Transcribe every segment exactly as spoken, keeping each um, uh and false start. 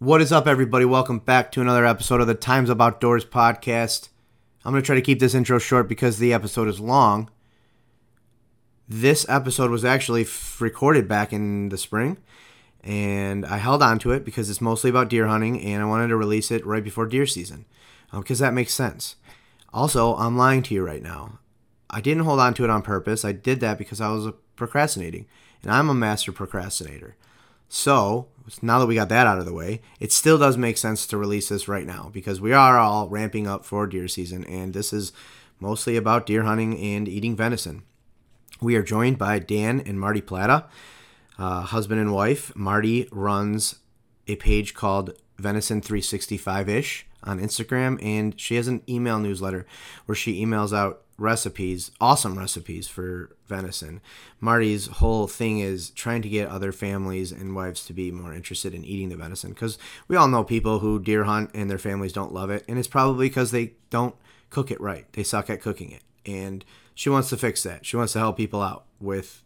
What is up, everybody? Welcome back to another episode of the Times Outdoors podcast. I'm going to try to keep this intro short because the episode is long. This episode was actually f- recorded back in the spring, and I held on to it because it's mostly about deer hunting, and I wanted to release it right before deer season because um, that makes sense. Also, I'm lying to you right now. I didn't hold on to it on purpose. I did that because I was procrastinating, and I'm a master procrastinator. So now that we got that out of the way, it still does make sense to release this right now because we are all ramping up for deer season, and this is mostly about deer hunting and eating venison. We are joined by Dan and Marti Plata, uh, husband and wife. Marti runs a page called Venison three sixty-five ish on Instagram, and she has an email newsletter where she emails out recipes, awesome recipes for venison. Marti's whole thing is trying to get other families and wives to be more interested in eating the venison, because we all know people who deer hunt and their families don't love it, and it's probably because they don't cook it right. They suck at cooking it, and she wants to fix that. She wants to help people out with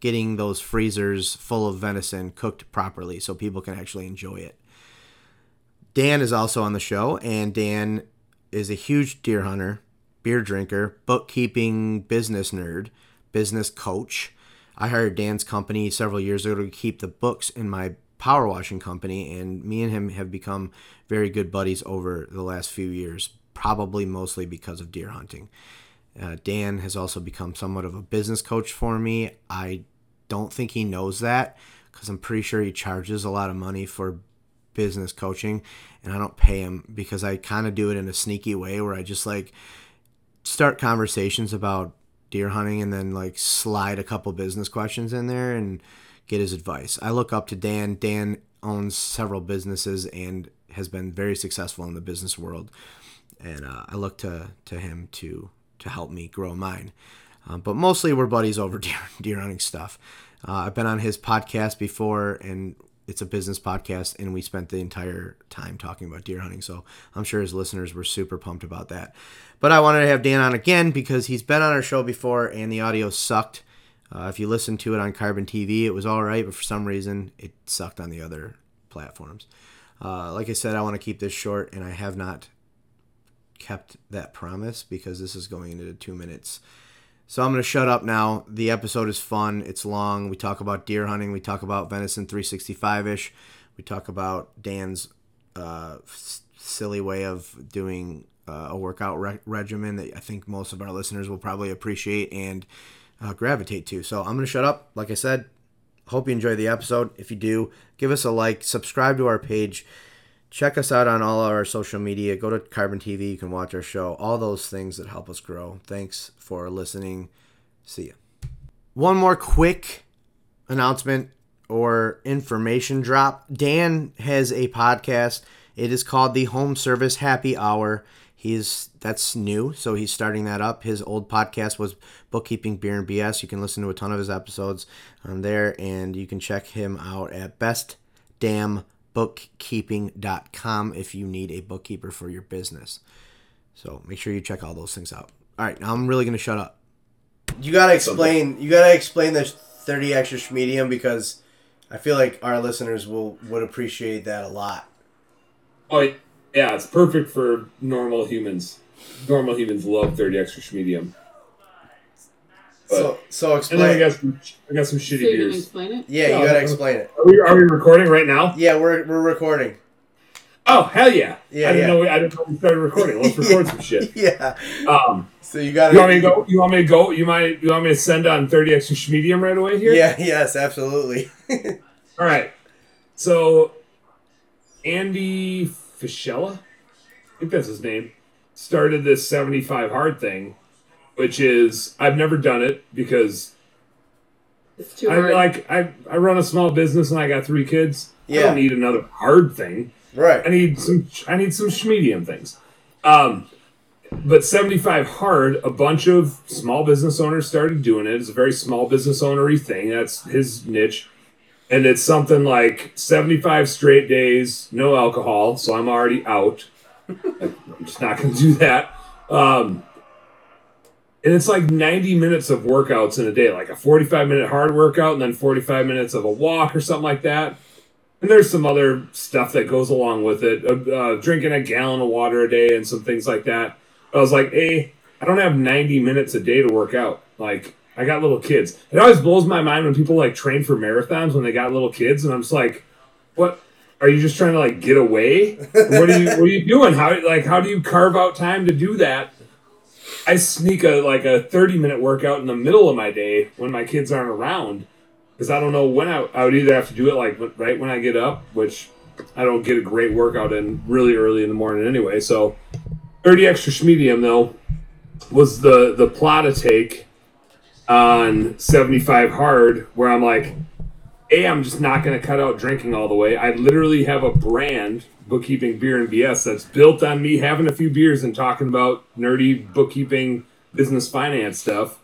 getting those freezers full of venison cooked properly so people can actually enjoy it. Dan is also on the show, and Dan is a huge deer hunter, beer drinker, bookkeeping business nerd, business coach. I hired Dan's company several years ago to keep the books in my power washing company, and me and him have become very good buddies over the last few years, probably mostly because of deer hunting. Uh, Dan has also become somewhat of a business coach for me. I don't think he knows that because I'm pretty sure he charges a lot of money for business coaching, and I don't pay him because I kind of do it in a sneaky way where I just like start conversations about deer hunting and then like slide a couple business questions in there and get his advice. I look up to Dan. Dan owns several businesses and has been very successful in the business world. And uh, I look to, to him to, to help me grow mine. Um, but mostly we're buddies over deer, deer hunting stuff. Uh, I've been on his podcast before, and it's a business podcast, and we spent the entire time talking about deer hunting, so I'm sure his listeners were super pumped about that. But I wanted to have Dan on again because he's been on our show before, and the audio sucked. Uh, if you listen to it on Carbon T V, it was all right, but for some reason, it sucked on the other platforms. Uh, like I said, I want to keep this short, and I have not kept that promise because this is going into two minutes. So I'm going to shut up now. The episode is fun. It's long. We talk about deer hunting. We talk about Venison three sixty-five ish. We talk about Dan's uh, s- silly way of doing uh, a workout re- regimen that I think most of our listeners will probably appreciate and uh, gravitate to. So I'm going to shut up. Like I said, hope you enjoy the episode. If you do, give us a like. Subscribe to our page. Check us out on all our social media. Go to Carbon T V. You can watch our show. All those things that help us grow. Thanks for listening. See ya. One more quick announcement or information drop. Dan has a podcast. It is called the Home Service Happy Hour. He's that's new, so he's starting that up. His old podcast was Bookkeeping Beer and B S. You can listen to a ton of his episodes on there, and you can check him out at best damn bookkeeping dot com if you need a bookkeeper for your business. So make sure you check all those things out. All right, now I'm really going to shut up. You got to explain you got to explain the thirty extra schmedium because I feel like our listeners will would appreciate that a lot. Oh, yeah, it's perfect for normal humans. Normal humans love thirty extra schmedium. But, so, so explain. And then I got some, I got some shitty so you beers. Explain it? Yeah, no, you gotta explain it. Are we, are we recording right now? Yeah, we're we're recording. Oh hell yeah! Yeah, I didn't yeah. know we, I didn't know we started recording. Let's record yeah, some shit. Yeah. Um. So you gotta. You want me to go? You want me to go? You might. You want me to send on thirty extra schmedium right away here? Yeah. Yes. Absolutely. All right. So, Andy Fischella, I think that's his name, started this seventy-five hard thing. Which is, I've never done it because it's too hard. I like I I run a small business and I got three kids. Yeah. I don't need another hard thing. Right. I need some I need some schmedium things. Um, but seventy-five hard, a bunch of small business owners started doing it. It's a very small business owner-y thing. That's his niche. And it's something like seventy-five straight days, no alcohol. So I'm already out. I'm just not going to do that. Um And it's like ninety minutes of workouts in a day, like a forty-five minute hard workout and then forty-five minutes of a walk or something like that. And there's some other stuff that goes along with it, uh, uh, drinking a gallon of water a day and some things like that. I was like, hey, I don't have ninety minutes a day to work out. Like, I got little kids. It always blows my mind when people, like, train for marathons when they got little kids. And I'm just like, what? Are you just trying to, like, get away? What are you, what are you doing? How, like, how do you carve out time to do that? I sneak a like a thirty minute workout in the middle of my day when my kids aren't around, because I don't know when I, I would either have to do it like right when I get up, which I don't get a great workout in really early in the morning anyway. So thirty extra schmedium though was the the Plata take on seventy-five hard, where I'm like, A, I'm just not going to cut out drinking all the way. I literally have a brand, Bookkeeping Beer and B S, that's built on me having a few beers and talking about nerdy bookkeeping, business finance stuff.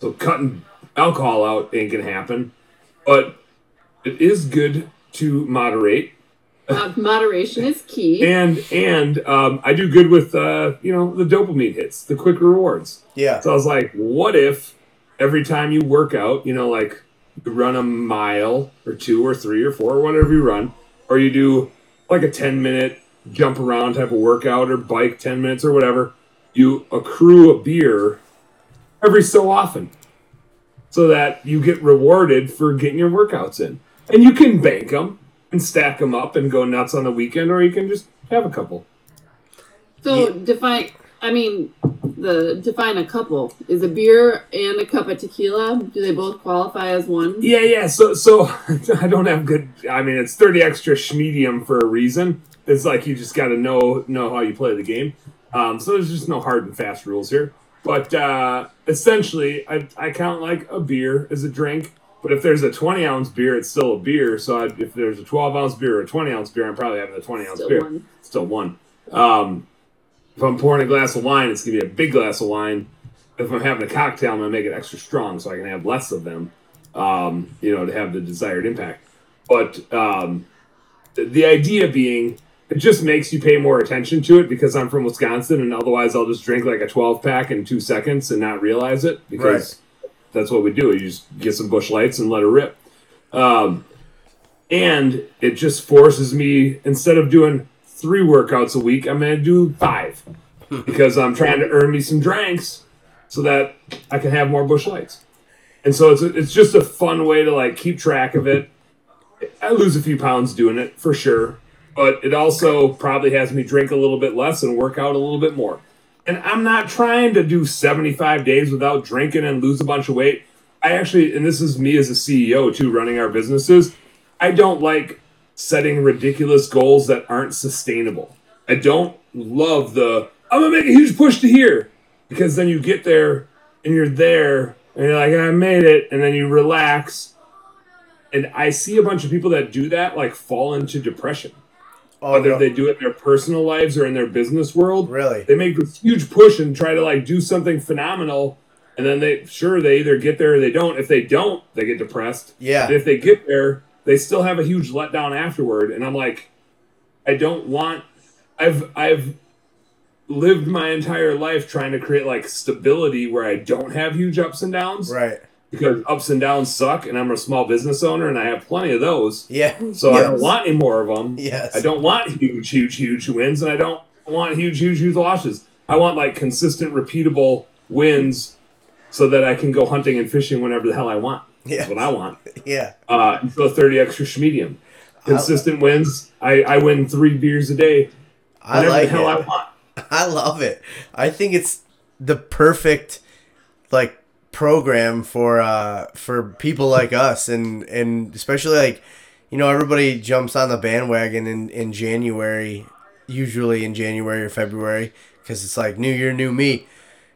So cutting alcohol out ain't going to happen. But it is good to moderate. Uh, moderation is key. And and um, I do good with, uh, you know, the dopamine hits, the quick rewards. Yeah. So I was like, what if every time you work out, you know, like, you run a mile or two or three or four or whatever you run, or you do like a ten minute jump around type of workout or bike ten minutes or whatever, you accrue a beer every so often so that you get rewarded for getting your workouts in. And you can bank them and stack them up and go nuts on the weekend, or you can just have a couple. So yeah. define, I mean... The define a couple. Is a beer and a cup of tequila, do they both qualify as one? Yeah, yeah. So, so I don't have good. I mean, it's thirty extra schmedium for a reason. It's like you just got to know know how you play the game. Um, so there's just no hard and fast rules here. But uh, essentially, I, I count like a beer as a drink. But if there's a twenty ounce beer, it's still a beer. So I, if there's a twelve ounce beer or a twenty ounce beer, I'm probably having a twenty ounce still beer. One. Still one. Um, If I'm pouring a glass of wine, it's going to be a big glass of wine. If I'm having a cocktail, I'm going to make it extra strong so I can have less of them, um, you know, to have the desired impact. But um, the, the idea being, it just makes you pay more attention to it because I'm from Wisconsin, and otherwise I'll just drink like a twelve pack in two seconds and not realize it because right. That's what we do. You just get some Busch Lights and let it rip. Um, and it just forces me, instead of doing three workouts a week, I'm going to do five because I'm trying to earn me some drinks so that I can have more Busch Lights. And so it's a, it's just a fun way to like keep track of it. I lose a few pounds doing it for sure, but it also probably has me drink a little bit less and work out a little bit more. And I'm not trying to do seventy-five days without drinking and lose a bunch of weight. I actually, and this is me as a C E O too, running our businesses, I don't like setting ridiculous goals that aren't sustainable. I don't love the, I'm going to make a huge push to here, because then you get there and you're there and you're like, I made it. And then you relax. And I see a bunch of people that do that, like fall into depression, oh, whether no. they do it in their personal lives or in their business world. Really? They make this huge push and try to like do something phenomenal. And then they, sure, they either get there or they don't. If they don't, they get depressed. Yeah. But if they get there, they still have a huge letdown afterward. And I'm like, I don't want, I've I've lived my entire life trying to create like stability where I don't have huge ups and downs. Right. Because ups and downs suck, and I'm a small business owner and I have plenty of those. Yeah. So yes. I don't want any more of them. Yes. I don't want huge, huge, huge wins, and I don't want huge, huge, huge losses. I want like consistent, repeatable wins so that I can go hunting and fishing whenever the hell I want. Yeah. That's what I want. Yeah. Uh, so thirty extra schmedium. Consistent I, wins. I, I win three beers a day. I like the hell it. I want. I love it. I think it's the perfect like program for uh for people like us, and, and especially like, you know, everybody jumps on the bandwagon in, in January, usually in January or February, because it's like new year, new me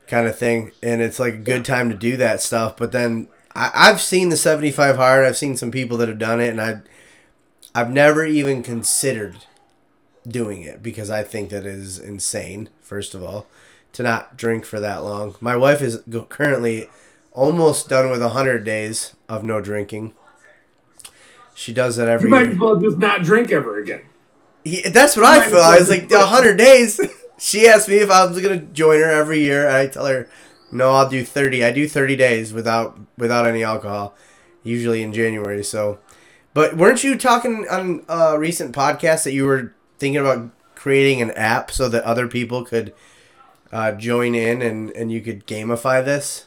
kind of thing. And it's like a good time to do that stuff. But then I've seen the seventy-five hard. I've seen some people that have done it, and I, I've never even considered doing it because I think that it is insane, first of all, to not drink for that long. My wife is currently almost done with one hundred days of no drinking. She does that every year. You might as well just not drink ever again. Yeah, that's what you I feel. I was like, one hundred days. She asked me if I was going to join her every year. I tell her, no, I'll do thirty. I do thirty days without without any alcohol, usually in January. So, But weren't you talking on a recent podcast that you were thinking about creating an app so that other people could uh, join in and, and you could gamify this?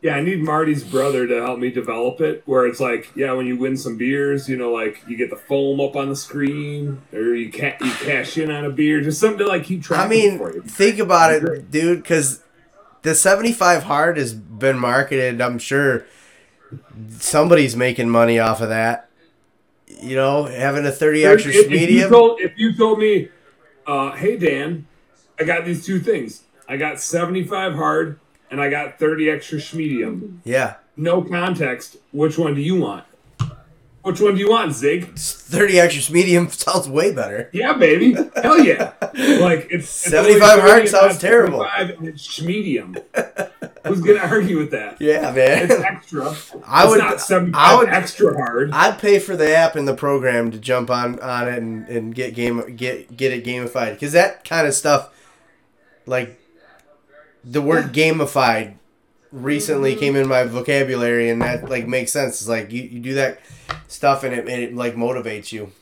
Yeah, I need Marty's brother to help me develop it, where it's like, yeah, when you win some beers, you know, like you get the foam up on the screen, or you ca- you cash in on a beer, just something to like keep track of for you. I mean, think about it, dude, because the seventy-five hard has been marketed. I'm sure somebody's making money off of that. You know, having a thirty extra schmedium. If you told me, uh, hey, Dan, I got these two things. I got seventy-five hard. And I got thirty extra schmedium. Yeah. No context. Which one do you want? Which one do you want, Zig? thirty extra schmedium sounds way better. Yeah, baby. Hell yeah. Like it's seventy-five hard sounds terrible. And it's schmedium. Who's gonna argue with that? Yeah, man. It's extra. I it's would not seventy-five I would, extra hard. I'd pay for the app and the program to jump on, on it and, and get game get get it gamified, because that kind of stuff, like. The word gamified recently came in my vocabulary, and that like makes sense. It's like you, you do that stuff, and it, and it like motivates you.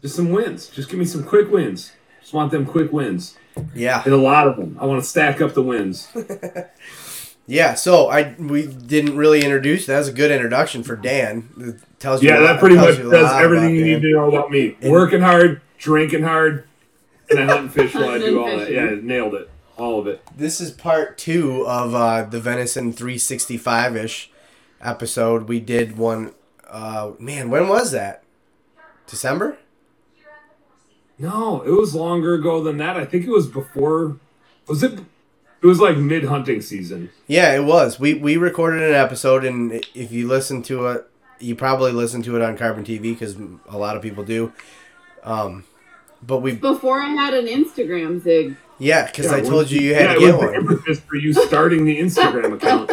Just some wins. Just give me some quick wins. Just want them quick wins. Yeah, and a lot of them. I want to stack up the wins. Yeah. So I we didn't really introduce. That was a good introduction for Dan. It tells you. Yeah, that lot, pretty much does everything you Dan. need to know about me. And working hard, drinking hard, and I hunt and fish while I do all fishing. that. Yeah, nailed it. All of it. This is part two of uh, the Venison three sixty-five ish episode. We did one. Uh, man, when was that? December? No, it was longer ago than that. I think it was before. Was it? It was like mid hunting season. Yeah, it was. We we recorded an episode, and if you listen to it, you probably listen to it on Carbon T V because a lot of people do. Um, but we before I had an Instagram, Zig. Yeah, because yeah, I told you you had yeah, to get one. It was the impetus for you starting the Instagram account.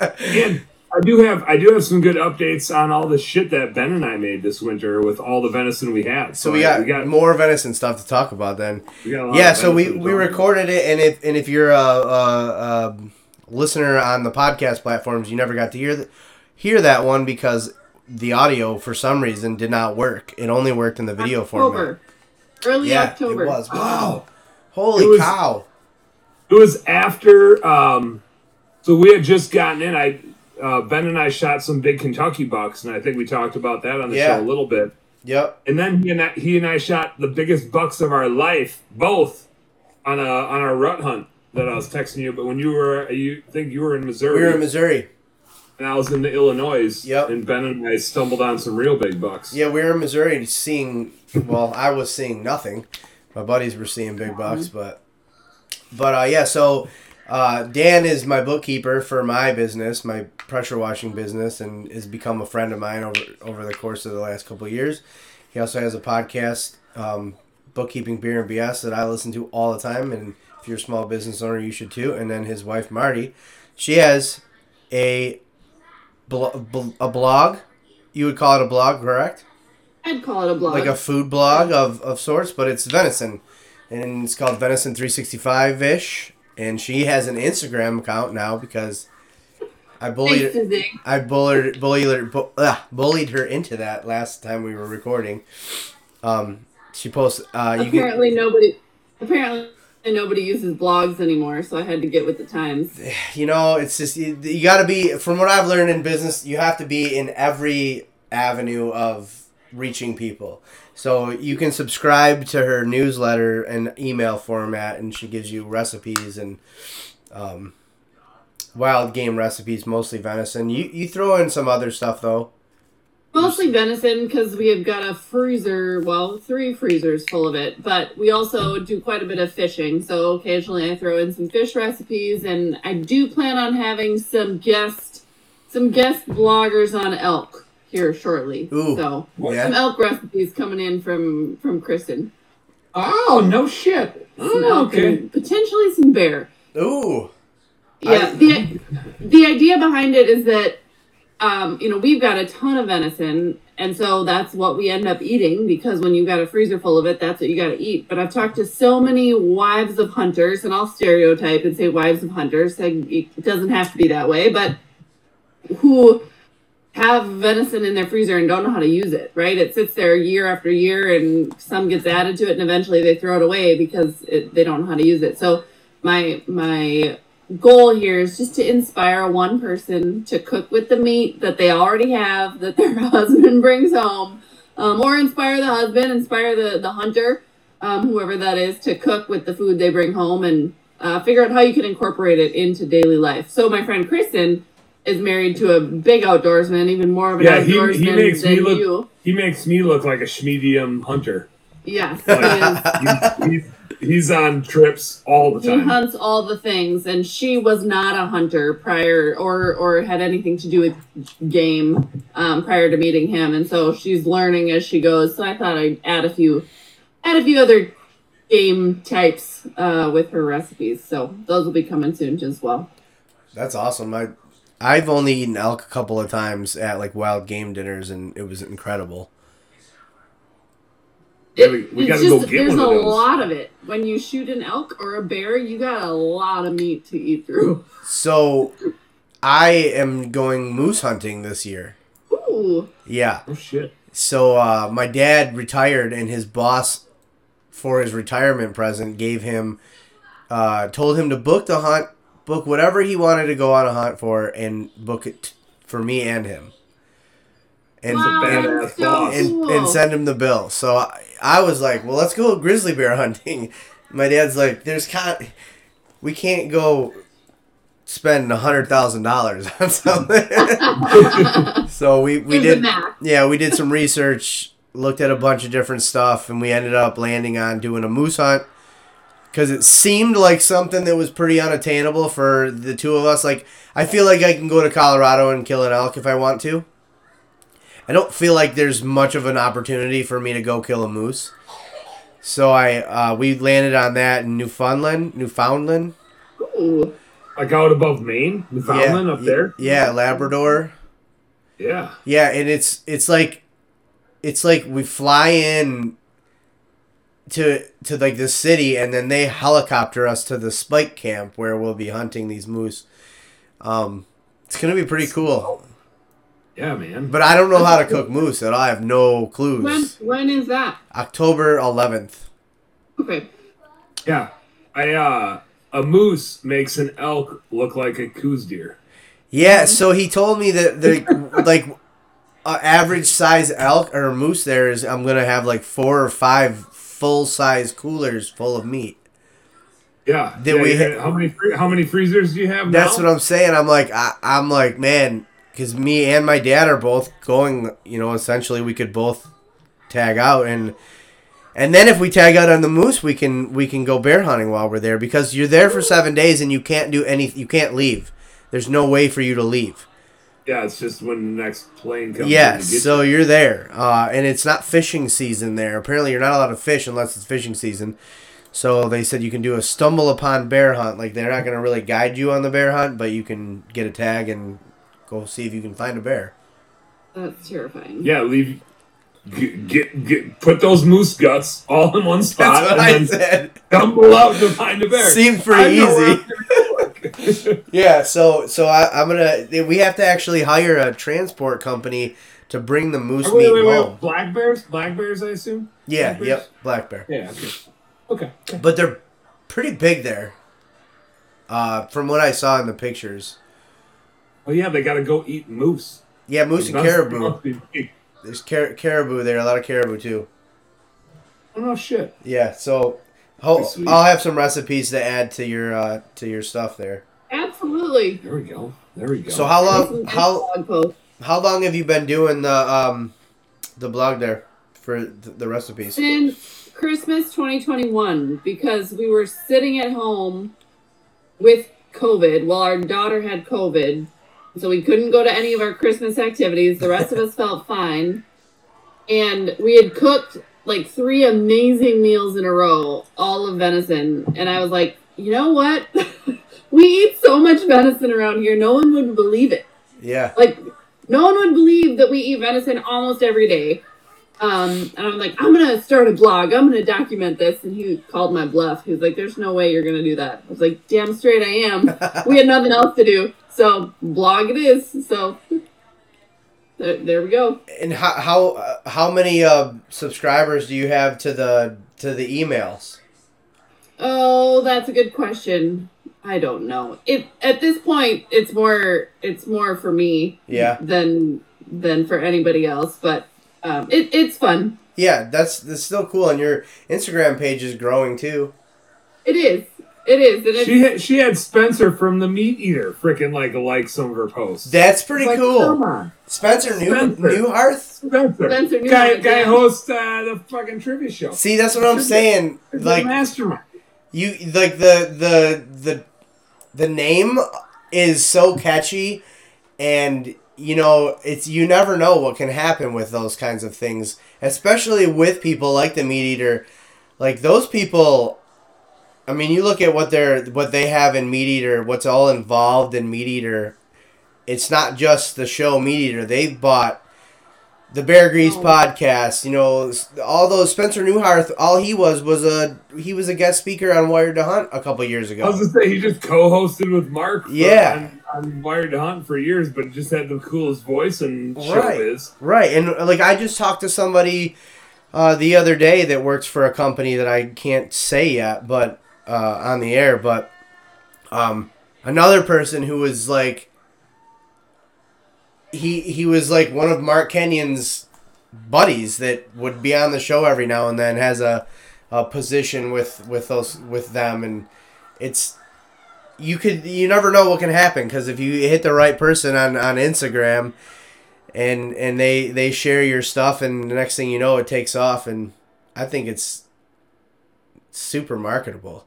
And I do have I do have some good updates on all the shit that Ben and I made this winter with all the venison we had. So, so we, got we got more venison stuff to talk about then. We got a lot yeah, of so we, we recorded it, and if and if you're a, a, a listener on the podcast platforms, you never got to hear the, hear that one because the audio for some reason did not work. It only worked in the video October. format. Early yeah, October. It was. Wow. Holy it was, cow. It was after, um, so we had just gotten in. I uh, Ben and I shot some big Kentucky bucks, and I think we talked about that on the yeah. show a little bit. Yep. And then he and, I, he and I shot the biggest bucks of our life, both on a on our rut hunt that I was texting you. But when you were, you think you were in Missouri. We were in Missouri. And I was in the Illinois. Yep. And Ben and I stumbled on some real big bucks. Yeah, we were in Missouri seeing, well, I was seeing nothing. My buddies were seeing big bucks, but but uh, yeah. So uh, Dan is my bookkeeper for my business, my pressure washing business, and has become a friend of mine over over the course of the last couple of years. He also has a podcast, um, Bookkeeping Beer and B S, that I listen to all the time. And if you're a small business owner, you should too. And then his wife Marty, she has a bl- a blog. You would call it a blog, correct? I'd call it a blog. Like a food blog of, of sorts, but it's venison. And it's called Venison three sixty-five ish. And she has an Instagram account now because I bullied Thanks, her, I bullied, bullied, her, bu- ugh, bullied her into that last time we were recording. Um, she posts... Uh, apparently, you can, nobody, apparently nobody uses blogs anymore, so I had to get with the times. You know, it's just... You, you got to be... From what I've learned in business, you have to be in every avenue of... reaching people. So you can subscribe to her newsletter and email format, and she gives you recipes and um, wild game recipes, mostly venison. You you throw in some other stuff though. Mostly venison because we have got a freezer, well, three freezers full of it, but we also do quite a bit of fishing. So occasionally I throw in some fish recipes, and I do plan on having some guest some guest bloggers on elk here shortly. Ooh, so yeah. Some elk recipes coming in from from Kristen. Oh, no shit. Oh, okay. Potentially some bear. Ooh. Yeah, I... the the idea behind it is that um you know, we've got a ton of venison, and so that's what we end up eating, because when you've got a freezer full of it, that's what you got to eat. But I've talked to so many wives of hunters, and I'll stereotype and say wives of hunters, it doesn't have to be that way, but who have venison in their freezer and don't know how to use it, right? It sits there year after year and some gets added to it and eventually they throw it away because it, they don't know how to use it. So my my goal here is just to inspire one person to cook with the meat that they already have, that their husband brings home, um, or inspire the husband, inspire the, the hunter, um, whoever that is, to cook with the food they bring home and uh, figure out how you can incorporate it into daily life. So my friend Kristen is married to a big outdoorsman, even more of an yeah, outdoorsman he, he makes than me look, you. He makes me look like a schmedium hunter. Yes, like, he is. He's, he's, he's on trips all the time. He hunts all the things, and she was not a hunter prior or or had anything to do with game um, prior to meeting him, and so she's learning as she goes. So I thought I'd add a few, add a few other game types uh, with her recipes. So those will be coming soon as well. That's awesome. I. I've only eaten elk a couple of times at like wild game dinners, and it was incredible. It, we we got to go get there's one. There's a of those. lot of it. When you shoot an elk or a bear, you got a lot of meat to eat through. So, I am going moose hunting this year. Ooh. Yeah. Oh, shit. So, uh, my dad retired, and his boss, for his retirement present, gave him, uh, told him to book the hunt. Book whatever he wanted to go on a hunt for, and book it for me and him. And, wow, that's so and, cool. and send him the bill. So I, I was like, well, let's go grizzly bear hunting. My dad's like, there's con- we can't go spend one hundred thousand dollars on something. so we, we did, yeah, we did some research, looked at a bunch of different stuff, and we ended up landing on doing a moose hunt. Because it seemed like something that was pretty unattainable for the two of us. Like, I feel like I can go to Colorado and kill an elk if I want to. I don't feel like there's much of an opportunity for me to go kill a moose. So I uh, we landed on that in Newfoundland. Newfoundland. Ooh. Like out above Maine? Newfoundland yeah, up there? Yeah, Labrador. Yeah. Yeah, and it's it's like it's like we fly in to to like the city, and then they helicopter us to the spike camp where we'll be hunting these moose. Um, it's gonna be pretty cool. Yeah, man. But I don't know how to cook moose at all. I have no clues. When when is that? October eleventh. Okay. Yeah, I uh, a moose makes an elk look like a coos deer. Yeah, so he told me that the like uh, average size elk or moose there is I'm gonna have like four or five full-size coolers full of meat. Yeah. Did yeah, we? Yeah. How many? How many freezers do you have? That's now? what I'm saying. I'm like, I, I'm like, man, because me and my dad are both going. You know, essentially, we could both tag out, and and then if we tag out on the moose, we can we can go bear hunting while we're there, because you're there for seven days and you can't do any. You can't leave. There's no way for you to leave. Yeah, it's just when the next plane comes. Yeah, you so you. you're there. Uh, and it's not fishing season there. Apparently you're not allowed to fish unless it's fishing season. So they said you can do a stumble upon bear hunt. Like, they're not going to really guide you on the bear hunt, but you can get a tag and go see if you can find a bear. That's terrifying. Yeah, leave. Get, get, get put those moose guts all in one spot. That's what and I said. Stumble out to find a bear. Seems pretty easy. yeah, so so I, I'm gonna. We have to actually hire a transport company to bring the moose oh, wait, meat wait, wait, home. Wait, black bears, black bears, I assume. Yeah, black yep, black bear. Yeah, okay. okay, okay. But they're pretty big there. Uh, from what I saw in the pictures. Oh yeah, they gotta go eat moose. Yeah, moose and caribou. There's car- caribou there, a lot of caribou too. Oh no shit. Yeah, so. I'll, I'll have some recipes to add to your uh, to your stuff there. Absolutely. There we go. There we go. So how long how how long have you been doing the um the blog there for the, the recipes? Since Christmas twenty twenty-one, because we were sitting at home with COVID. Well, our daughter had COVID, so we couldn't go to any of our Christmas activities. The rest of us felt fine, and we had cooked like three amazing meals in a row, all of venison. And I was like, you know what? We eat so much venison around here, no one would believe it. Yeah. Like, no one would believe that we eat venison almost every day. Um, and I'm like, I'm going to start a blog. I'm going to document this. And he called my bluff. He was like, there's no way you're going to do that. I was like, damn straight I am. We had nothing else to do. So blog it is. So There, there we go. And how how uh, how many uh, subscribers do you have to the to the emails? Oh, that's a good question. I don't know. It at this point, it's more it's more for me. Yeah. Than than for anybody else, but um, it it's fun. Yeah, that's that's still cool, and your Instagram page is growing too. It is. It is. It is. She had, she had Spencer from the Meat Eater freaking like like some of her posts. That's pretty like, cool. Spencer Neuharth. Neuharth. Spencer. Spencer Neuharth. Guy, guy yeah. hosts uh, the fucking trivia show. See, that's what I'm saying. Like mastermind. You like the the the the name is so catchy, and you know it's you never know what can happen with those kinds of things, especially with people like the Meat Eater. Like those people. I mean, you look at what they're what they have in Meat Eater, what's all involved in Meat Eater. It's not just the show Meat Eater. They bought the Bear Grease oh. podcast. You know, all those Spencer Neuharth. All he was was a he was a guest speaker on Wired to Hunt a couple years ago. I was gonna say he just co-hosted with Mark. Yeah, on, on Wired to Hunt for years, but just had the coolest voice and showbiz. Right, right, and like I just talked to somebody uh, the other day that works for a company that I can't say yet, but. Uh, on the air, but um, another person who was like, he he was like one of Mark Kenyon's buddies that would be on the show every now and then, has a, a position with with those with them, and it's you could you never know what can happen, because if you hit the right person on, on Instagram, and and they they share your stuff, and the next thing you know, it takes off, and I think it's super marketable.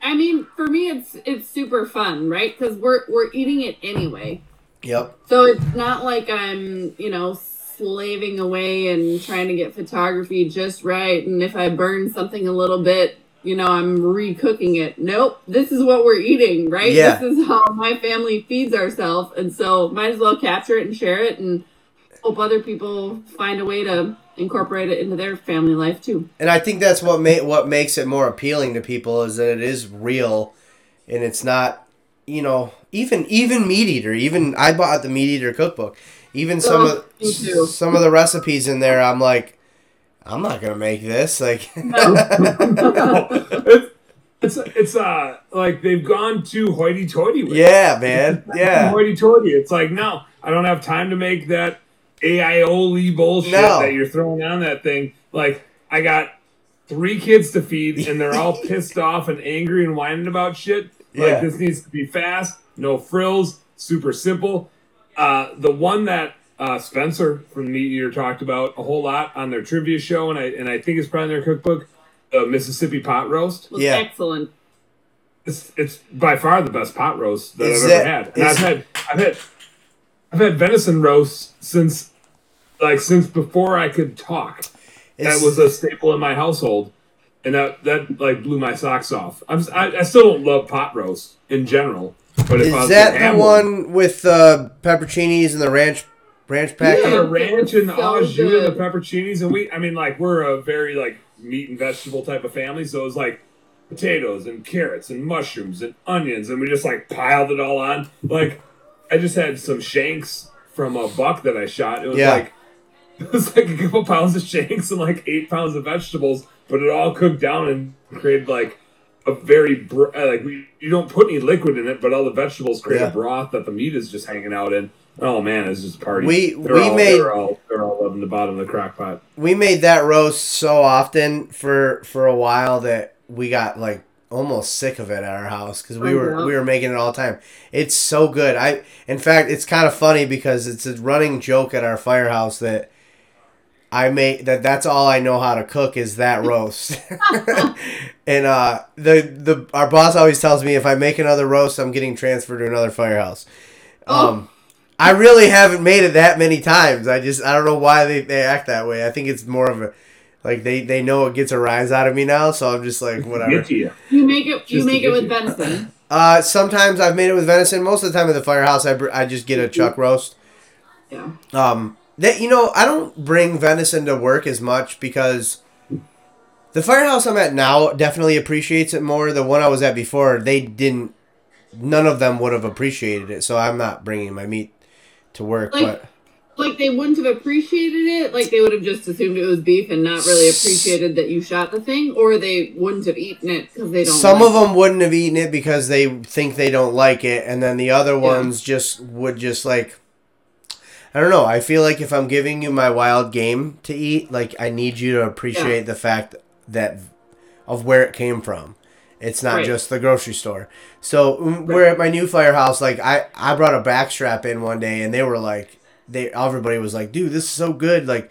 I mean, for me, it's it's super fun, right? Because we're we're eating it anyway. Yep. So it's not like I'm, you know, slaving away and trying to get photography just right. And if I burn something a little bit, you know, I'm re-cooking it. Nope. This is what we're eating, right? Yeah. This is how my family feeds ourselves. And so might as well capture it and share it and hope other people find a way to incorporate it into their family life too. And I think that's what ma- what makes it more appealing to people is that it is real, and it's not, you know, even even Meat Eater. Even I bought the Meat Eater cookbook. Even some oh, of some of the recipes in there, I'm like, I'm not gonna make this. Like, no. no. It's it's uh like they've gone too hoity-toity with yeah, it. man. Yeah, hoity-toity. It's like, no, I don't have time to make that aioli bullshit no. that you're throwing on that thing. Like, I got three kids to feed, and they're all pissed off and angry and whining about shit. Yeah. Like, this needs to be fast, no frills, super simple. Uh, the one that uh, Spencer from the Meat Eater talked about a whole lot on their trivia show, and I and I think it's probably in their cookbook, the Mississippi Pot Roast. Well, yeah. Excellent. It's, it's by far the best pot roast that is I've that, ever had. And I've had, I've had... I've had venison roasts since, like, since before I could talk. It's, that was a staple in my household, and that, that like, blew my socks off. I'm, I, I still don't love pot roasts in general. But if is I was that the one, one with uh, pepperoncinis and the ranch ranch packet? Yeah, the ranch and the au jus and the pepperoncinis, and we, I mean, like, we're a very, like, meat and vegetable type of family, so it was, like, potatoes and carrots and mushrooms and onions, and we just, like, piled it all on, like... I just had some shanks from a buck that I shot. It was yeah. like it was like a couple pounds of shanks and like eight pounds of vegetables, but it all cooked down and created like a very br- like we, you don't put any liquid in it, but all the vegetables create yeah. a broth that the meat is just hanging out in. Oh man, it's just a party. We they're we all, made they're all they're all loving the bottom of the crock pot. We made that roast so often for for a while that we got like almost sick of it at our house because we were we were making it all the time. It's so good. I in fact, it's kind of funny because it's a running joke at our firehouse that I make that that's all I know how to cook is that roast. and uh, the the our boss always tells me if I make another roast, I'm getting transferred to another firehouse. Um, oh. I really haven't made it that many times. I just I don't know why they, they act that way. I think it's more of a Like they, they know it gets a rise out of me now, so I'm just like whatever. You. you make it you just make it with you. venison. Uh, sometimes I've made it with venison. Most of the time at the firehouse, I br- I just get a chuck roast. Yeah. Um. That you know I don't bring venison to work as much because the firehouse I'm at now definitely appreciates it more. The one I was at before, they didn't. None of them would have appreciated it, so I'm not bringing my meat to work. Like, but. like they wouldn't have appreciated it, like they would have just assumed it was beef and not really appreciated that you shot the thing, or they wouldn't have eaten it because they don't some like of them it. Wouldn't have eaten it because they think they don't like it, and then the other ones yeah. just would just like, I don't know, I feel like if I'm giving you my wild game to eat, like I need you to appreciate yeah. the fact that of where it came from. It's not right. just the grocery store. So right. we're at my new firehouse. Like I, I brought a backstrap in one day, and they were like, they everybody was like, dude, this is so good. Like,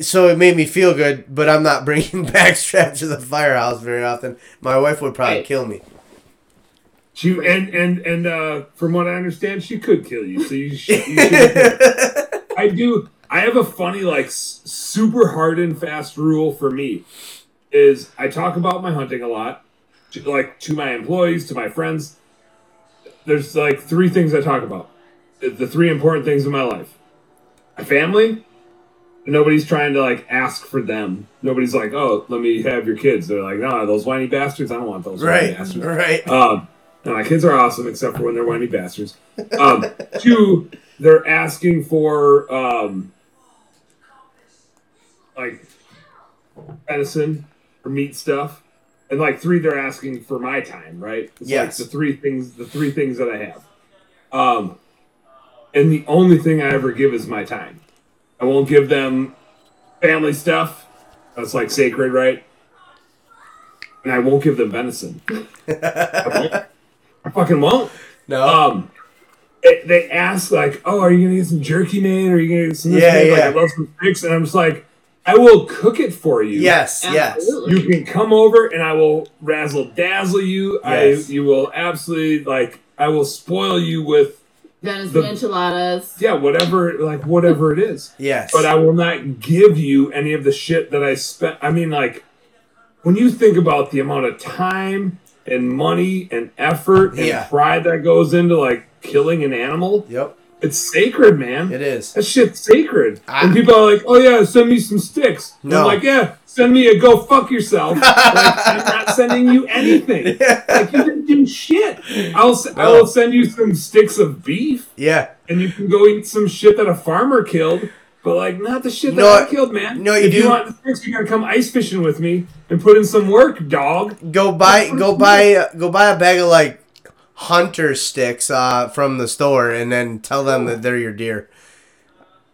so it made me feel good. But I'm not bringing backstraps to the firehouse very often. My wife would probably right. kill me. She and and and uh, from what I understand, she could kill you. So you should. You should I do. I have a funny, like, super hard and fast rule for me. Is I talk about my hunting a lot, to, like, to my employees, to my friends. There's, like, three things I talk about. The three important things in my life. My family. Nobody's trying to, like, ask for them. Nobody's like, oh, let me have your kids. They're like, no, those whiny bastards, I don't want those right, whiny bastards. Right, right. Um, no, my kids are awesome, except for when they're whiny bastards. Um, two, they're asking for, um, like, medicine. Or meat stuff, and like three, they're asking for my time, right? It's yes. like the three things, the three things that I have, um, and the only thing I ever give is my time. I won't give them family stuff. That's like sacred, right? And I won't give them venison. I won't. I fucking won't. No. Um, it, they ask like, "Oh, are you gonna get some jerky made? Or are you gonna get some?" This yeah, made? Yeah. Like, I love some steaks, and I'm just like, I will cook it for you. Yes, absolutely. Yes. You can come over and I will razzle dazzle you. Yes. I you will absolutely like I will spoil you with venison enchiladas. Yeah, whatever like whatever it is. Yes. But I will not give you any of the shit that I spent. I mean, like, when you think about the amount of time and money and effort and yeah. pride that goes into like killing an animal. Yep. It's sacred, man. It is. That shit's sacred. I, and people are like, oh, yeah, send me some sticks. No. I'm like, yeah, send me a go fuck yourself. Like, I'm not sending you anything. Yeah. Like, you didn't do shit. I'll, I'll send you some sticks of beef. Yeah. And you can go eat some shit that a farmer killed. But, like, not the shit that no, I killed, man. No, you if do. If you want the sticks, you gotta come ice fishing with me and put in some work, dog. Go buy, go buy, uh, go buy a bag of, like, hunter sticks uh, from the store, and then tell them that they're your deer.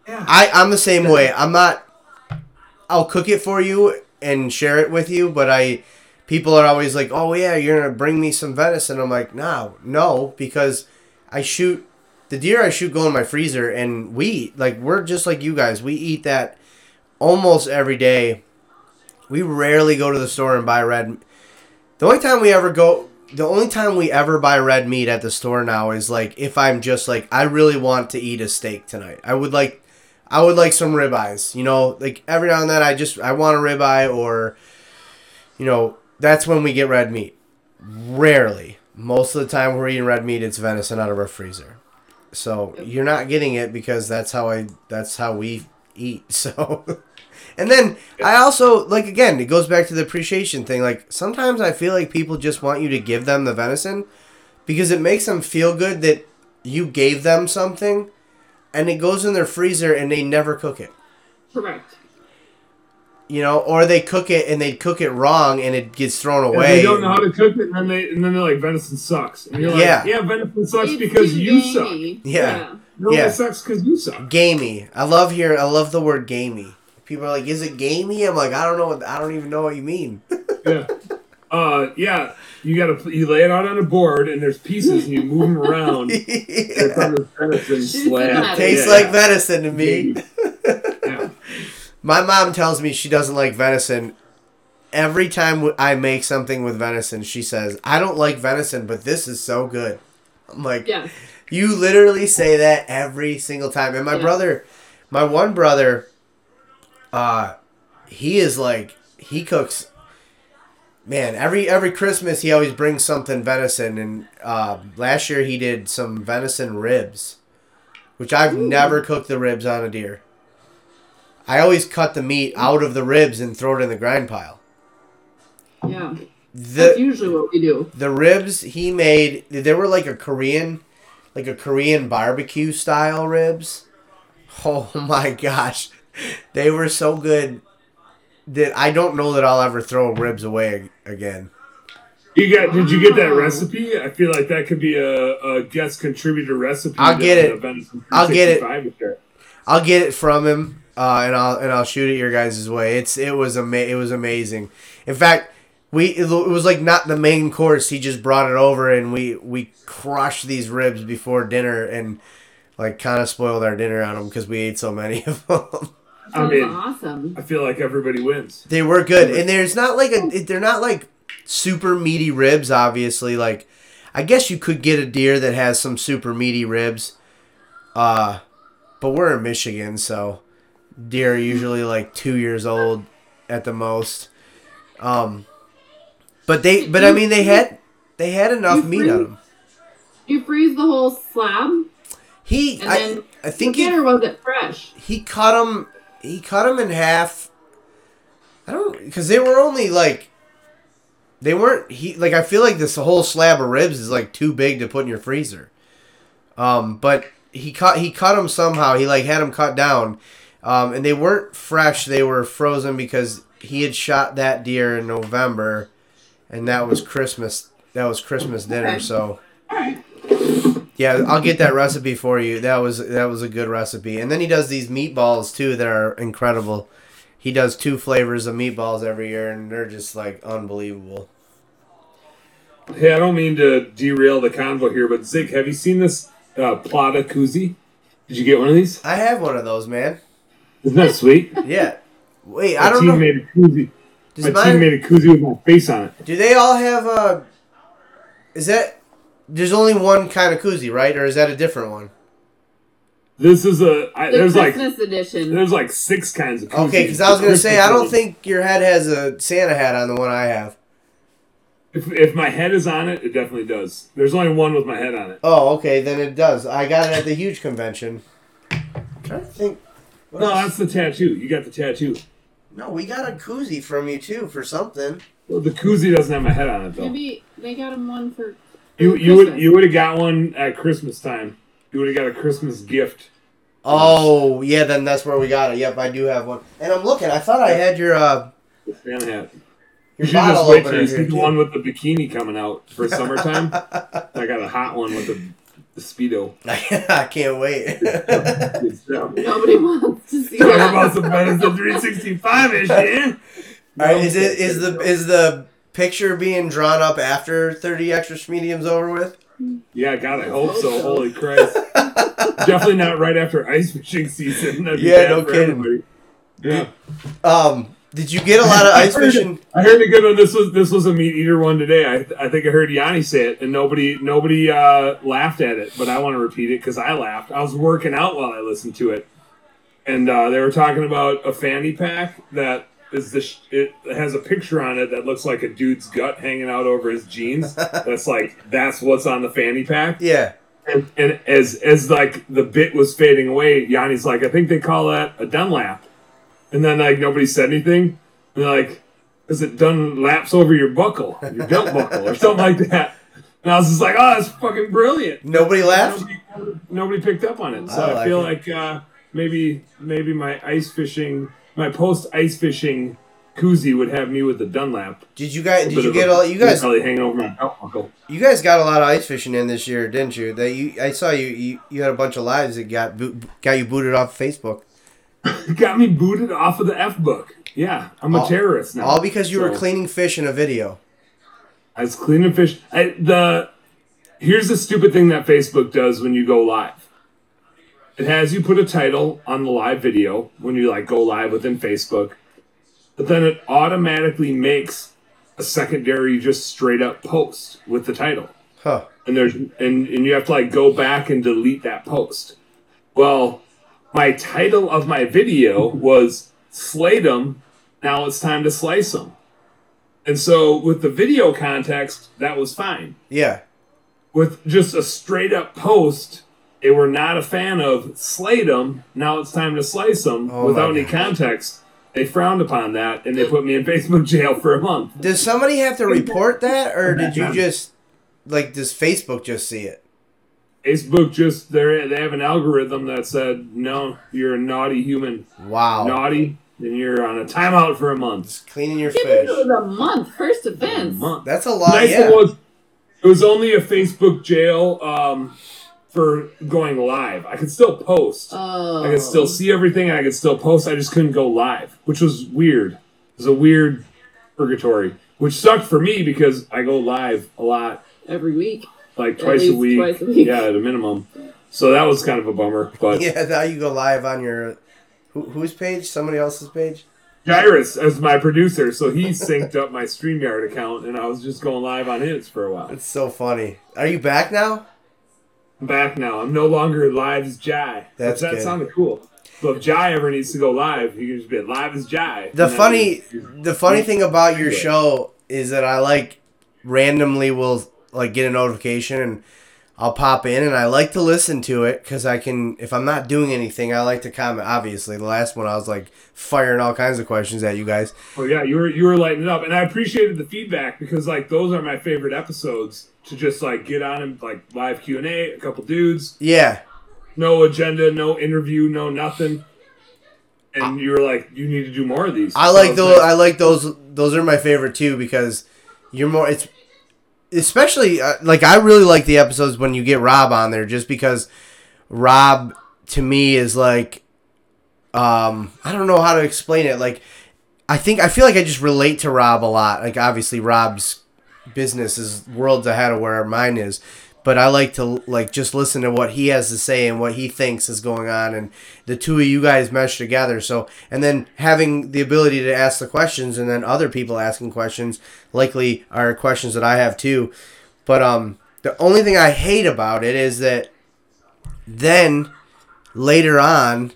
Yeah. I, I'm the same way. I'm not. I'll cook it for you and share it with you, but I. People are always like, "Oh yeah, you're gonna bring me some venison." I'm like, "No, no," because I shoot the deer. I shoot go in my freezer, and we eat. Like we're just like you guys. We eat that almost every day. We rarely go to the store and buy red. The only time we ever go. The only time we ever buy red meat at the store now is, like, if I'm just, like, I really want to eat a steak tonight. I would like I would like some ribeyes, you know? Like, every now and then I just, I want a ribeye or, you know, that's when we get red meat. Rarely. Most of the time we're eating red meat, it's venison out of our freezer. So, you're not getting it because that's how I, that's how we eat, so... And then I also, like, again, it goes back to the appreciation thing. Like, sometimes I feel like people just want you to give them the venison because it makes them feel good that you gave them something, and it goes in their freezer and they never cook it. Correct. You know, or they cook it and they cook it wrong and it gets thrown away. And they don't know how to cook it, and then, they, and then they're like, venison sucks. And you're like, yeah, yeah venison sucks it's because you gamey. Suck. Yeah. yeah. No, yeah. it sucks because you suck. Gamey. I love here. I love the word gamey. People are like, is it gamey? I'm like, I don't know. What, I don't even know what you mean. yeah. Uh, yeah. You got to, you lay it out on a board and there's pieces and you move them around. yeah. It's on the venison slab. It tastes yeah. like venison to me. yeah. My mom tells me she doesn't like venison. Every time I make something with venison, she says, I don't like venison, but this is so good. I'm like, yeah. you literally say that every single time. And my yeah. brother, my one brother, Uh, he is like, he cooks, man, every, every Christmas he always brings something venison. And, uh, last year he did some venison ribs, which I've Ooh. Never cooked the ribs on a deer. I always cut the meat out of the ribs and throw it in the grind pile. Yeah. The, that's usually what we do. The ribs he made, they were like a Korean, like a Korean barbecue style ribs. Oh my gosh. They were so good that I don't know that I'll ever throw ribs away again. You got? Did you get that recipe? I feel like that could be a, a guest contributor recipe. I'll get it. I'll get it. I'll get it from him, uh, and I'll and I'll shoot it your guys' way. It's it was ama- It was amazing. In fact, we it was like not the main course. He just brought it over, and we we crushed these ribs before dinner, and like kind of spoiled our dinner on them because we ate so many of them. I mean, awesome. I feel like everybody wins. They were good, and there's not like a. They're not like. super meaty ribs, obviously. Like, I guess you could get a deer that has some super meaty ribs, uh but we're in Michigan, so deer are usually like two years old at the most. Um but they but I mean they had they had enough meat freeze, on them. You freeze the whole slab. He and I, then I think he, or was it fresh? He cut them. He cut them in half. I don't because they were only like. They weren't he like I feel like this whole slab of ribs is like too big to put in your freezer, um. But he cut he cut them somehow. He like had them cut down, um. And they weren't fresh. They were frozen because he had shot that deer in November, and that was Christmas. That was Christmas dinner. So, yeah, I'll get that recipe for you. That was that was a good recipe. And then he does these meatballs too that are incredible. He does two flavors of meatballs every year, and they're just, like, unbelievable. Hey, I don't mean to derail the convo here, but, Zig, have you seen this uh, Plata koozie? Did you get one of these? I have one of those, man. Isn't that sweet? Yeah. Wait, my I don't know. My team made a koozie. Does my mine... team made a koozie with my face on it. Do they all have a... Is that... There's only one kind of koozie, right? Or is that a different one? This is a I, the there's Christmas like edition. There's like six kinds of koozies. Okay, because I was gonna say I don't think your head has a Santa hat on the one I have. If if my head is on it, it definitely does. There's only one with my head on it. Oh, okay, then it does. I got it at the Huge Convention. I think. No, else? That's the tattoo. You got the tattoo. No, we got a koozie from you too for something. Well, the koozie doesn't have my head on it though. Maybe they got him one for. You you Christmas. would you would have got one at Christmas time. You would have got a Christmas gift. Oh, yeah, then that's where we got it. Yep, I do have one. And I'm looking. I thought I had your uh, fan hat. Your you bottle just wait opener till you see one with the bikini coming out for summertime. I got a hot one with the, the Speedo. I can't wait. Nobody wants to see that. Talk about some Venison three sixty-five ish, man. All right, is, it, is, the, is the picture being drawn up after thirty extra schmedium's over with? Yeah, God, I hope so. Holy Christ. Definitely not right after ice fishing season. That'd yeah, no kidding. Yeah. Um, did you get a lot of ice I fishing? A, I heard a good one. This was this was a Meat Eater one today. I I think I heard Yanni say it, and nobody nobody uh, laughed at it, but I want to repeat it because I laughed. I was working out while I listened to it, and uh, they were talking about a fanny pack that is the sh- it has a picture on it that looks like a dude's gut hanging out over his jeans. That's like that's what's on the fanny pack. Yeah. And, and as as like the bit was fading away, Yanni's like, I think they call that a Dunlap. And then like nobody said anything. And they're like, is it Dunlaps over your buckle, your belt buckle, or something like that? And I was just like, oh, that's fucking brilliant. Nobody laughed. Nobody, nobody picked up on it. So I, like I feel it. like uh, maybe maybe my ice fishing. My post ice fishing koozie would have me with the Dunlap. Did you guys? Did you get all? You guys probably hanging over my uncle. You guys got a lot of ice fishing in this year, didn't you? That you, I saw you. You, you had a bunch of lives that got got you booted off Facebook. Got me booted off of the F book. Yeah, I'm a all, terrorist now. All because you so. were cleaning fish in a video. I was cleaning fish. I, the here's the stupid thing that Facebook does when you go live. It has you put a title on the live video when you like go live within Facebook, but then it automatically makes a secondary just straight up post with the title. Huh. And there's and, and you have to like go back and delete that post. Well, my title of my video was Slate 'em, now it's time to slice 'em. And so with the video context, that was fine. Yeah. With just a straight up post. They were not a fan of slate them. Now it's time to slice them oh without any context. They frowned upon that, and they put me in Facebook jail for a month. Does somebody have to report that, or did you just, like, does Facebook just see it? Facebook just they they have an algorithm that said, no, you're a naughty human. Wow. Naughty, then you're on a timeout for a month. Just cleaning your fish. It was a month, first offense. A month. That's a lot. Nice yeah. It was, it was only a Facebook jail um, for going live. I could still post. Oh. I could still see everything. I could still post. I just couldn't go live, which was weird. It was a weird purgatory, which sucked for me because I go live a lot. Every week. Like twice a week. twice a week. Yeah, at a minimum. So that was kind of a bummer. But yeah, now you go live on your who, whose page? Somebody else's page? Gyrus as my producer, so he synced up my StreamYard account, and I was just going live on his for a while. It's so funny. Are you back now? I'm back now. I'm no longer live as Jai. That's that good. Sounded cool. So if Jai ever needs to go live, he can just be live as Jai. The funny, was, the funny thing about your show is that I like randomly will. Like get a notification and I'll pop in and I like to listen to it because I can, if I'm not doing anything, I like to comment. Obviously, the last one I was like firing all kinds of questions at you guys. Oh yeah, you were you were lighting it up, and I appreciated the feedback because like those are my favorite episodes to just like get on and like live Q and A, a couple dudes. Yeah. No agenda, no interview, no nothing. And I, you were like, you need to do more of these. I like those. Like, I like those. Those are my favorite too because you're more. It's. Especially, uh, like, I really like the episodes when you get Rob on there just because Rob, to me, is like, um, I don't know how to explain it. Like, I think, I feel like I just relate to Rob a lot. Like, obviously, Rob's business is worlds ahead of where mine is. But I like to, like, just listen to what he has to say and what he thinks is going on. And the two of you guys mesh together. So, and then having the ability to ask the questions and then other people asking questions likely are questions that I have too. But um, the only thing I hate about it is that then later on,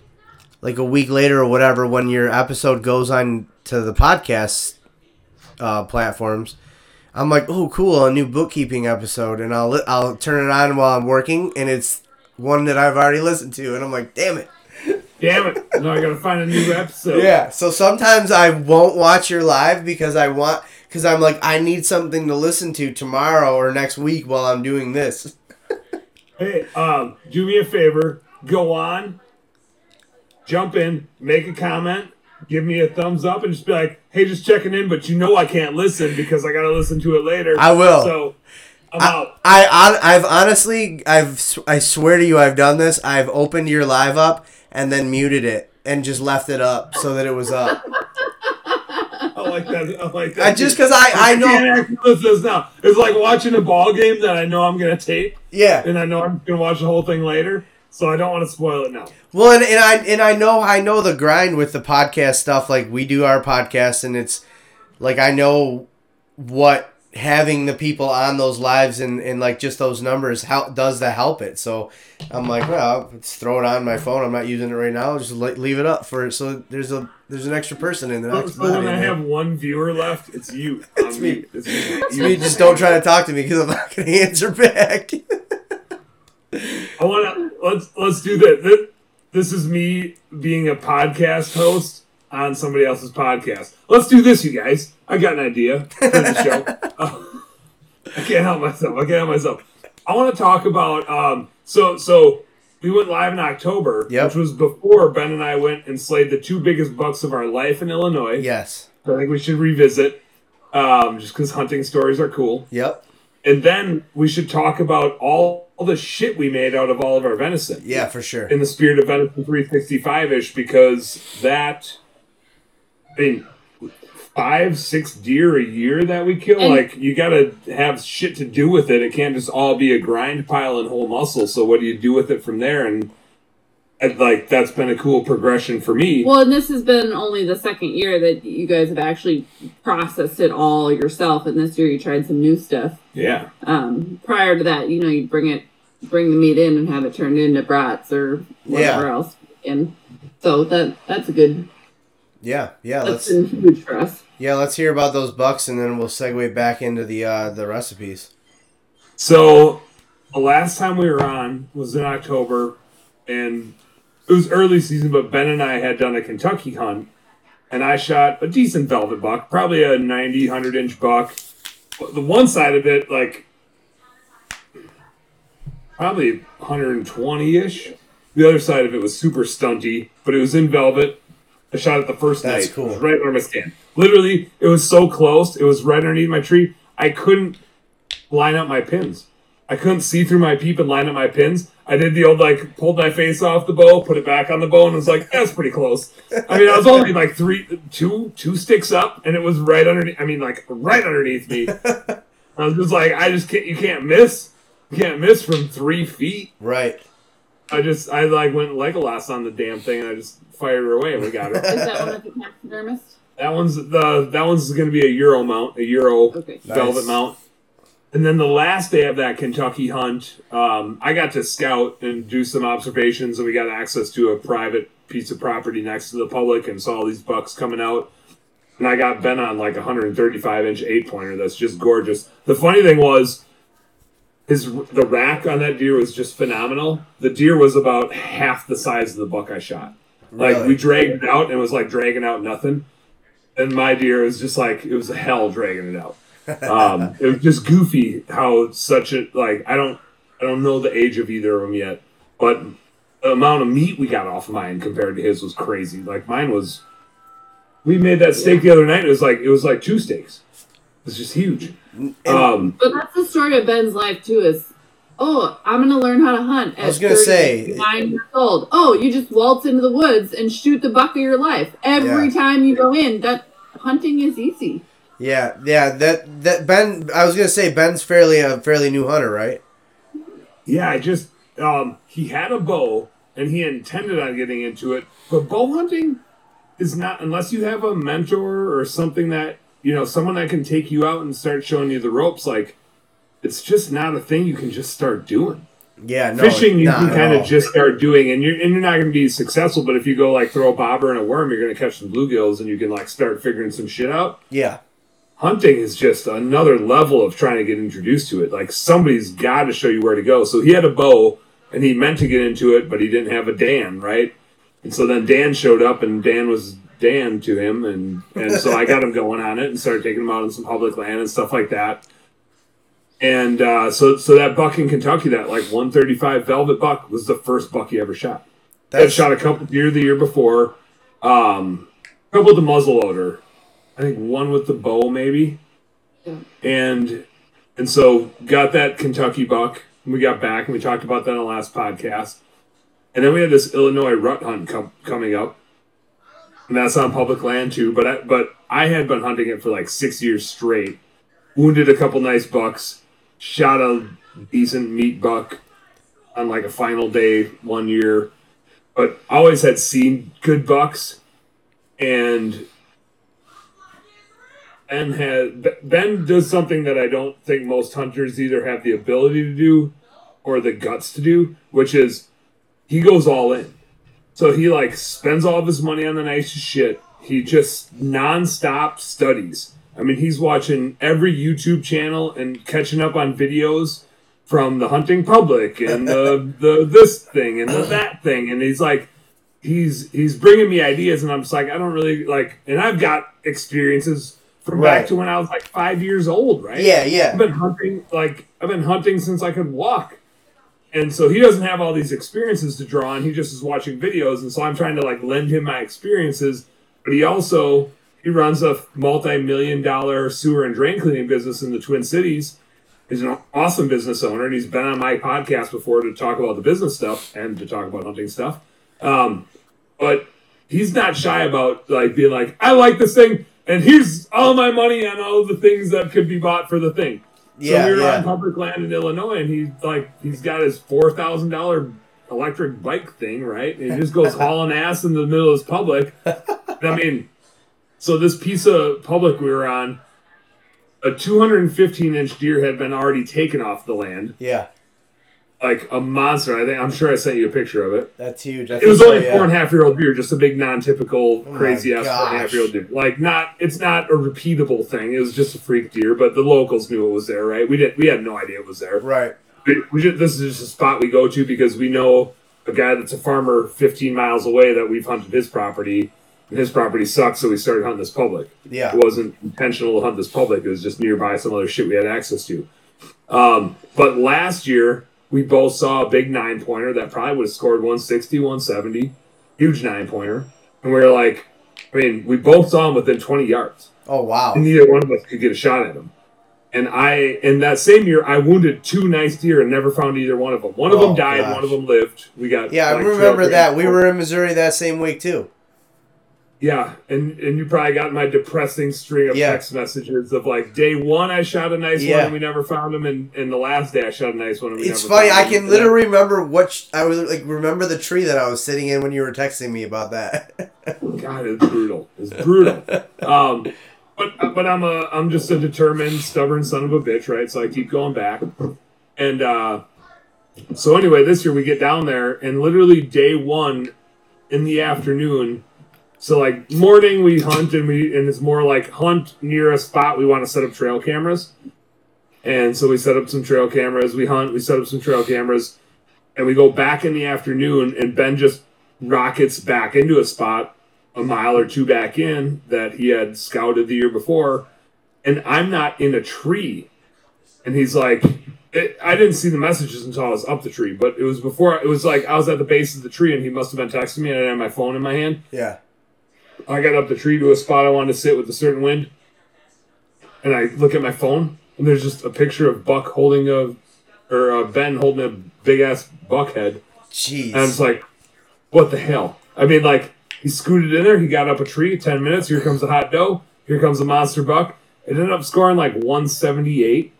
like a week later or whatever, when your episode goes on to the podcast uh, platforms, I'm like, oh, cool, a new bookkeeping episode, and I'll li- I'll turn it on while I'm working, and it's one that I've already listened to, and I'm like, damn it. Damn it. Now I got to find a new episode. Yeah, so sometimes I won't watch your live because I want, because I'm like, I need something to listen to tomorrow or next week while I'm doing this. Hey, um, do me a favor. Go on, jump in, make a comment. Give me a thumbs up and just be like, hey, just checking in, but you know I can't listen because I got to listen to it later. I will. So I'm I, out. I, I, I've honestly, I've, I swear to you, I've done this. I've opened your live up and then muted it and just left it up so that it was up. I like that. I like that. I just because I, I, I know. Can't actually listen to this now. It's like watching a ball game that I know I'm going to tape. Yeah. And I know I'm going to watch the whole thing later. So I don't want to spoil it now. Well, and, and I and I know I know the grind with the podcast stuff. Like we do our podcast, and it's like I know what having the people on those lives and, and like just those numbers how does that help it. So I'm like, well, let's throw it on my phone. I'm not using it right now. I'll just leave it up for so there's a there's an extra person in there. So, so when I have one viewer left, it's you. It's me. me. It's me. It's you me. Just don't try to talk to me because I'm not going to answer back. I want to let's let's do that. This, this is me being a podcast host on somebody else's podcast. Let's do this, you guys. I got an idea for the show. uh, I can't help myself. I can't help myself. I want to talk about um. So so we went live in October, yep. Which was before Ben and I went and slayed the two biggest bucks of our life in Illinois. Yes, I think we should revisit. Um, just because hunting stories are cool. Yep. And then we should talk about all. all the shit we made out of all of our venison. Yeah, for sure. In the spirit of Venison three sixty-five ish, because that, I mean, five, six deer a year that we kill, and like, you gotta have shit to do with it. It can't just all be a grind pile and whole muscle, so what do you do with it from there? And, and like, that's been a cool progression for me. Well, and this has been only the second year that you guys have actually processed it all yourself, and this year you tried some new stuff. Yeah. Um, prior to that, you know, you bring it, bring the meat in and have it turned into brats or whatever yeah. else. And so that that's a good. Yeah, yeah. That's let's, been huge for us. Yeah, let's hear about those bucks, and then we'll segue back into the uh, the recipes. So the last time we were on was in October, and it was early season, but Ben and I had done a Kentucky hunt, and I shot a decent velvet buck, probably a ninety, one hundred inch buck. The one side of it, like, probably one hundred twenty ish. The other side of it was super stunty, but it was in velvet. I shot it the first night. That's cool. It was right under my stand. Literally, it was so close. It was right underneath my tree. I couldn't line up my pins. I couldn't see through my peep and line up my pins. I did the old, like, pulled my face off the bow, put it back on the bow, and was like, that's pretty close. I mean, I was only, like, three, two, two sticks up, and it was right underneath, I mean, like, right underneath me. I was just like, I just can't, you can't miss. You can't miss from three feet. Right. I just, I, like, went Legolas on the damn thing, and I just fired her away, and we got her. Is that one of the taxidermist? That one's, the, that one's going to be a Euro mount, a Euro okay. velvet nice. mount. And then the last day of that Kentucky hunt, um, I got to scout and do some observations, and we got access to a private piece of property next to the public and saw all these bucks coming out. And I got Ben on like a one thirty-five inch eight pointer that's just gorgeous. The funny thing was, his the rack on that deer was just phenomenal. The deer was about half the size of the buck I shot. Like really? We dragged it out and it was like dragging out nothing. And my deer was just like, it was hell dragging it out. um, it was just goofy how such a, like, I don't I don't know the age of either of them yet, but the amount of meat we got off mine compared to his was crazy. Like mine was, we made that steak the other night. It was like it was like two steaks. It was just huge. Um, but that's the story of Ben's life too. Is oh, I'm gonna learn how to hunt. At I was gonna say nine years old. Oh, you just waltz into the woods and shoot the buck of your life every yeah. time you go in. That hunting is easy. Yeah, yeah, that that Ben. I was gonna say Ben's fairly a fairly new hunter, right? Yeah, I just um, he had a bow and he intended on getting into it, but bow hunting is not unless you have a mentor or something that you know someone that can take you out and start showing you the ropes. Like it's just not a thing you can just start doing. Yeah, no, fishing you can kind of just start doing, and you're and you're not gonna be successful. But if you go like throw a bobber and a worm, you're gonna catch some bluegills and you can like start figuring some shit out. Yeah. Hunting is just another level of trying to get introduced to it. Like, somebody's got to show you where to go. So he had a bow, and he meant to get into it, but he didn't have a Dan, right? And so then Dan showed up, and Dan was Dan to him. And, and so I got him going on it and started taking him out on some public land and stuff like that. And uh, so so that buck in Kentucky, that, like, one thirty-five velvet buck was the first buck he ever shot. That's... I shot a couple deer the year before. Um, a couple with the muzzleloader. I think one with the bow, maybe. Yeah. And and so got that Kentucky buck. We got back, and we talked about that on the last podcast. And then we had this Illinois rut hunt com- coming up. And that's on public land, too. But I, but I had been hunting it for like six years straight. Wounded a couple nice bucks. Shot a decent meat buck on like a final day one year. But always had seen good bucks. And... Ben has Ben does something that I don't think most hunters either have the ability to do or the guts to do, which is he goes all in. So he like spends all of his money on the nicest shit. He just nonstop studies. I mean, he's watching every YouTube channel and catching up on videos from the hunting public and the the this thing and the that thing, and he's like. He's he's bringing me ideas, and I'm just like I don't really like, and I've got experiences. From right. back to when I was like five years old, right? Yeah, yeah. I've been hunting like I've been hunting since I could walk, and so he doesn't have all these experiences to draw on. He just is watching videos, and so I'm trying to like lend him my experiences. But he also he runs a multi-million dollar sewer and drain cleaning business in the Twin Cities. He's an awesome business owner, and he's been on my podcast before to talk about the business stuff and to talk about hunting stuff. Um, but he's not shy about like being like, I like this thing. And here's all my money on all the things that could be bought for the thing. Yeah, so we were yeah. on public land in Illinois, and he's like, he's got his four thousand dollar electric bike thing, right? And he just goes hauling ass in the middle of his public. And I mean, so this piece of public we were on, a two hundred and fifteen inch deer had been already taken off the land. Yeah, like a monster. I think I'm sure I sent you a picture of it. That's huge. That's it was only a four yeah. and a half year old deer, just a big non-typical oh crazy ass four and a half year old deer. Like not, it's not a repeatable thing. It was just a freak deer, but the locals knew it was there, right? We didn't. We had no idea it was there, right? We, we just, this is just a spot we go to because we know a guy that's a farmer fifteen miles away that we've hunted his property, and his property sucks, so we started hunting this public. Yeah, it wasn't intentional to hunt this public. It was just nearby some other shit we had access to. Um, but last year. we both saw a big nine-pointer that probably would have scored one sixty, one seventy, huge nine-pointer. And we were like, I mean, we both saw him within twenty yards. Oh, wow. And neither one of us could get a shot at him. And I, in that same year, I wounded two nice deer and never found either one of them. One of oh, them died, gosh. one of them lived. We got Yeah, like, I remember that. We were in Missouri that same week, too. Yeah, and, and you probably got my depressing string of yeah. text messages of, like, day one I shot a nice yeah. one and we never found him, and, and the last day I shot a nice one and we it's never funny, found him. It's funny, I can literally remember what sh- I was, like, remember the tree that I was sitting in when you were texting me about that. God, it's brutal. It's brutal. Um, but but I'm a I'm just a determined, stubborn son of a bitch, right? So I keep going back. And uh, so anyway, this year we get down there, and literally day one in the afternoon, so like morning we hunt and we and it's more like hunt near a spot we want to set up trail cameras. And so we set up some trail cameras, we hunt, we set up some trail cameras, and we go back in the afternoon, and Ben just rockets back into a spot a mile or two back in that he had scouted the year before, and I'm not in a tree. And he's like, it, I didn't see the messages until I was up the tree, but it was before, it was like I was at the base of the tree and he must have been texting me and I had my phone in my hand. Yeah. I got up the tree to a spot I wanted to sit with a certain wind, and I look at my phone, and there's just a picture of Buck holding a, or a Ben holding a big-ass buck head. Jeez. And I was like, what the hell? I mean, like, he scooted in there, he got up a tree, ten minutes, here comes a hot doe, here comes a monster buck. It ended up scoring like one seventy-eight,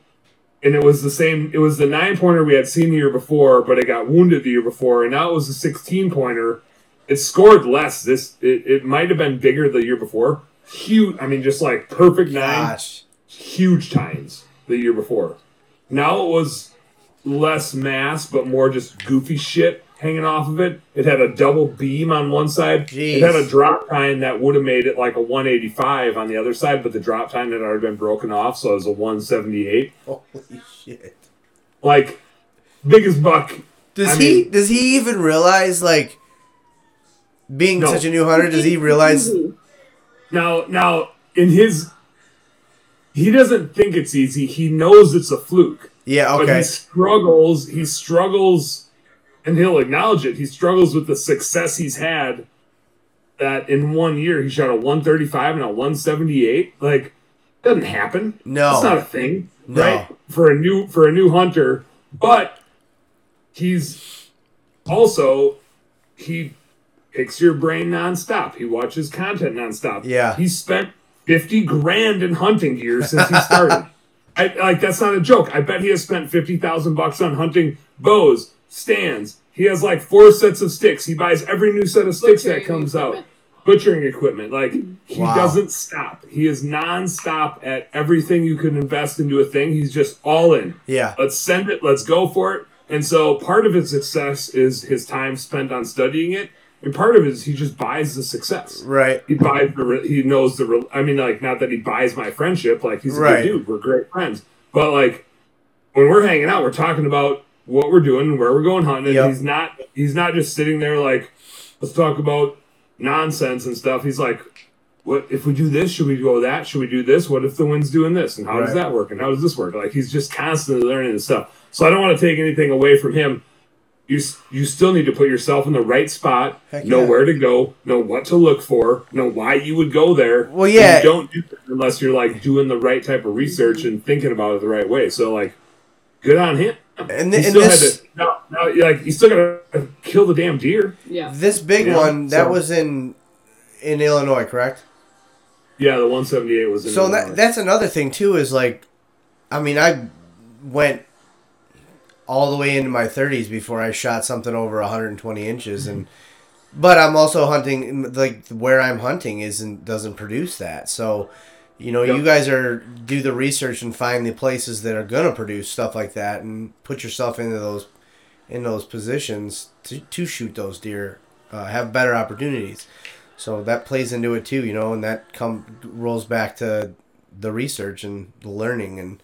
and it was the same, it was the nine-pointer we had seen the year before, but it got wounded the year before, and now it was a sixteen-pointer. It scored less. This it, it might have been bigger the year before. Huge. I mean, just like perfect nine. Gosh. Huge tines the year before. Now it was less mass, but more just goofy shit hanging off of it. It had a double beam on one side. Jeez. It had a drop tine that would have made it like a one eighty-five on the other side, but the drop tine had already been broken off, so it was a one seventy-eight. Holy shit! Like biggest buck. Does I he? Mean, does he even realize like? Being no. such a new hunter, does he realize? Now, now in his, he doesn't think it's easy. He knows it's a fluke. Yeah, okay. But he struggles. He struggles, and he'll acknowledge it. He struggles with the success he's had. That in one year he shot a one thirty-five and a one seventy-eight. Like, doesn't happen. No, it's not a thing, no. right? For a new for a new hunter, but he's also he. Picks your brain nonstop. He watches content nonstop. Yeah. He spent fifty grand in hunting gear since he started. I, like, that's not a joke. I bet he has spent fifty thousand bucks on hunting bows, stands. He has like four sets of sticks. He buys every new set of sticks butchering that comes equipment. out. Butchering equipment. Like, he wow. doesn't stop. He is nonstop at everything you can invest into a thing. He's just all in. Yeah. Let's send it. Let's go for it. And so part of his success is his time spent on studying it. And part of it is he just buys the success. Right. He buys the, he knows the, I mean, like, not that he buys my friendship. Like, he's a right. good dude. We're great friends. But, like, when we're hanging out, we're talking about what we're doing and where we're going hunting. And yep. he's not, he's not just sitting there like, let's talk about nonsense and stuff. He's like, what if we do this? Should we go that? Should we do this? What if the wind's doing this? And how right. does that work? And how does this work? Like, he's just constantly learning this stuff. So I don't want to take anything away from him. You you still need to put yourself in the right spot, Heck know yeah. where to go, know what to look for, know why you would go there. Well, yeah. You don't do it unless you're, like, doing the right type of research and thinking about it the right way. So, like, good on him. And, the, you, still and this, had to, no, no, like, you still got to kill the damn deer. Yeah. This big you know? one, that so, was in in Illinois, correct? Yeah, the one seventy-eight was in so Illinois. So that, that's another thing, too, is, like, I mean, I went all the way into my thirties before I shot something over one hundred twenty inches, and but I'm also hunting like where I'm hunting isn't doesn't produce that. So, you know, yep. you guys are do the research and find the places that are gonna produce stuff like that, and put yourself into those in those positions to to shoot those deer, uh, have better opportunities. So that plays into it too, you know, and that come rolls back to the research and the learning and.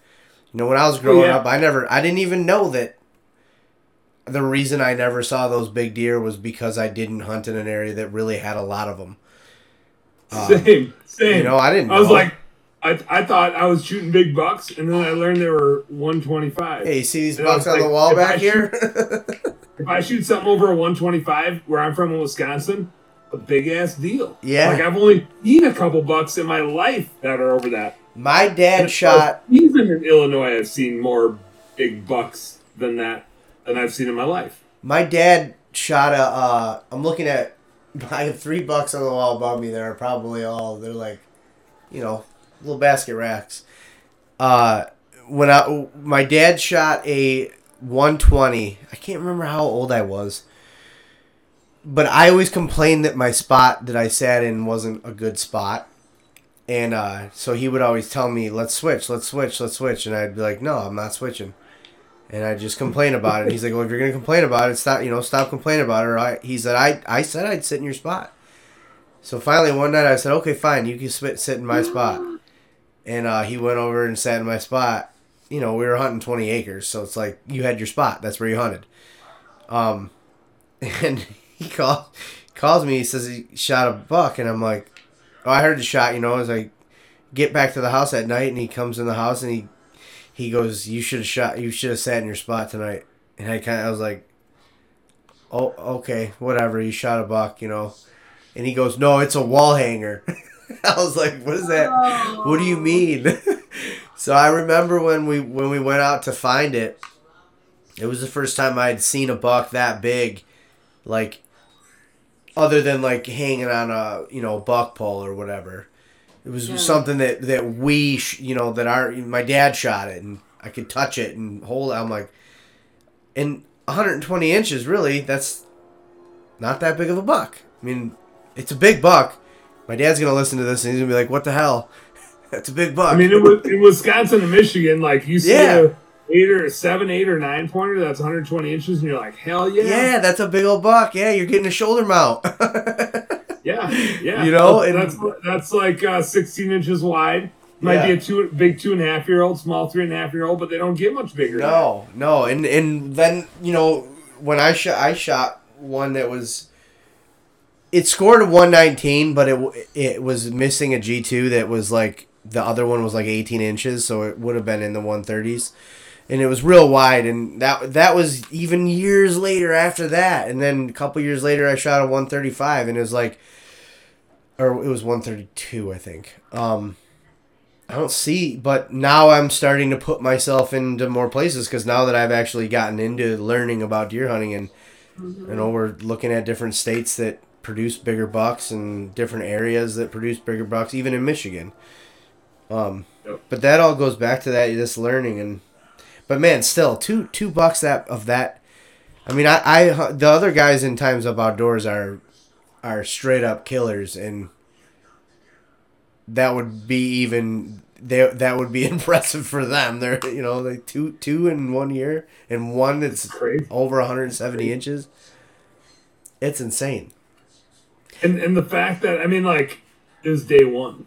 You know, when I was growing yeah. up, I never, I didn't even know that the reason I never saw those big deer was because I didn't hunt in an area that really had a lot of them. Um, same, same. You know, I didn't know. I was like, I I thought I was shooting big bucks, and then I learned they were one twenty-five. Hey, you see these and bucks on like, the wall back shoot, here? If I shoot something over a one twenty-five, where I'm from in Wisconsin, a big-ass deal. Yeah. Like, I've only seen a couple bucks in my life that are over that. My dad and shot... Like, even in Illinois, I've seen more big bucks than that than I've seen in my life. My dad shot a... Uh, I'm looking at... I have three bucks on the wall above me that are probably all... They're like, you know... Little basket racks. Uh, when I my dad shot a one twenty. I can't remember how old I was, but I always complained that my spot that I sat in wasn't a good spot, and uh, so he would always tell me, "Let's switch, let's switch, let's switch," and I'd be like, "No, I'm not switching," and I'd just complain about it. And he's like, "Well, if you're gonna complain about it, stop. You know, stop complaining about it." Or I, he said, "I I said I'd sit in your spot." So finally one night I said, "Okay, fine, you can sit in my spot." And uh, he went over and sat in my spot. You know, we were hunting twenty acres, so it's like you had your spot. That's where you hunted. Um, and he called, calls me. He says he shot a buck, and I'm like, "Oh, I heard the shot." You know, as I get back to the house at night, and he comes in the house, and he he goes, "You should have shot. You should have sat in your spot tonight." And I kind of I was like, "Oh, okay, whatever. You shot a buck, you know." And he goes, "No, it's a wall hanger." I was like, "What is that? What do you mean?" So I remember when we when we went out to find it, it was the first time I had seen a buck that big, like, other than like hanging on a you know buck pole or whatever. It was yeah. something that that we sh- you know that our my dad shot it and I could touch it and hold it. I'm like, and one hundred twenty inches really that's not that big of a buck. I mean, it's a big buck. My dad's going to listen to this, and he's going to be like, what the hell? That's a big buck. I mean, it was, in Wisconsin and Michigan, like, you see yeah. a eight or a seven, eight, or nine-pointer that's one hundred twenty inches, and you're like, hell yeah. Yeah, that's a big old buck. Yeah, you're getting a shoulder mount. yeah, yeah. You know? And that's, that's like uh, sixteen inches wide. Might yeah. be a two, big two-and-a-half-year-old, small three-and-a-half-year-old, but they don't get much bigger. No, no. And and then, you know, when I shot, I shot one that was... It scored a one nineteen, but it it was missing a G two that was like, the other one was like eighteen inches, so it would have been in the one thirties. And it was real wide, and that that was even years later after that. And then a couple years later, I shot a one thirty-five, and it was like, or it was one thirty-two, I think. Um, I don't see, but now I'm starting to put myself into more places, because now that I've actually gotten into learning about deer hunting, and you know, we're looking at different states that produce bigger bucks and different areas that produce bigger bucks, even in Michigan. Um, yep. But that all goes back to that, this learning. And but man, still two two bucks that of that. I mean, I, I the other guys in Times Up Outdoors are are straight up killers, and that would be even they that would be impressive for them. They're you know like two two in one year, and one that's Great. over one hundred seventy inches. It's insane. And and the fact that, I mean, like, it was day one.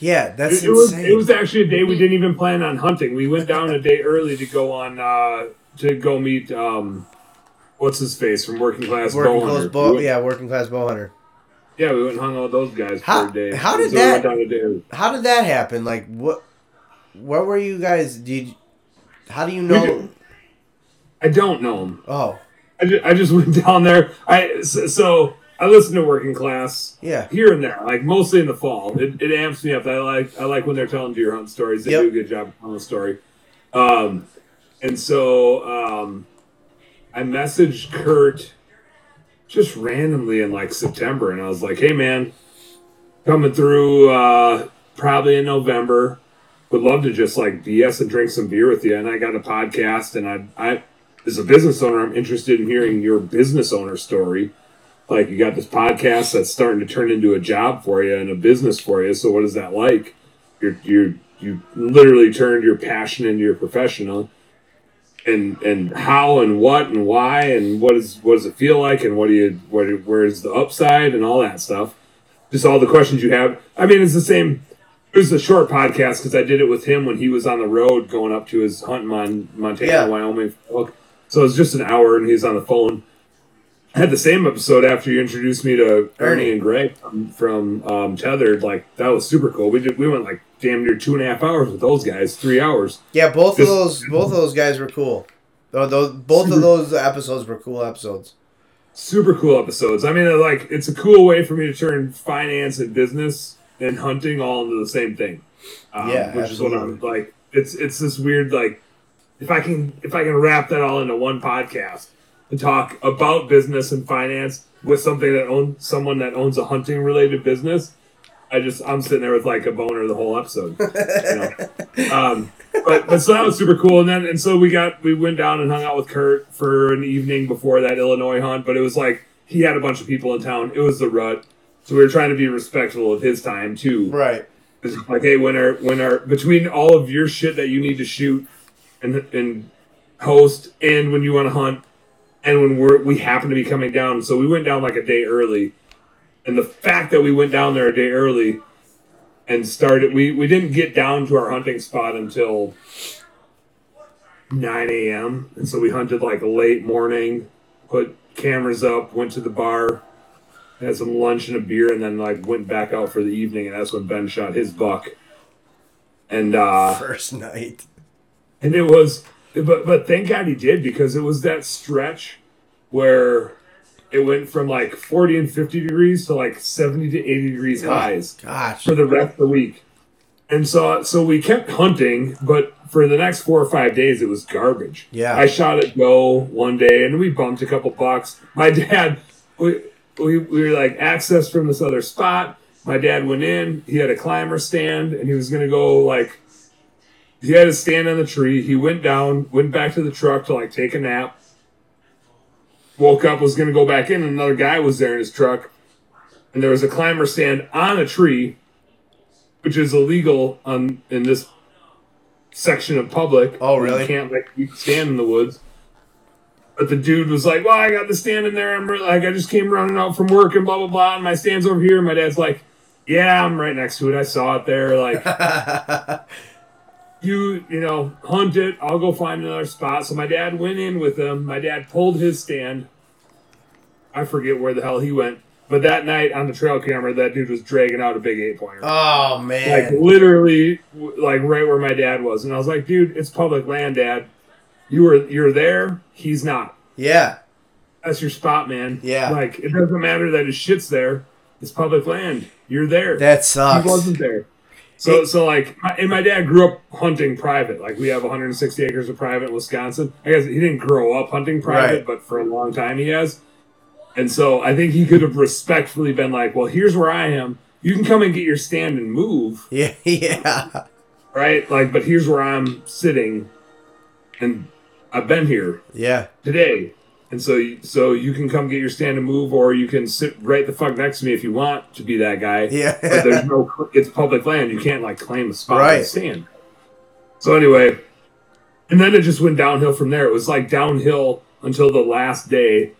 Yeah, that's it, it insane. Was, it was actually a day we didn't even plan on hunting. We went down a day early to go on, uh, to go meet, um, what's his face from Working Class Working Bowhunter. Bo- we yeah, Working Class Bowhunter. Yeah, we went and hung out with those guys how, for a day. How did so that, we went down how did that happen? Like, what, what were you guys, did, how do you know? Do, I don't know him. Oh. I just, I just went down there. I, so, so I listen to Working Class yeah. here and there, like mostly in the fall. It, it amps me up. I like I like when they're telling deer hunt stories. They yep. do a good job of telling the story. Um, and so um, I messaged Kurt just randomly in like September, and I was like, hey, man, coming through uh, probably in November. Would love to just like B S and drink some beer with you. And I got a podcast, and I, I as a business owner, I'm interested in hearing your business owner story. Like, you got this podcast that's starting to turn into a job for you and a business for you. So what is that like? You you you literally turned your passion into your professional, and and how and what and why and what is what does it feel like and what do you what where's the upside and all that stuff. Just all the questions you have. I mean, it's the same. It was a short podcast because I did it with him when he was on the road going up to his hunt in Montana, yeah. Wyoming. So it was just an hour, and he's on the phone. had the same episode after you introduced me to Ernie and Greg from, from um, Tethered. Like, that was super cool. We did, we went like damn near two and a half hours with those guys, three hours. Yeah, both Just, of those both of those guys were cool. Those, both super, of those episodes were cool episodes. Super cool episodes. I mean, like, it's a cool way for me to turn finance and business and hunting all into the same thing. Um, yeah, which absolutely. is what I'm like. It's it's this weird like, if I can if I can wrap that all into one podcast. And talk about business and finance with something that owns someone that owns a hunting related business. I just I'm sitting there with like a boner the whole episode. You know? um, but but so that was super cool. And then and so we got we went down and hung out with Kurt for an evening before that Illinois hunt. But it was like he had a bunch of people in town. It was the rut, so we were trying to be respectful of his time too. Right. It's like, hey, when are when are between all of your shit that you need to shoot and and host and when you want to hunt. And when we're, we happen to be coming down, so we went down like a day early. And the fact that we went down there a day early and started, we, we didn't get down to our hunting spot until nine a.m. And so we hunted like late morning, put cameras up, went to the bar, had some lunch and a beer, and then like went back out for the evening. And that's when Ben shot his buck. And uh, first night. And it was... But but thank God he did, because it was that stretch where it went from like forty and fifty degrees to like seventy to eighty degrees oh, highs gosh. for the rest of the week. And so so we kept hunting, but for the next four or five days it was garbage. Yeah, I shot at Go one day and we bumped a couple bucks. My dad, we we we were like access from this other spot. My dad went in. He had a climber stand and he was gonna go like. He had to stand on the tree. He went down, went back to the truck to, like, take a nap. Woke up, was going to go back in, and another guy was there in his truck. And there was a climber stand on a tree, which is illegal on in this section of public. Oh, really? You can't, like, you can stand in the woods. But the dude was like, well, I got the stand in there. I'm re- like, I just came running out from work and blah, blah, blah, and my stand's over here. And my dad's like, yeah, I'm right next to it. I saw it there. Like... You, you know, hunt it. I'll go find another spot. So my dad went in with him. My dad pulled his stand. I forget where the hell he went. But that night on the trail camera, that dude was dragging out a big eight-pointer. Oh, man. Like, literally, like, right where my dad was. And I was like, dude, it's public land, Dad. You were, you're there. He's not. Yeah. That's your spot, man. Yeah. Like, it doesn't matter that his shit's there. It's public land. You're there. That sucks. He wasn't there. So, so like, and my dad grew up hunting private. Like, we have one hundred sixty acres of private in Wisconsin. I guess he didn't grow up hunting private, right. But for a long time he has. And so I think he could have respectfully been like, well, here's where I am. You can come and get your stand and move. Yeah. yeah. Right? Like, but here's where I'm sitting, and I've been here yeah. today. And so, so you can come get your stand and move, or you can sit right the fuck next to me if you want to be that guy. Yeah. But there's no, it's public land. You can't like claim a spot right. on the stand. So anyway, and then it just went downhill from there. It was like downhill until the last day.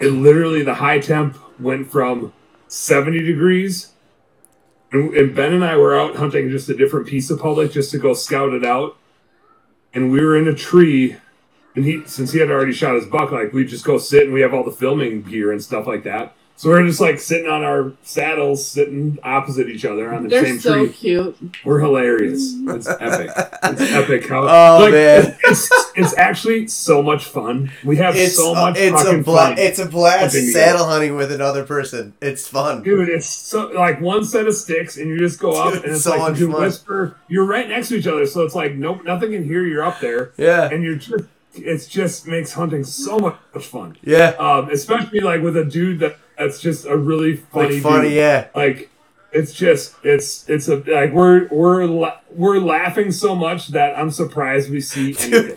It literally, the high temp went from seventy degrees. And, and Ben and I were out hunting just a different piece of public just to go scout it out. And we were in a tree. And he, since he had already shot his buck, like, we just go sit and we have all the filming gear and stuff like that. So we're just like sitting on our saddles, sitting opposite each other on the They're same so tree. They're so cute. We're hilarious. It's epic. It's epic. How, oh like, man, it's, it's actually so much fun. We have it's, so much uh, it's fucking a bla- fun. It's a blast saddle hunting with another person. It's fun, dude. It's so like one set of sticks, and you just go up, dude, and it's so like you whisper. You're right next to each other, so it's like nope, nothing in here. You're up there, yeah, and you're just. It just makes hunting so much fun. Yeah. Um, especially like with a dude that, that's just a really funny like funny, dude. Yeah. Like it's just it's it's a like we're we're la- we're laughing so much that I'm surprised we see anything. Dude,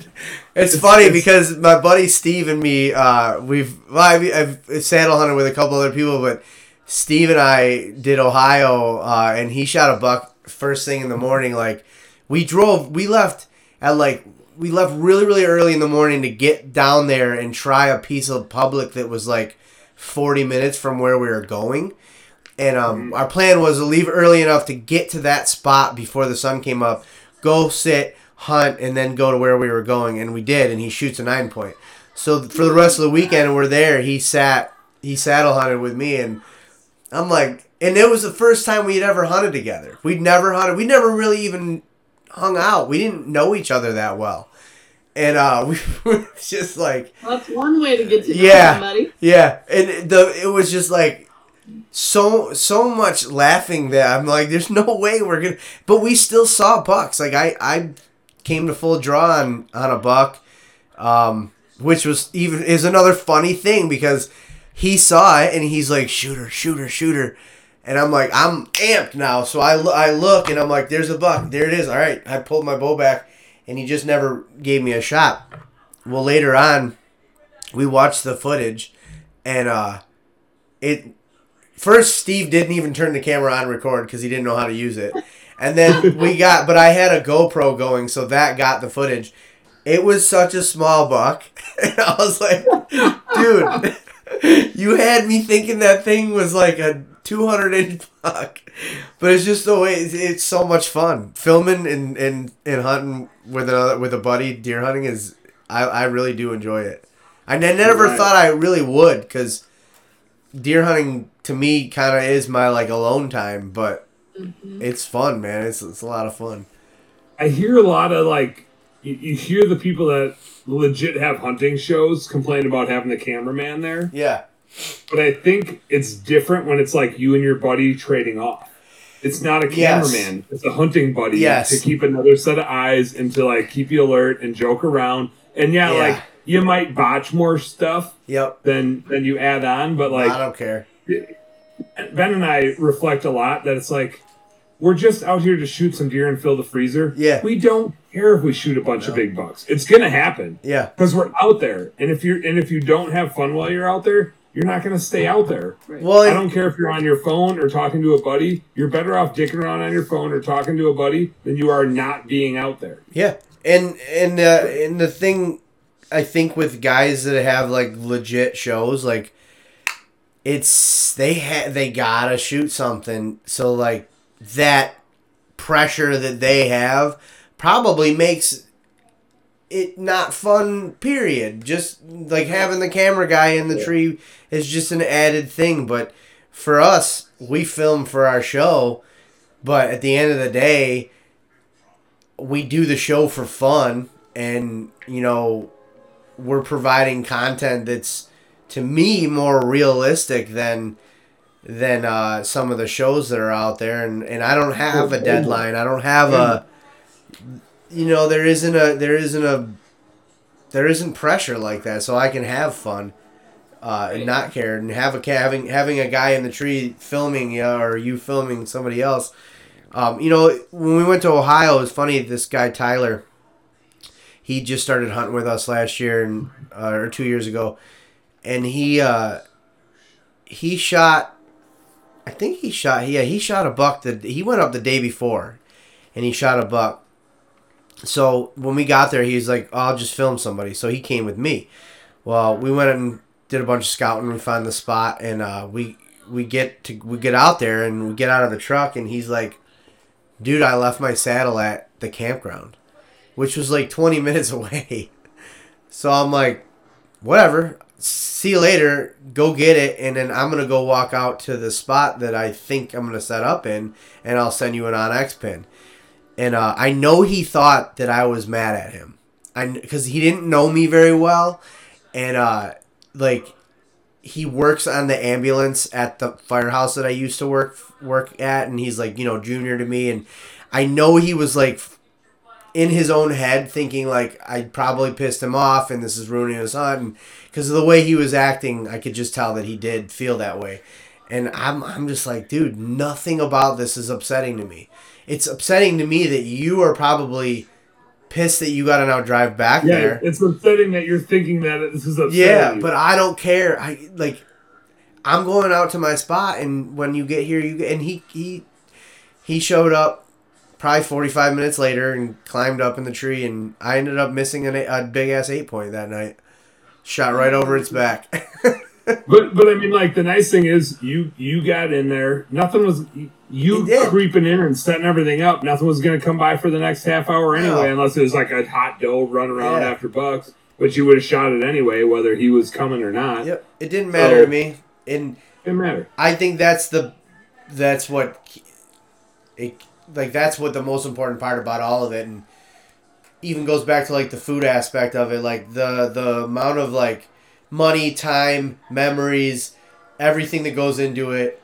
it's, it's funny it's, because my buddy Steve and me uh we've well, I've, I've saddle hunted with a couple other people, but Steve and I did Ohio uh, and he shot a buck first thing in the morning. Like we drove we left at like We left really, really early in the morning to get down there and try a piece of public that was like forty minutes from where we were going. And um, our plan was to leave early enough to get to that spot before the sun came up, go sit, hunt, and then go to where we were going. And we did, and he shoots a nine point. So for the rest of the weekend we're there, he sat he saddle hunted with me, and I'm like, and it was the first time we had ever hunted together. We'd never hunted. We never really even hung out. We didn't know each other that well. And uh, we were just like... Well, that's one way to get to know yeah, somebody. Yeah. And the it was just like so so much laughing that I'm like, there's no way we're going to... But we still saw bucks. Like, I, I came to full draw on, on a buck, um, which was even is another funny thing because he saw it and he's like, shooter, shooter, shooter. And I'm like, I'm amped now. So I, I look and I'm like, there's a buck. There it is. All right. I pulled my bow back. And he just never gave me a shot. Well, later on, we watched the footage, and uh, it first Steve didn't even turn the camera on record because he didn't know how to use it. And then we got, but I had a GoPro going, so that got the footage. It was such a small buck, and I was like, dude, you had me thinking that thing was like a two hundred inch buck. But it's just the way it's, it's so much fun filming and, and, and hunting with another with a buddy. Deer hunting is I, I really do enjoy it. I never right. thought I really would, because deer hunting to me kind of is my like alone time, but mm-hmm. it's fun, man. It's it's a lot of fun. I hear a lot of like you, you hear the people that legit have hunting shows complain about having the cameraman there. Yeah. But I think it's different when it's like you and your buddy trading off. It's not a cameraman. Yes. It's a hunting buddy yes. to keep another set of eyes and to like keep you alert and joke around. And yeah, yeah. like you might botch more stuff yep. than, than you add on. But like, I don't care. Ben and I reflect a lot that it's like, we're just out here to shoot some deer and fill the freezer. Yeah. We don't care if we shoot a bunch no. of big bucks. It's going to happen. Yeah. Because we're out there. And if you're, and if you don't have fun while you're out there, you're not going to stay out there. Well, I don't care if you're on your phone or talking to a buddy. You're better off dicking around on your phone or talking to a buddy than you are not being out there. Yeah. And and uh, and the thing, I think, with guys that have, like, legit shows, like, it's, they, ha- they got to shoot something. So, like, that pressure that they have probably makes it not fun, period. Just like having the camera guy in the yeah. tree is just an added thing. But for us, we film for our show, but at the end of the day, we do the show for fun, and you know, we're providing content that's, to me, more realistic than than uh some of the shows that are out there. And and I don't have a deadline. I don't have a You know, there isn't a there isn't a there isn't pressure like that, so I can have fun uh, and not care, and have a having having a guy in the tree filming you know, or you filming somebody else. Um, you know, when we went to Ohio, it was funny. This guy Tyler, he just started hunting with us last year and uh, or two years ago, and he uh, he shot, I think he shot yeah he shot a buck that he went up the day before, and he shot a buck. So when we got there, he was like, oh, I'll just film somebody. So he came with me. Well, we went and did a bunch of scouting. We found the spot, and uh, we we get to we get out there, and we get out of the truck, and he's like, dude, I left my saddle at the campground, which was like twenty minutes away. So I'm like, whatever. See you later. Go get it, and then I'm going to go walk out to the spot that I think I'm going to set up in, and I'll send you an on-X pin. And uh, I know he thought that I was mad at him, I because he didn't know me very well, and uh, like he works on the ambulance at the firehouse that I used to work work at, and he's like, you know, junior to me, and I know he was like in his own head thinking like I probably pissed him off and this is ruining his hunt, because of the way he was acting, I could just tell that he did feel that way, and I'm I'm just like, dude, nothing about this is upsetting to me. It's upsetting to me that you are probably pissed that you got to now drive back yeah, there. It's upsetting that you're thinking that this is upsetting. Yeah, you. But I don't care. I like, I'm going out to my spot, and when you get here, you get, and he he he showed up probably forty-five minutes later and climbed up in the tree, and I ended up missing a, a big ass eight point that night. Shot right over its back. But but I mean, like, the nice thing is you you got in there. Nothing was. You creeping in and setting everything up. Nothing was going to come by for the next half hour anyway, yeah. unless it was like a hot doe run around yeah. after bucks. But you would have shot it anyway, whether he was coming or not. Yep. It didn't matter so, to me. And it didn't matter. I think that's the that's what it like that's what the most important part about all of it, and even goes back to like the food aspect of it, like the the amount of like money, time, memories, everything that goes into it.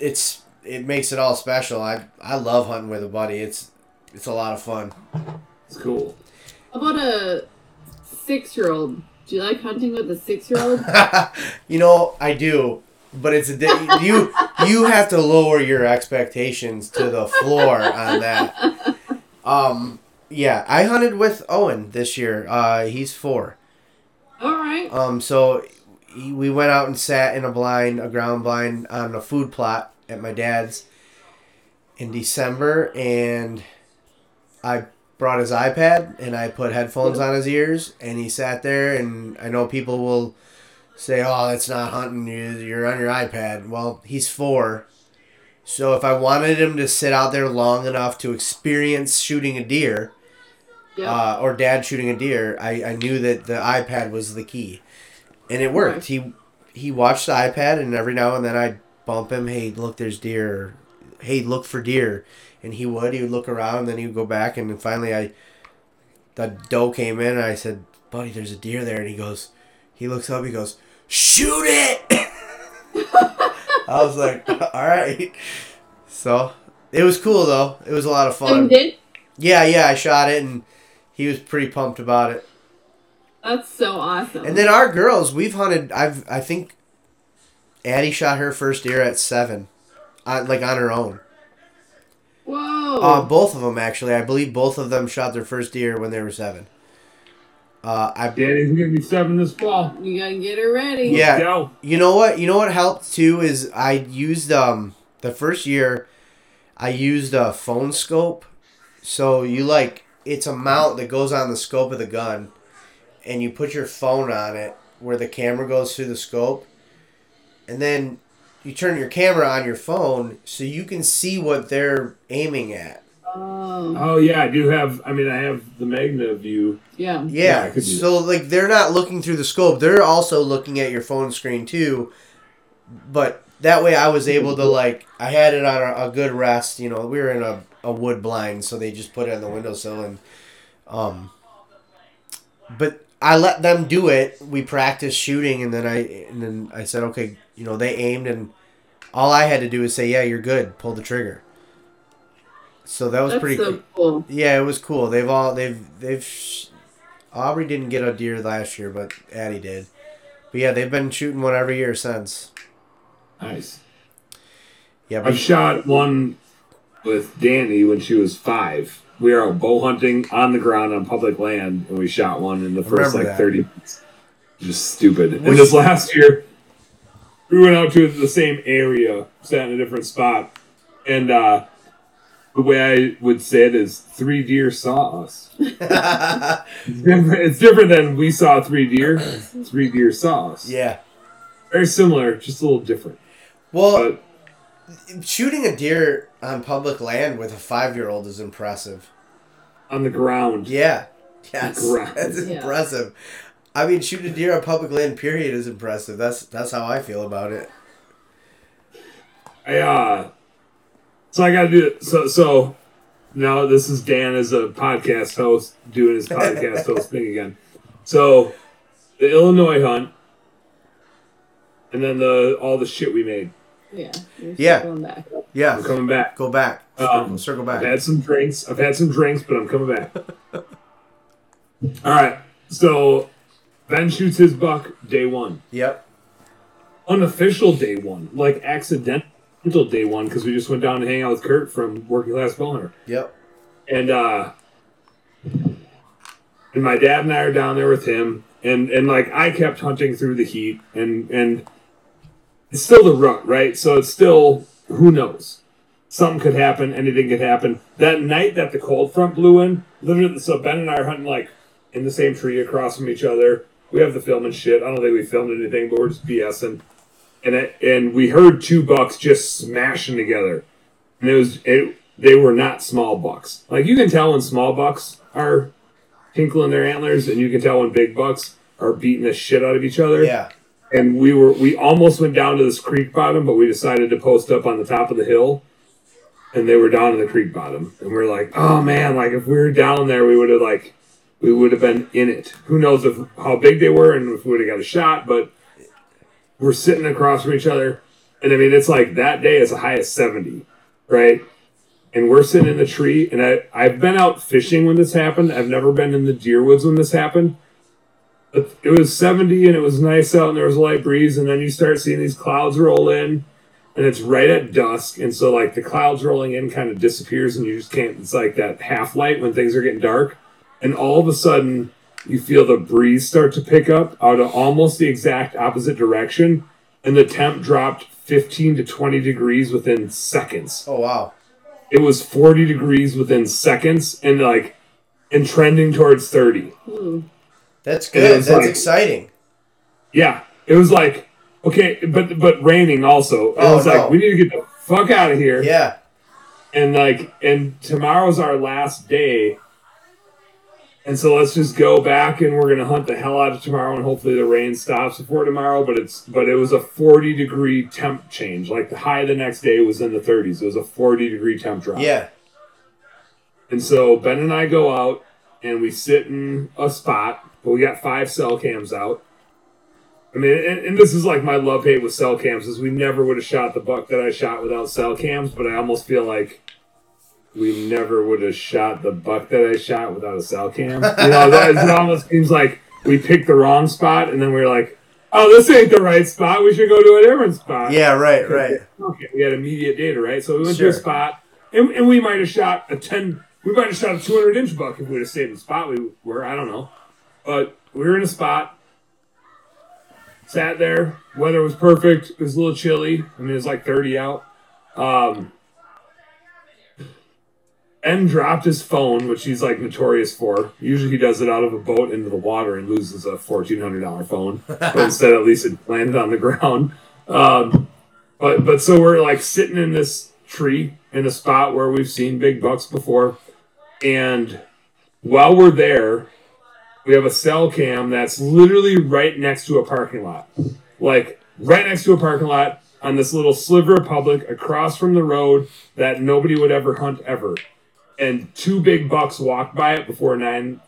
It's it makes it all special. I I love hunting with a buddy. It's it's a lot of fun. It's cool. How about a six-year-old? Do you like hunting with a six-year-old? You know, I do, but it's a di- you you have to lower your expectations to the floor on that. Um, yeah, I hunted with Owen this year. Uh, he's four. All right. Um, so he, we went out and sat in a blind, a ground blind, on a food plot at my dad's in December, and I brought his iPad and I put headphones on his ears and he sat there, and I know people will say, oh, that's not hunting, you're on your iPad. Well, he's four. So if I wanted him to sit out there long enough to experience shooting a deer, yeah. uh, or dad shooting a deer, I, I knew that the iPad was the key. And it worked. He he watched the iPad, and every now and then I'd bump him, hey, look, there's deer. Hey, look for deer. And he would. He would look around, and then he would go back. And then finally, I, the doe came in, and I said, buddy, there's a deer there. And he goes, he looks up, he goes, shoot it! I was like, all right. So, it was cool, though. It was a lot of fun. You did? Yeah, yeah, I shot it, and he was pretty pumped about it. That's so awesome. And then our girls, we've hunted, I've, I think Addie shot her first deer at seven, on, like on her own. Whoa! Uh, both of them, actually. I believe both of them shot their first deer when they were seven. Uh, I Daddy's gonna be seven this fall. You gotta get her ready. Yeah. Go. You know what? You know what helped too is I used um the first year, I used a phone scope. So you like it's a mount that goes on the scope of the gun, and you put your phone on it where the camera goes through the scope, and then you turn your camera on your phone so you can see what they're aiming at. Um, oh, yeah. I do have... I mean, I have the Magna view. Yeah. Yeah. yeah so, like, they're not looking through the scope. They're also looking at your phone screen, too. But that way I was able to, like... I had it on a, a good rest. You know, we were in a, a wood blind, so they just put it on the windowsill. And, um, but I let them do it. We practiced shooting, and then I, and then I said, okay... You know, they aimed, and all I had to do was say, yeah, you're good. Pull the trigger. So that was That's pretty so cool. Yeah, it was cool. They've all, they've, they've, sh- Aubrey didn't get a deer last year, but Addie did. But yeah, they've been shooting one every year since. Nice. Yeah, but I've shot one with Danny when she was five. We were out bow hunting on the ground on public land, and we shot one in the first, like, that. thirty minutes. Just stupid. Which, and this last year... We went out to the same area, sat in a different spot, and uh, the way I would say it is three deer saw us. it's, different, it's different than we saw three deer. Three deer saw us. Yeah. Very similar, just a little different. Well, but shooting a deer on public land with a five-year-old is impressive. On the ground. Yeah. Yes. Ground. That's yeah. impressive. I mean, shooting a deer on public land, period, is impressive. That's that's how I feel about it. I, uh, so I got to do it. So, so now this is Dan as a podcast host doing his podcast host thing again. So the Illinois hunt, and then the all the shit we made. Yeah. Yeah. Going back. Yeah. I'm coming back. Go back. Um, Circle back. I've had some drinks. I've had some drinks, but I'm coming back. All right. So... Ben shoots his buck day one. Yep. Unofficial day one. Like, accidental day one, because we just went down to hang out with Kurt from Working Class Bowhunter. Yep. And uh, and my dad and I are down there with him, and, and like, I kept hunting through the heat, and, and it's still the rut, right? So it's still, who knows? Something could happen. Anything could happen. That night that the cold front blew in, literally, so Ben and I are hunting, like, in the same tree across from each other. We have the film and shit. I don't think we filmed anything, but we're just BSing. And it, and we heard two bucks just smashing together. And it was it, they were not small bucks. Like, you can tell when small bucks are tinkling their antlers, and you can tell when big bucks are beating the shit out of each other. Yeah. And we were we almost went down to this creek bottom, but we decided to post up on the top of the hill, and they were down in the creek bottom. And we we're like, oh man, like if we were down there, we would have like we would have been in it. Who knows if how big they were and if we would have got a shot, but we're sitting across from each other. And I mean, it's like that day is a high of seventy, right? And we're sitting in the tree, and I, I've been out fishing when this happened. I've never been in the deer woods when this happened. But it was seventy, and it was nice out, and there was a light breeze, and then you start seeing these clouds roll in, and it's right at dusk, and so, like, the clouds rolling in kind of disappears, and you just can't, it's like that half light when things are getting dark, and all of a sudden, you feel the breeze start to pick up out of almost the exact opposite direction, and the temp dropped fifteen to twenty degrees within seconds. Oh, wow. It was forty degrees within seconds and like and trending towards thirty. That's good. That's like, exciting. Yeah. It was like, okay, but but raining also. I oh, was no. like, we need to get the fuck out of here. Yeah. And like and tomorrow's our last day. And so let's just go back and we're gonna hunt the hell out of tomorrow and hopefully the rain stops before tomorrow. But it's but it was a forty degree temp change. Like the high the next day was in the thirties. It was a forty degree temp drop. Yeah. And so Ben and I go out and we sit in a spot, but we got five cell cams out. I mean, and, and this is like my love hate with cell cams is we never would have shot the buck that I shot without cell cams, but I almost feel like we never would have shot the buck that I shot without a cell cam. You know, that, it almost seems like we picked the wrong spot, and then we were like, oh, this ain't the right spot. We should go to a different spot. Yeah, right, right. Okay, we had immediate data, right? So we went sure. to a spot, and, and we might have shot a ten, we might have shot a two hundred inch buck if we would have stayed in the spot we were. I don't know. But we were in a spot, sat there. Weather was perfect. It was a little chilly. I mean, it was like thirty out. Um... Ben dropped his phone, which he's like notorious for. Usually he does it out of a boat into the water and loses a fourteen hundred dollars phone. But instead, at least it landed on the ground. Um, but but so we're like sitting in this tree in a spot where we've seen big bucks before. And while we're there, we have a cell cam that's literally right next to a parking lot. Like right next to a parking lot on this little sliver of public across from the road that nobody would ever hunt ever. And two big bucks walked by it before nine,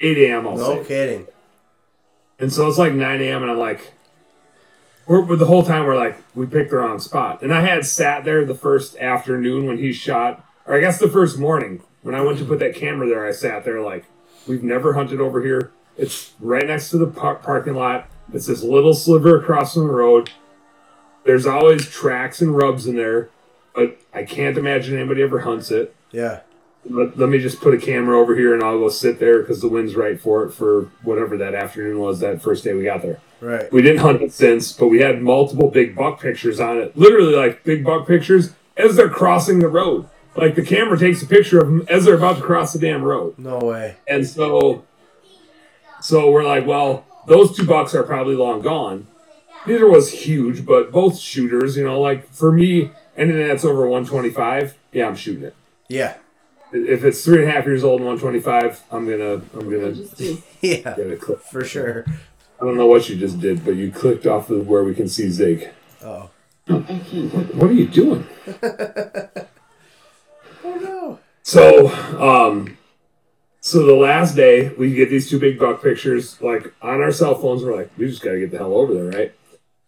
eight a.m. I'll say. No kidding. And so it's like nine a.m. and I'm like, we're, we're the whole time we're like, we picked the wrong spot. And I had sat there the first afternoon when he shot, or I guess the first morning when I went to put that camera there, I sat there like, we've never hunted over here. It's right next to the par- parking lot. It's this little sliver across from the road. There's always tracks and rubs in there, but I can't imagine anybody ever hunts it. Yeah. Let, let me just put a camera over here and I'll go sit there because the wind's right for it for whatever that afternoon was that first day we got there. Right. We didn't hunt it since, but we had multiple big buck pictures on it. Literally like big buck pictures as they're crossing the road. Like the camera takes a picture of them as they're about to cross the damn road. No way. And so, so we're like, well, those two bucks are probably long gone. Neither was huge, but both shooters, you know, like for me, anything that's over one twenty-five, yeah, I'm shooting it. Yeah. If it's three and a half years old and one twenty-five, I'm gonna, I'm gonna, yeah, get a clip for sure. I don't know what you just did, but you clicked off of where we can see Zig. Oh, what, what are you doing? Oh no! So, um, so the last day we get these two big buck pictures, like on our cell phones. We're like, we just gotta get the hell over there, right?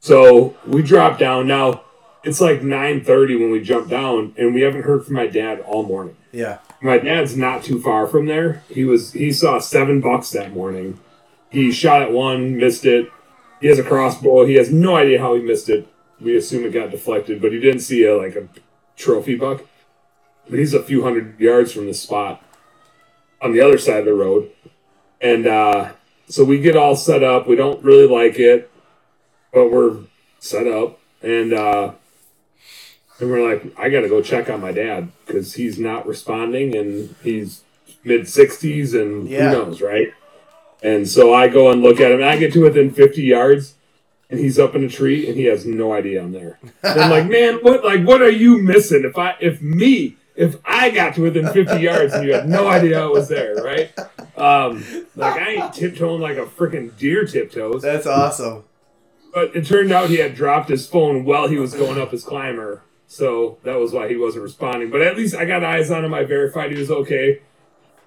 So we drop down. Now it's like nine thirty when we jump down, and we haven't heard from my dad all morning. Yeah. My dad's not too far from there. He was he saw seven bucks that morning. He shot at one, missed it. He has a crossbow. He has no idea how he missed it. We assume it got deflected, but he didn't see a like a trophy buck. But he's a few hundred yards from the spot on the other side of the road. And uh, so we get all set up. We don't really like it, but we're set up. And uh And we're like, I got to go check on my dad because he's not responding and he's mid-sixties and yeah. who knows, right? And so I go and look at him. And I get to within fifty yards and he's up in a tree and he has no idea I'm there. And I'm like, man, what Like, what are you missing? If I, if me, if I got to within fifty yards and you had no idea I was there, right? Um, like, I ain't tiptoeing like a freaking deer tiptoes. That's awesome. But it turned out he had dropped his phone while he was going up his climber. So that was why he wasn't responding. But at least I got eyes on him. I verified he was okay.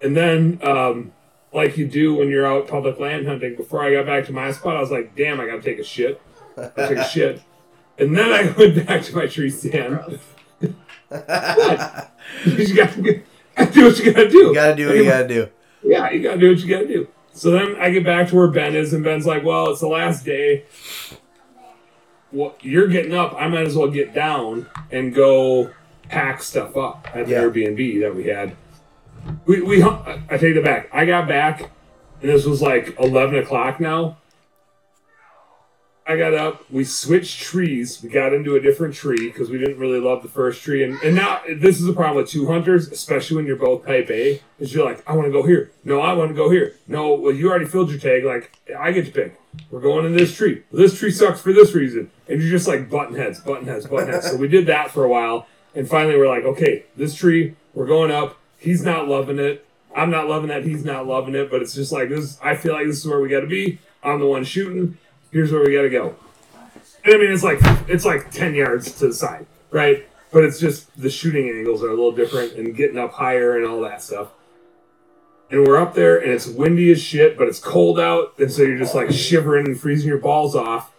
And then, um, like you do when you're out public land hunting, before I got back to my spot, I was like, damn, I got to take a shit. I took a shit. And then I went back to my tree stand. What? You got to do what you got to do. You got to do what you got to do. Yeah, you got to do what you got to do. So then I get back to where Ben is, and Ben's like, well, it's the last day. Well, you're getting up. I might as well get down and go pack stuff up at the yeah. Airbnb that we had. We we I take it back. I got back, and this was like eleven o'clock now. I got up. We switched trees. We got into a different tree because we didn't really love the first tree. And and now this is a problem with two hunters, especially when you're both type A, is you're like, I want to go here. No, I want to go here. No, well, you already filled your tag. Like, I get to pick. We're going in this tree. This tree sucks for this reason. And you're just like button heads, button heads, button heads. So we did that for a while. And finally we're like, okay, this tree, we're going up. He's not loving it. I'm not loving that. He's not loving it. But it's just like this. I feel like this is where we got to be. I'm the one shooting. Here's where we got to go. And I mean, it's like it's like ten yards to the side, right? But it's just the shooting angles are a little different and getting up higher and all that stuff. And we're up there, and it's windy as shit, but it's cold out, and so you're just, like, shivering and freezing your balls off.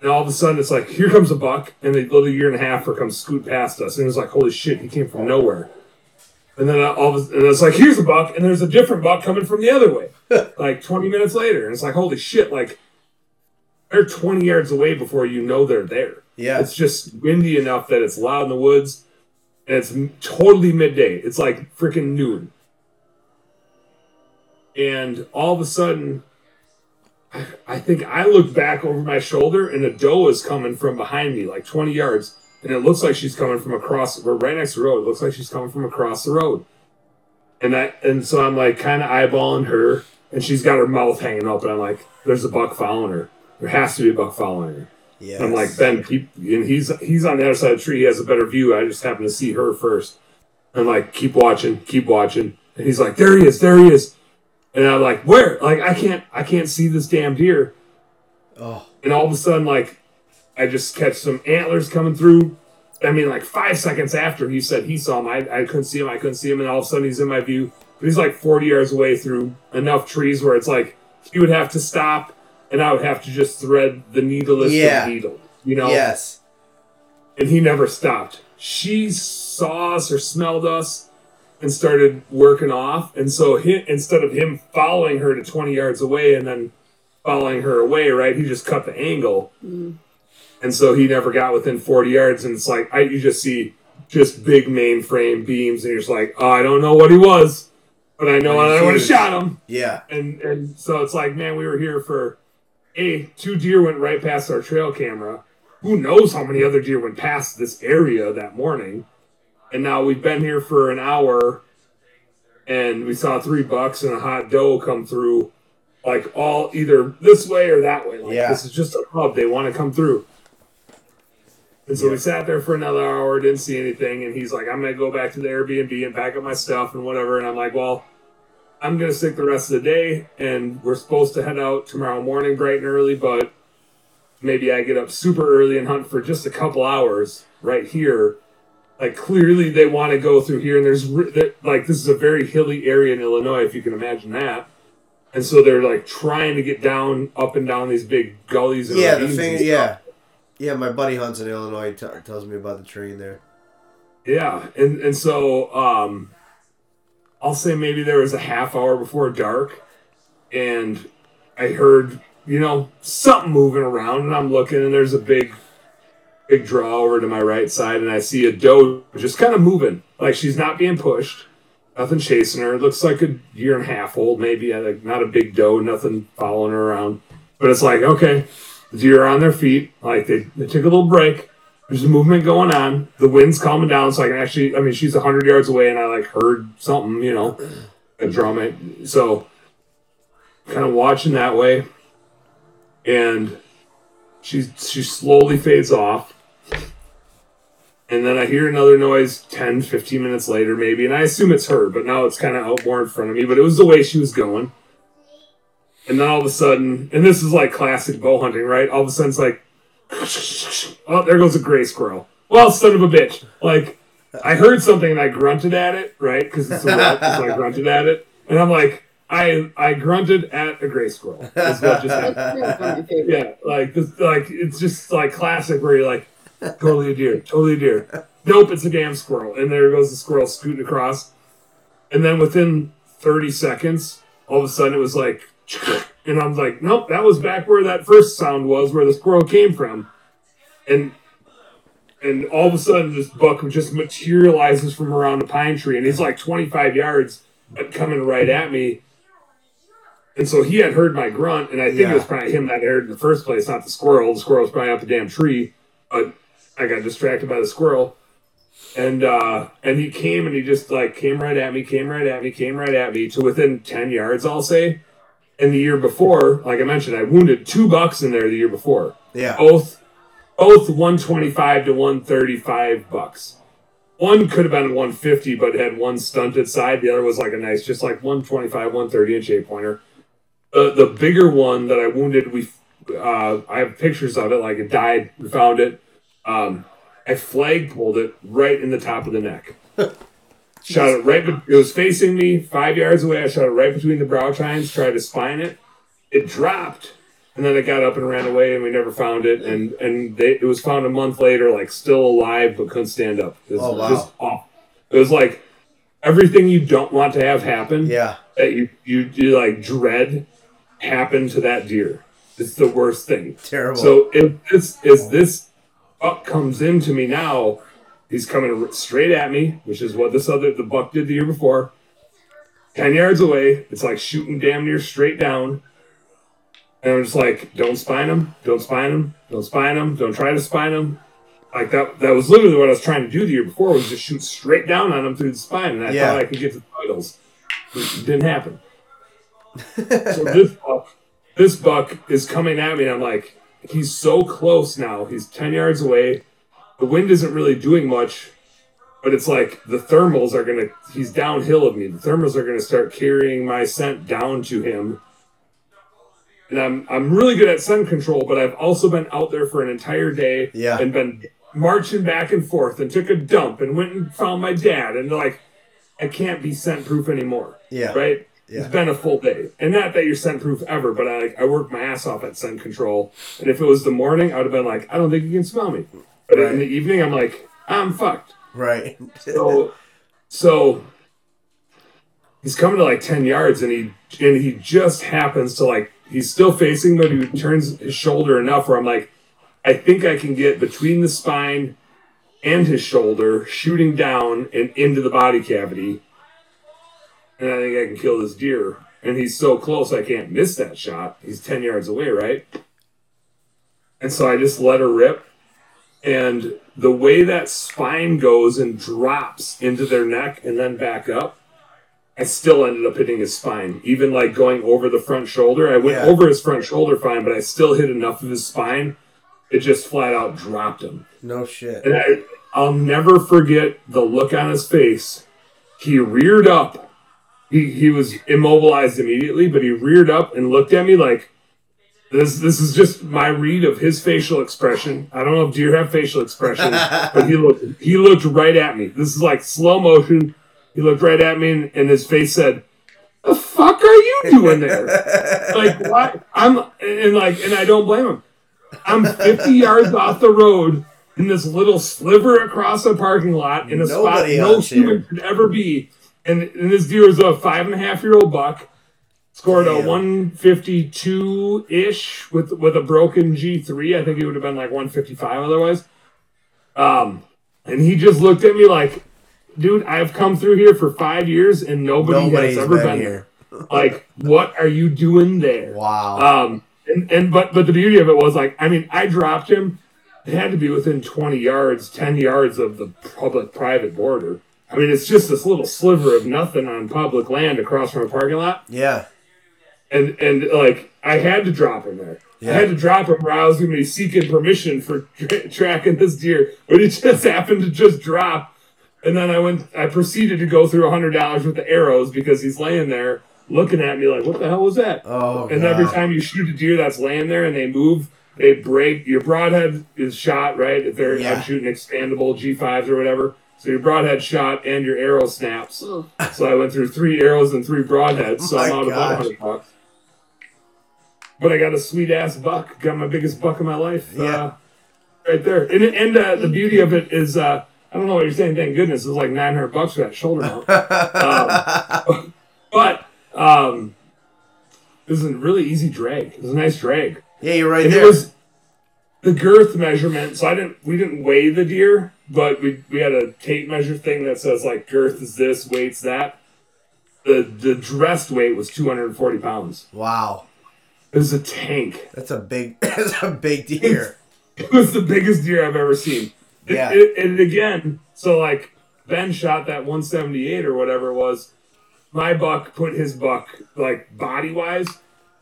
And all of a sudden, it's like, here comes a buck, and the little year and a halfer comes scoot past us. And it's like, holy shit, he came from nowhere. And then all of a, and it's like, here's a buck, and there's a different buck coming from the other way. Like, twenty minutes later, and it's like, holy shit, like, they're twenty yards away before you know they're there. Yeah. It's just windy enough that it's loud in the woods, and it's totally midday. It's, like, freaking noon. And all of a sudden, I, I think I look back over my shoulder, and a doe is coming from behind me, like twenty yards. And it looks like she's coming from across. We're right next to the road. It looks like she's coming from across the road. And I, and so I'm like kind of eyeballing her, and she's got her mouth hanging open. I'm like, there's a buck following her. There has to be a buck following her. Yes. And I'm like, Ben, keep. And he's he's on the other side of the tree. He has a better view. I just happened to see her first. I'm like, keep watching, keep watching. And he's like, there he is, there he is. And I'm like, where? Like, I can't, I can't see this damn deer. Oh. And all of a sudden, like, I just catch some antlers coming through. I mean, like five seconds after he said he saw him, I, I couldn't see him. I couldn't see him, and all of a sudden he's in my view. But he's like forty yards away through enough trees where it's like he would have to stop, and I would have to just thread the needleless yeah. needle. You know? Yes. And he never stopped. She saw us or smelled us and started working off, and so he, instead of him following her to twenty yards away and then following her away, right, he just cut the angle, mm. and so he never got within forty yards, and it's like, I, you just see just big mainframe beams, and you're just like, oh, I don't know what he was, but I know I, I would have shot him. Yeah. And, and so it's like, man, we were here for, A, two deer went right past our trail camera. Who knows how many other deer went past this area that morning? And now we've been here for an hour, and we saw three bucks and a hot doe come through, like, all either this way or that way. Like, yeah. This is just a hub. They want to come through. And so yeah. we sat there for another hour, didn't see anything, and he's like, I'm going to go back to the Airbnb and pack up my stuff and whatever. And I'm like, well, I'm going to stick the rest of the day, and we're supposed to head out tomorrow morning bright and early, but maybe I get up super early and hunt for just a couple hours right here. Like, clearly they want to go through here, and there's, like, this is a very hilly area in Illinois, if you can imagine that. And so they're, like, trying to get down, up and down these big gullies. And yeah, the thing, and yeah. Yeah, my buddy hunts in Illinois, t- tells me about the terrain there. Yeah, and, and so um, I'll say maybe there was a half hour before dark, and I heard, you know, something moving around, and I'm looking, and there's a big... big draw over to my right side, and I see a doe just kind of moving. Like, she's not being pushed. Nothing chasing her. It looks like a year and a half old, maybe. Like, not a big doe, nothing following her around. But it's like, okay, the deer are on their feet. Like, they, they took a little break. There's a movement going on. The wind's calming down, so I can actually, I mean, she's one hundred yards away, and I, like, heard something, you know, a drumming. So, kind of watching that way. And she she slowly fades off. And then I hear another noise ten, fifteen minutes later maybe, and I assume it's her, but now it's kind of out more in front of me, but it was the way she was going. And then all of a sudden, and this is like classic bow hunting, right? All of a sudden it's like, oh, there goes a gray squirrel. Well, son of a bitch. Like, I heard something and I grunted at it, right? Because it's a rut, so I grunted at it. And I'm like, I I grunted at a gray squirrel. That's what just happened. Yeah, like, this, like it's just like classic where you're like, totally a deer, totally a deer. Nope, it's a damn squirrel. And there goes the squirrel scooting across. And then within thirty seconds, all of a sudden it was like, and I'm like, nope, that was back where that first sound was, where the squirrel came from. And and all of a sudden this buck just materializes from around a pine tree, and he's like twenty-five yards coming right at me. And so he had heard my grunt, and I think yeah. it was probably him that aired in the first place, not the squirrel. The squirrel was probably up the damn tree. But I got distracted by the squirrel. And uh, and he came, and he just like came right at me, came right at me, came right at me to within ten yards, I'll say. And the year before, like I mentioned, I wounded two bucks in there the year before. Yeah. Both both one twenty-five to one thirty-five bucks. One could have been one fifty, but had one stunted side. The other was like a nice, just like one twenty-five, one thirty inch eight pointer. The the bigger one that I wounded, we uh, I have pictures of it, like it died, we found it. Um, I flagpoled it right in the top of the neck. Shot it right, it was facing me, five yards away. I shot it right between the brow tines, tried to spine it. It dropped, and then it got up and ran away, and we never found it. And and they, it was found a month later, like still alive, but couldn't stand up. It was, oh, wow. Just awful. It was like everything you don't want to have happen, yeah, that you, you, you like dread happened to that deer. It's the worst thing. Terrible. So if this, if this buck comes into me now, he's coming straight at me, which is what this other the buck did the year before. Ten yards away, it's like shooting damn near straight down. And I'm just like, don't spine him, don't spine him, don't spine him, don't try to spine him. Like that that was literally what I was trying to do the year before, was just shoot straight down on him through the spine, and I yeah. thought I could get to the vitals. It didn't happen. So this buck, this buck is coming at me, and I'm like, he's so close now, he's ten yards away. The wind isn't really doing much, but it's like the thermals are going to, he's downhill of me. The thermals are going to start carrying my scent down to him. And I'm I'm really good at scent control, but I've also been out there for an entire day yeah. and been marching back and forth and took a dump and went and found my dad. And like, I can't be scent proof anymore. Yeah. Right? Yeah. It's been a full day. And not that you're scent proof ever, but I, I worked my ass off at scent control. And if it was the morning, I would have been like, I don't think you can smell me. But right. in the evening, I'm like, I'm fucked. Right. so, so he's coming to like ten yards, and he and he just happens to like, he's still facing, but he turns his shoulder enough where I'm like, I think I can get between the spine and his shoulder, shooting down and into the body cavity, and I think I can kill this deer. And he's so close, I can't miss that shot. He's ten yards away, right? And so I just let her rip. And the way that spine goes and drops into their neck and then back up, I still ended up hitting his spine. Even like going over the front shoulder, I went yeah. over his front shoulder fine, but I still hit enough of his spine. It just flat out dropped him. No shit. And I, I'll never forget the look on his face. He reared up. He he was immobilized immediately, but he reared up and looked at me like, This this is just my read of his facial expression. I don't know if deer have facial expressions, but he looked he looked right at me. This is like slow motion. He looked right at me, and, and his face said, "The fuck are you doing there?" Like what? I'm and like and I don't blame him. I'm fifty yards off the road in this little sliver across a parking lot in a Nobody spot no human could ever be. And and this deer is a five and a half year old buck. Scored a one fifty-two ish with with a broken G three. I think it would have been like one fifty-five otherwise. Um, and he just looked at me like, dude, I've come through here for five years and nobody Nobody's has ever been, been here. There. Like, what are you doing there? Wow. Um, and, and but but the beauty of it was like, I mean, I dropped him. It had to be within twenty yards, ten yards of the public-private border. I mean, it's just this little sliver of nothing on public land across from a parking lot. Yeah. and and like I had to drop him there. Yeah. I had to drop him, or I was going to be seeking permission for tra- tracking this deer. But it just happened to just drop, and then I went. I proceeded to go through a hundred dollars with the arrows because he's laying there looking at me like, "What the hell was that?" Oh, and God. Every time you shoot a deer that's laying there and they move, they break. Your broadhead is shot, right? If they're yeah. I'm shooting expandable G fives or whatever. So your broadhead shot and your arrow snaps. So I went through three arrows and three broadheads. So I'm out about one hundred bucks. But I got a sweet ass buck. Got my biggest buck of my life. Yeah. Uh, right there. And and uh, the beauty of it is, uh, I don't know what you're saying. Thank goodness. It was like nine hundred bucks for that shoulder mount. um, but um, this is a really easy drag. It was a nice drag. Yeah, you're right and there. It was the girth measurement. So I didn't. We didn't weigh the deer. But we we had a tape measure thing that says, like, girth is this, weight's that. The the dressed weight was two hundred forty pounds. Wow. It was a tank. That's a big that's a big deer. It was, it was the biggest deer I've ever seen. It, yeah. It, and again, so, like, Ben shot that one seventy-eight or whatever it was. My buck put his buck, like, body-wise.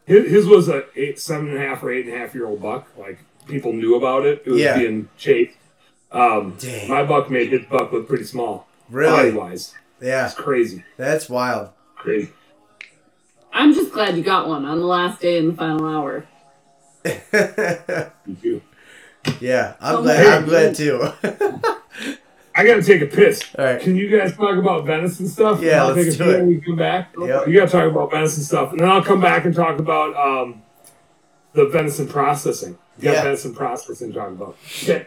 His, his was a eight, seven and a half or eight and a half year old buck. Like, people knew about it. It was yeah. being chased. Um, Dang. My buck made his buck look pretty small. Really? Body-wise. Yeah. It's crazy. That's wild. Crazy. I'm just glad you got one on the last day in the final hour. Me too. Yeah, I'm oh, glad. I'm glad too. I gotta take a piss. All right. Can you guys talk about venison stuff? Yeah, I'll let's take a do it. When we come back. Yep. You gotta talk about venison stuff, and then I'll come back and talk about um, the venison processing. You got yeah. venison processing to talk about. Okay.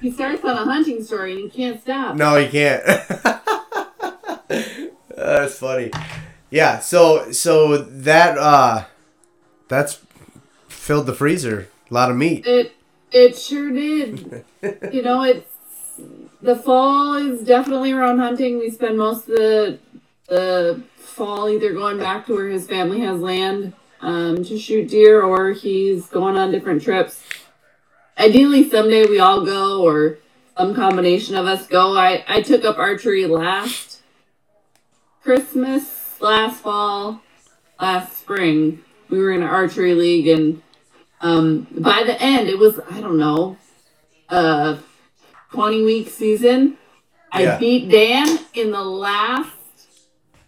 He starts on a hunting story and you can't stop. No, you can't. That's funny. Yeah, so so that uh that's filled the freezer. A lot of meat. It it sure did. You know, it's the fall is definitely around hunting. We spend most of the the fall either going back to where his family has land. Um, to shoot deer, or he's going on different trips. Ideally, someday we all go, or some combination of us go. I, I took up archery last Christmas, last fall, last spring. We were in an archery league, and um, by the end, it was, I don't know, a twenty-week season. Yeah. I beat Dan in the last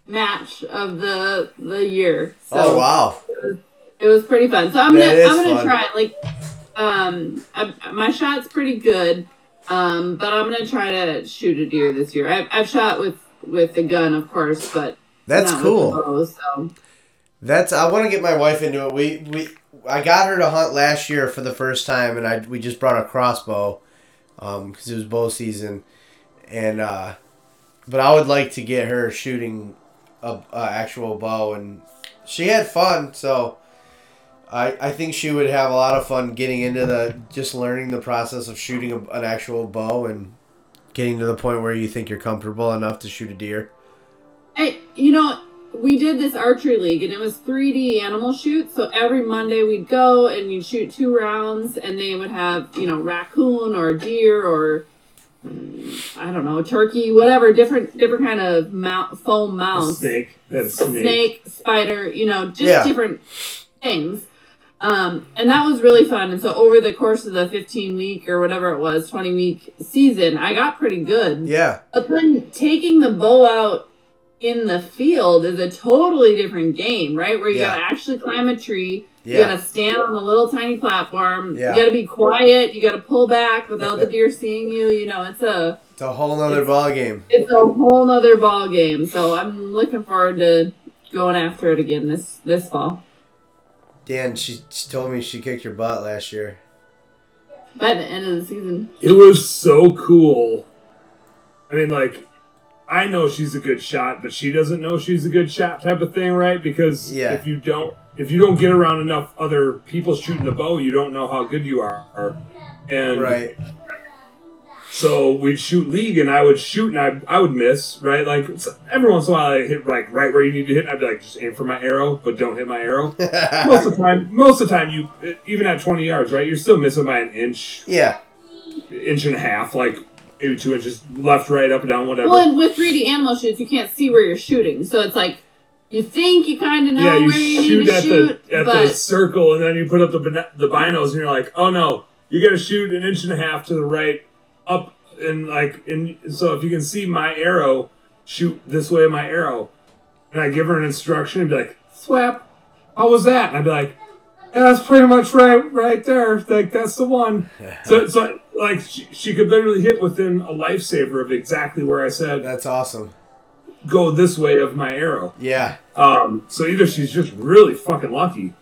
match of the the year. So oh, wow. It was, it was pretty fun. So I'm going to I'm going to try like um I, my shot's pretty good. Um but I'm going to try to shoot a deer this year. I I've shot with with the gun, of course, but that's cool. Bow, so. That's I want to get my wife into it. We we I got her to hunt last year for the first time, and I we just brought a crossbow um cuz it was bow season. And uh but I would like to get her shooting a, a actual bow, and she had fun, so I I think she would have a lot of fun getting into the just learning the process of shooting a, an actual bow and getting to the point where you think you're comfortable enough to shoot a deer. Hey, you know, we did this archery league, and it was three D animal shoots. So every Monday we'd go and you'd shoot two rounds, and they would have, you know, raccoon or deer or I don't know, turkey, whatever, different different kind of mount, foam mounts. A snake. That's a snake. Snake, spider, you know, just yeah. different things. Um, and that was really fun. And so over the course of the fifteen-week or whatever it was, twenty-week season, I got pretty good. Yeah. But then taking the bow out in the field is a totally different game, right? Where you yeah. got to actually climb a tree. Yeah. You got to stand on a little tiny platform. Yeah. You got to be quiet. You got to pull back without the deer seeing you. You know, it's a it's a whole nother ball game. It's a whole nother ball game. So I'm looking forward to going after it again this this fall. Dan, she, she told me she kicked your butt last year. By the end of the season, it was so cool. I mean, like, I know she's a good shot, but she doesn't know she's a good shot, type of thing, right? Because yeah. if you don't. If you don't get around enough other people shooting the bow, you don't know how good you are. And right. So we'd shoot league, and I would shoot, and I I would miss, right? Like, every once in a while, I hit like right where you need to hit. I'd be like, just aim for my arrow, but don't hit my arrow. most of the time, most of the time, you even at twenty yards, right? You're still missing by an inch. Yeah. Inch and a half, like maybe two inches left, right, up and down, whatever. Well, and with three D animal shoots, you can't see where you're shooting, so it's like you think you kind of know yeah, you where you shoot need to at shoot, the, at but... the circle, and then you put up the the binos, and you're like, oh no, you got to shoot an inch and a half to the right, up, and like, and so if you can see my arrow, shoot this way my arrow, and I give her an instruction and be like, swap, how was that? And I'd be like, yeah, that's pretty much right, right there. Like, that's the one. So, so like, she, she could literally hit within a lifesaver of exactly where I said. That's awesome. Go this way of my arrow. Yeah. Um. So either she's just really fucking lucky,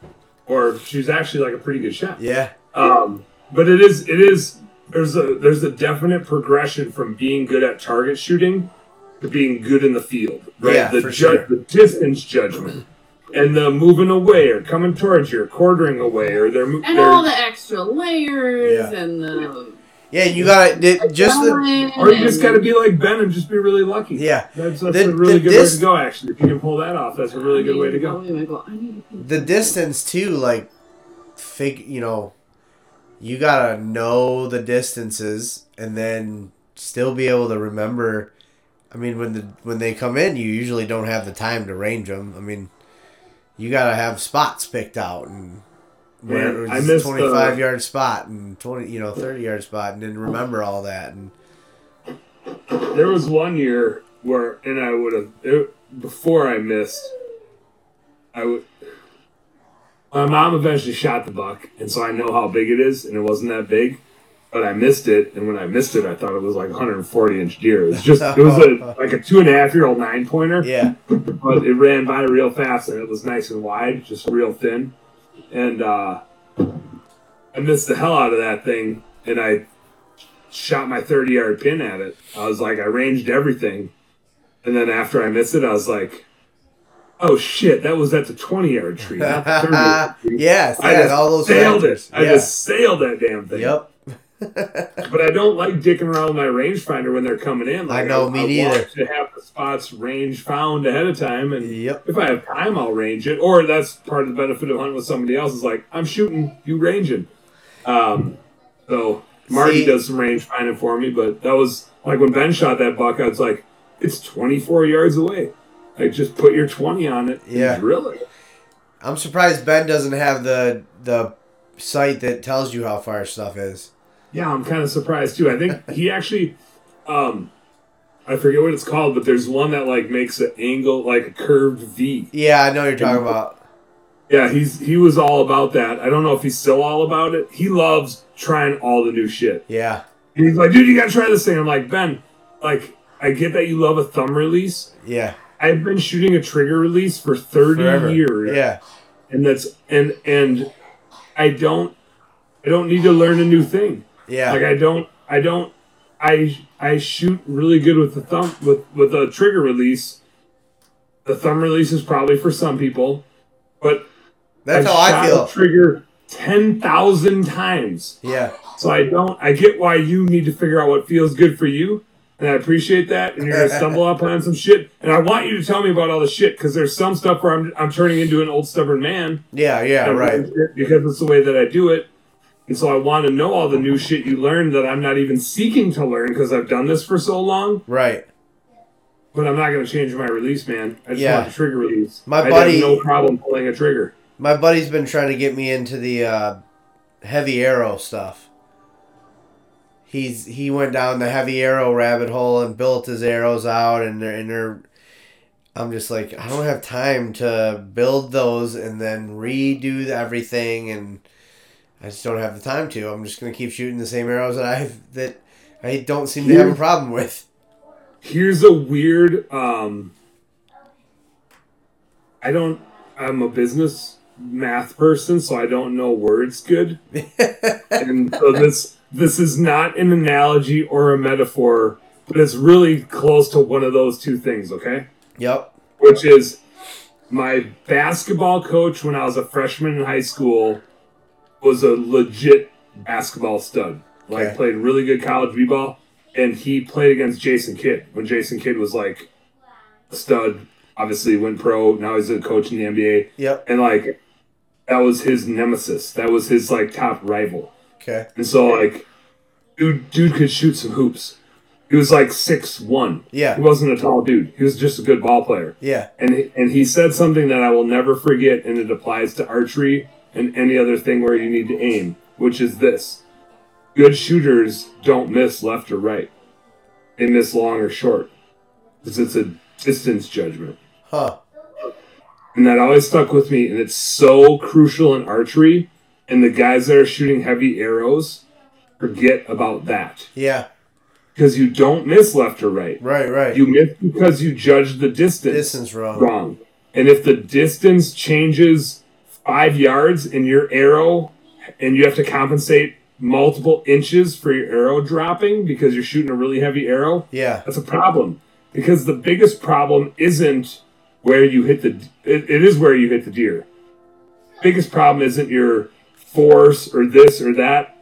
or she's actually like a pretty good shot. Yeah. Um. But it is. It is. There's a. There's a definite progression from being good at target shooting to being good in the field. Right. Yeah. The for ju- sure. The distance judgment. And the moving away or coming towards you or quartering away or they're moving. And they're, all the extra layers yeah. and the. Yeah, you got to. Just the, or you just got to be like Ben and just be really lucky. Yeah. That's, that's the, a really good dis- way to go, actually. If you can pull that off, that's a really good way to go. go. The distance, too, like, fig, you know, you got to know the distances and then still be able to remember. I mean, when the when they come in, you usually don't have the time to range them. I mean. You gotta have spots picked out, and where yeah, it was a twenty-five the, yard spot and twenty, you know, thirty yard spot, and didn't remember all that. And there was one year where, and I would have it, before I missed. I would. My mom eventually shot the buck, and so I know how big it is, and it wasn't that big, but I missed it. And when I missed it, I thought it was like one hundred forty inch deer. It was just it was a, like a two and a half year old nine pointer. Yeah. But it ran by real fast, and it was nice and wide, just real thin. And uh, I missed the hell out of that thing, and I shot my thirty-yard pin at it. I was like, I ranged everything. And then after I missed it, I was like, oh, shit, that was at the twenty-yard tree, not the thirty-yard tree. Yes, I just all those sailed factors. It. I yeah. just sailed that damn thing. Yep. But I don't like dicking around with my rangefinder when they're coming in. Like, I know, me neither. To have the spots range found ahead of time, and yep. if I have time, I'll range it. Or that's part of the benefit of hunting with somebody else is like, I'm shooting, you ranging. Um, so Marty See? does some range finding for me, but that was like when Ben shot that buck, I was like, it's twenty-four yards away. Like, just put your twenty on it and yeah. drill it. I'm surprised Ben doesn't have the the sight that tells you how far stuff is. Yeah, I'm kind of surprised, too. I think he actually, um, I forget what it's called, but there's one that, like, makes an angle, like a curved V. Yeah, I know what you're talking about. Yeah, he's he was all about that. I don't know if he's still all about it. He loves trying all the new shit. Yeah. And he's like, dude, you got to try this thing. I'm like, Ben, like, I get that you love a thumb release. Yeah. I've been shooting a trigger release for thirty Forever. years. Yeah. And that's, and, and I don't, I don't need to learn a new thing. Yeah. Like I don't, I don't, I I shoot really good with the thumb with with a trigger release. The thumb release is probably for some people, but that's I've how shot I feel. The trigger ten thousand times. Yeah. So I don't. I get why you need to figure out what feels good for you, and I appreciate that. And you're gonna stumble upon some shit, and I want you to tell me about all the shit because there's some stuff where I'm I'm turning into an old stubborn man. Yeah. Yeah. Right. Because it's the way that I do it. And so I want to know all the new shit you learned that I'm not even seeking to learn because I've done this for so long. Right. But I'm not going to change my release, man. I just yeah. want the trigger release. My buddy, I have no problem pulling a trigger. My buddy's been trying to get me into the uh, heavy arrow stuff. He's He went down the heavy arrow rabbit hole and built his arrows out. And they're, and they're, I'm just like, I don't have time to build those and then redo everything and... I just don't have the time to. I'm just going to keep shooting the same arrows that I've that I don't seem Here, to have a problem with. Here's a weird. Um, I don't. I'm a business math person, so I don't know words good. And so this this is not an analogy or a metaphor, but it's really close to one of those two things. Okay. Yep. Which is my basketball coach when I was a freshman in high school. Was a legit basketball stud. Like, okay. Played really good college b-ball, and he played against Jason Kidd when Jason Kidd was, like, a stud. Obviously went pro. Now he's a coach in the N B A. Yep. And, like, that was his nemesis. That was his, like, top rival. Okay. And so, like, dude, dude could shoot some hoops. He was like six one. Yeah. He wasn't a tall dude. He was just a good ball player. Yeah. And he, and he said something that I will never forget, and it applies to archery and any other thing where you need to aim, which is this. Good shooters don't miss left or right. They miss long or short. Because it's a distance judgment. Huh. And that always stuck with me, and it's so crucial in archery. And the guys that are shooting heavy arrows forget about that. Yeah. Because you don't miss left or right. Right, right. You miss because you judge the distance. Distance wrong. Wrong. And if the distance changes five yards in your arrow, and you have to compensate multiple inches for your arrow dropping because you're shooting a really heavy arrow, yeah, that's a problem. Because the biggest problem isn't where you hit the... It, it is where you hit the deer. The biggest problem isn't your force or this or that.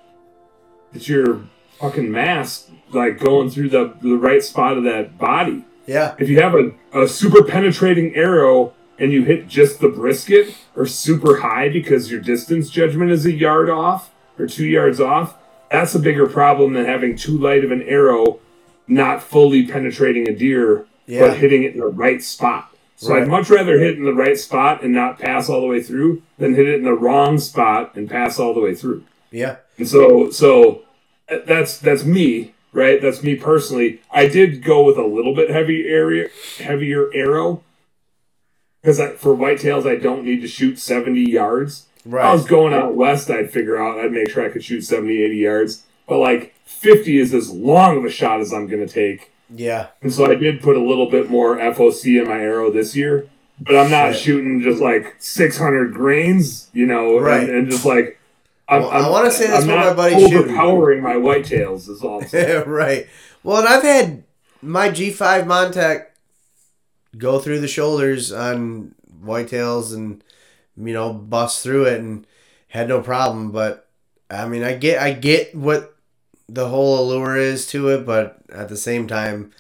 It's your fucking mass, like going through the the right spot of that body. Yeah. If you have a, a super penetrating arrow and you hit just the brisket or super high because your distance judgment is a yard off or two yards off, that's a bigger problem than having too light of an arrow not fully penetrating a deer, yeah, but hitting it in the right spot. So right. I'd much rather hit in the right spot and not pass all the way through than hit it in the wrong spot and pass all the way through. Yeah. And so so that's that's me, right? That's me personally. I did go with a little bit heavy area, heavier arrow because for whitetails, I don't need to shoot seventy yards. Right. If I was going out west, I'd figure out, I'd make sure I could shoot seventy, eighty yards. But like fifty is as long of a shot as I'm going to take. Yeah. And so I did put a little bit more F O C in my arrow this year, but I'm not Shit. shooting just like six hundred grains, you know, right. and, and just like, I'm, well, I'm, I want to say that's I'm what my buddy's shooting. Overpowering my whitetails is all. Right. Well, and I've had my G five Montec go through the shoulders on whitetails and, you know, bust through it and had no problem. But I mean, I get, I get what the whole allure is to it, but at the same time,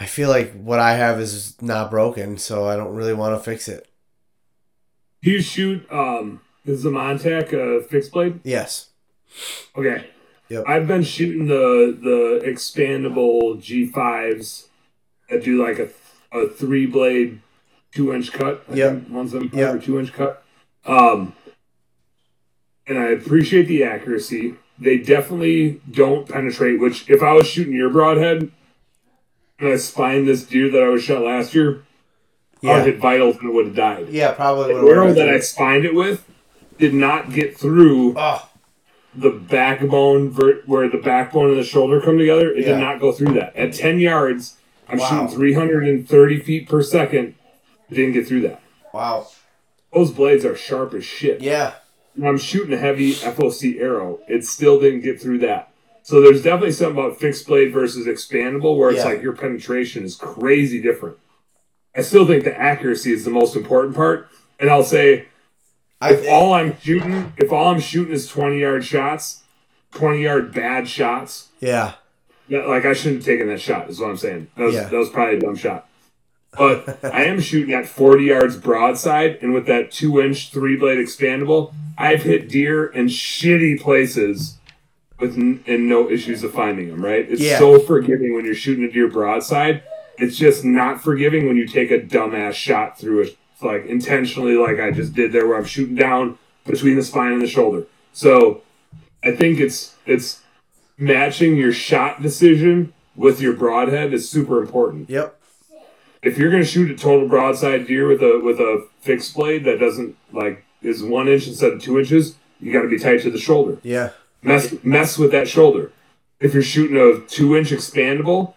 I feel like what I have is not broken, so I don't really want to fix it. Do you shoot? Um, Is the Montec a fixed blade? Yes. Okay. Yep. I've been shooting the the expandable G fives that do like a a three blade, two inch cut. Yeah. One's a yep. or two inch cut. Um. And I appreciate the accuracy. They definitely don't penetrate. Which, if I was shooting your broadhead, and I spined this deer that I was shot last year, yeah, I would hit vitals and it would have died. Yeah, probably. The arrow that I spined it with did not get through oh. the backbone vert, where the backbone and the shoulder come together. It yeah. did not go through that. At ten yards, I'm wow. shooting three hundred thirty feet per second. It didn't get through that. Wow. Those blades are sharp as shit. Yeah. And I'm shooting a heavy F O C arrow. It still didn't get through that. So there's definitely something about fixed blade versus expandable where it's yeah. like your penetration is crazy different. I still think the accuracy is the most important part. And I'll say... If all I'm shooting, if all I'm shooting is twenty-yard shots, twenty-yard bad shots. Yeah. That, like, I shouldn't have taken that shot, is what I'm saying. That was, yeah. that was probably a dumb shot. But I am shooting at forty yards broadside, and with that two-inch, three-blade expandable, I've hit deer in shitty places with n- and no issues of finding them, right? It's yeah. so forgiving when you're shooting a deer broadside. It's just not forgiving when you take a dumbass shot through a like intentionally like I just did there where I'm shooting down between the spine and the shoulder. So I think it's it's matching your shot decision with your broadhead is super important. Yep. If you're going to shoot a total broadside deer with a with a fixed blade that doesn't like is one inch instead of two inches, you got to be tight to the shoulder. Yeah. Mess mess with that shoulder. If you're shooting a two inch expandable,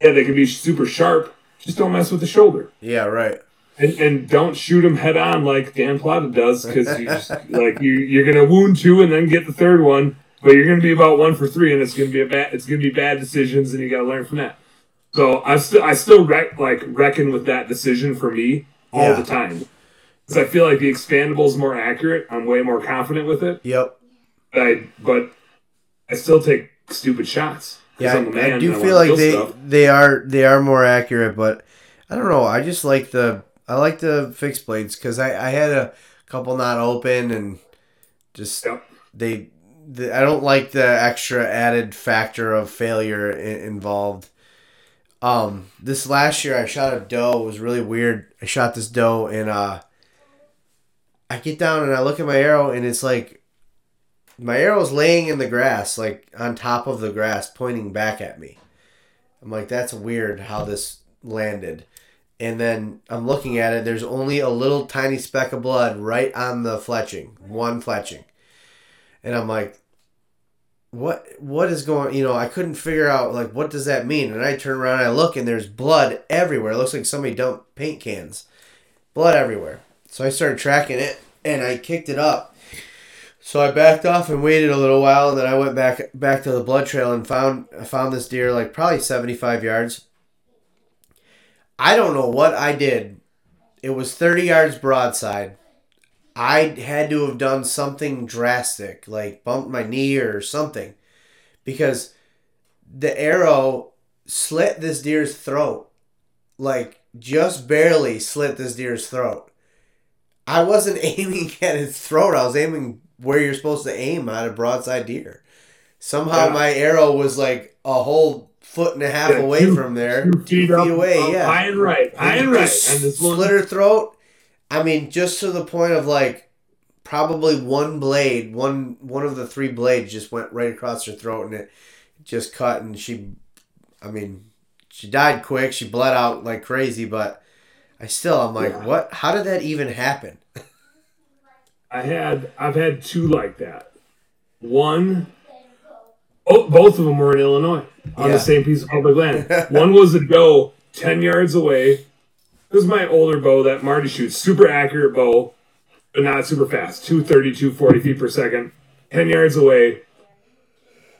yeah, they can be super sharp. Just don't mess with the shoulder. Yeah, right. And, and don't shoot them head on like Dan Plata does, because like you you're gonna wound two and then get the third one, but you're gonna be about one for three, and it's gonna be a bad it's gonna be bad decisions, and you gotta learn from that. So I still I still rec- like reckon with that decision for me all yeah. the time, because I feel like the expandable is more accurate. I'm way more confident with it. Yep. But I but I still take stupid shots. Yeah, I'm a man, I do feel like they stuff. they are they are more accurate, but I don't know. I just like the. I like the fixed blades because I, I had a couple not open and just yep. they the, I don't like the extra added factor of failure involved. Um, this last year I shot a doe. It was really weird. I shot this doe and uh, I get down and I look at my arrow and it's like my arrow's laying in the grass, like on top of the grass, pointing back at me. I'm like, that's weird how this landed. And then I'm looking at it. There's only a little tiny speck of blood right on the fletching, one fletching. And I'm like, what, what is going, you know, I couldn't figure out, like, what does that mean? And I turn around and I look and there's blood everywhere. It looks like somebody dumped paint cans. Blood everywhere. So I started tracking it and I kicked it up. So I backed off and waited a little while, and then I went back back to the blood trail and found found this deer like probably seventy-five yards. I don't know what I did. It was thirty yards broadside. I had to have done something drastic, like bumped my knee or something, because the arrow slit this deer's throat, like just barely slit this deer's throat. I wasn't aiming at its throat. I was aiming where you're supposed to aim at a broadside deer. Somehow yeah. my arrow was like a whole foot and a half yeah, away two, from there. Two feet, two feet up, away, up, yeah. High and right, high and right. And this slit one... her throat. I mean, just to the point of like probably one blade, one one of the three blades just went right across her throat and it just cut, and she, I mean, she died quick. She bled out like crazy, but I still, I'm like, yeah. what? How did that even happen? I had, I've had two like that. One, oh, both of them were in Illinois on yeah. the same piece of public land. One was a doe ten yards away. This is my older bow that Marty shoots. Super accurate bow, but not super fast. two thirty, two forty feet per second. ten yards away.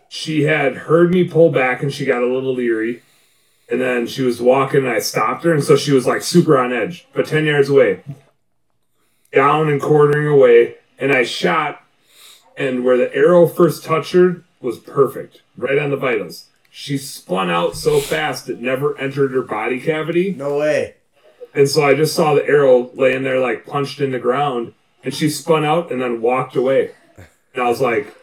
She had heard me pull back and she got a little leery. And then she was walking and I stopped her. And so she was like super on edge, but ten yards away. Down and quartering away, and I shot, and where the arrow first touched her was perfect, right on the vitals. She spun out so fast it never entered her body cavity. No way. And so I just saw the arrow laying there like punched in the ground, and she spun out and then walked away. And I was like,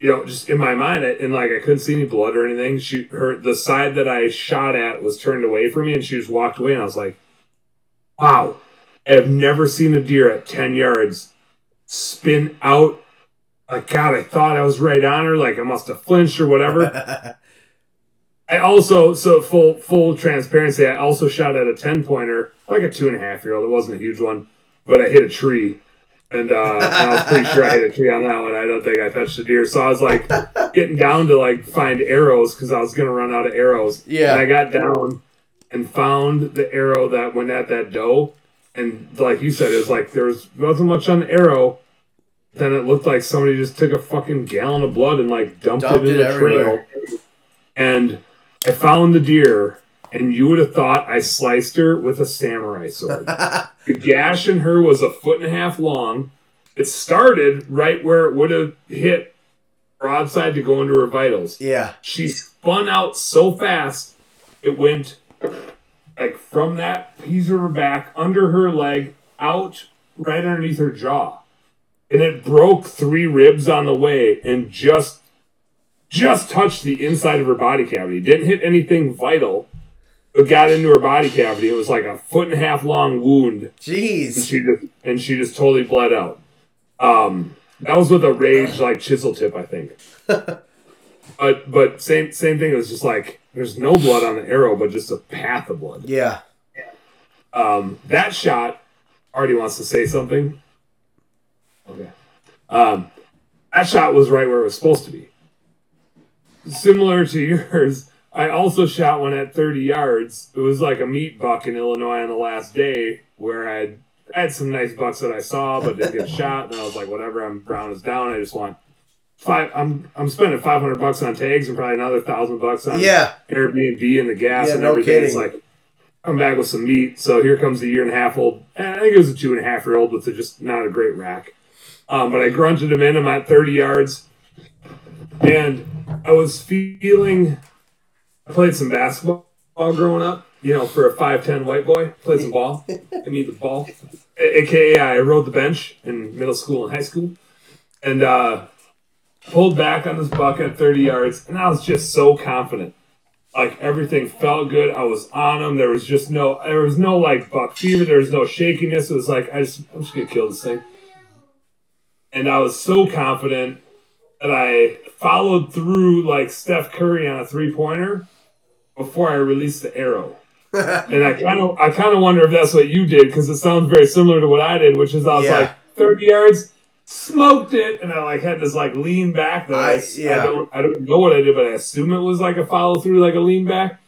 you know, just in my mind, I, and like I couldn't see any blood or anything. She, her, the side that I shot at was turned away from me, and she just walked away. And I was like, wow. I've never seen a deer at ten yards spin out. Like, God, I thought I was right on her. Like, I must have flinched or whatever. I also, so full full transparency, I also shot at a ten-pointer, like a two-and-a-half-year-old. It wasn't a huge one, but I hit a tree. And, uh, and I was pretty sure I hit a tree on that one. I don't think I touched a deer. So I was, like, getting down to, like, find arrows because I was going to run out of arrows. Yeah. And I got down and found the arrow that went at that doe. And like you said, it was like there was, wasn't much on the arrow. Then it looked like somebody just took a fucking gallon of blood and like dumped, dumped it in it the everywhere. trail. And I found the deer, and you would have thought I sliced her with a samurai sword. The gash in her was a foot and a half long. It started right where it would have hit broadside to go into her vitals. Yeah. She spun out so fast, it went... like from that piece of her back, under her leg, out right underneath her jaw. And it broke three ribs on the way and just just touched the inside of her body cavity. Didn't hit anything vital, but got into her body cavity. It was like a foot and a half long wound. Jeez. And she just, and she just totally bled out. Um, that was with a rage like chisel tip, I think. But but same same thing. It was just like there's no blood on the arrow, but just a path of blood. Yeah. Um, that shot. Artie wants to say something. Okay. Um, that shot was right where it was supposed to be. Similar to yours, I also shot one at thirty yards. It was like a meat buck in Illinois on the last day, where I had, I had some nice bucks that I saw, but didn't get shot. And I was like, whatever. I'm brown as down. I just want. Five, I'm I'm spending five hundred bucks on tags and probably another thousand bucks on yeah. Airbnb and the gas yeah, and everything. No kidding. It's like I'm back with some meat. So here comes the year and a half old. I think it was a two and a half year old, but it's just not a great rack. Um, but I grunted him in. I'm at thirty yards, and I was feeling. I played some basketball growing up. You know, for a five ten white boy, played some ball. I mean the ball, a- aka I rode the bench in middle school and high school, and. uh pulled back on this buck at thirty yards, and I was just so confident. Like, everything felt good. I was on him. There was just no, there was no, like, buck fever. There was no shakiness. It was like, I just, I'm just going to kill this thing. And I was so confident that I followed through, like, Steph Curry on a three-pointer before I released the arrow. And I kind of I kind of wonder if that's what you did, because it sounds very similar to what I did, which is I was yeah. like, thirty yards, smoked it, and I like had this like lean back. That I, I, yeah. I, don't, I don't know what I did, but I assume it was like a follow through, like a lean back.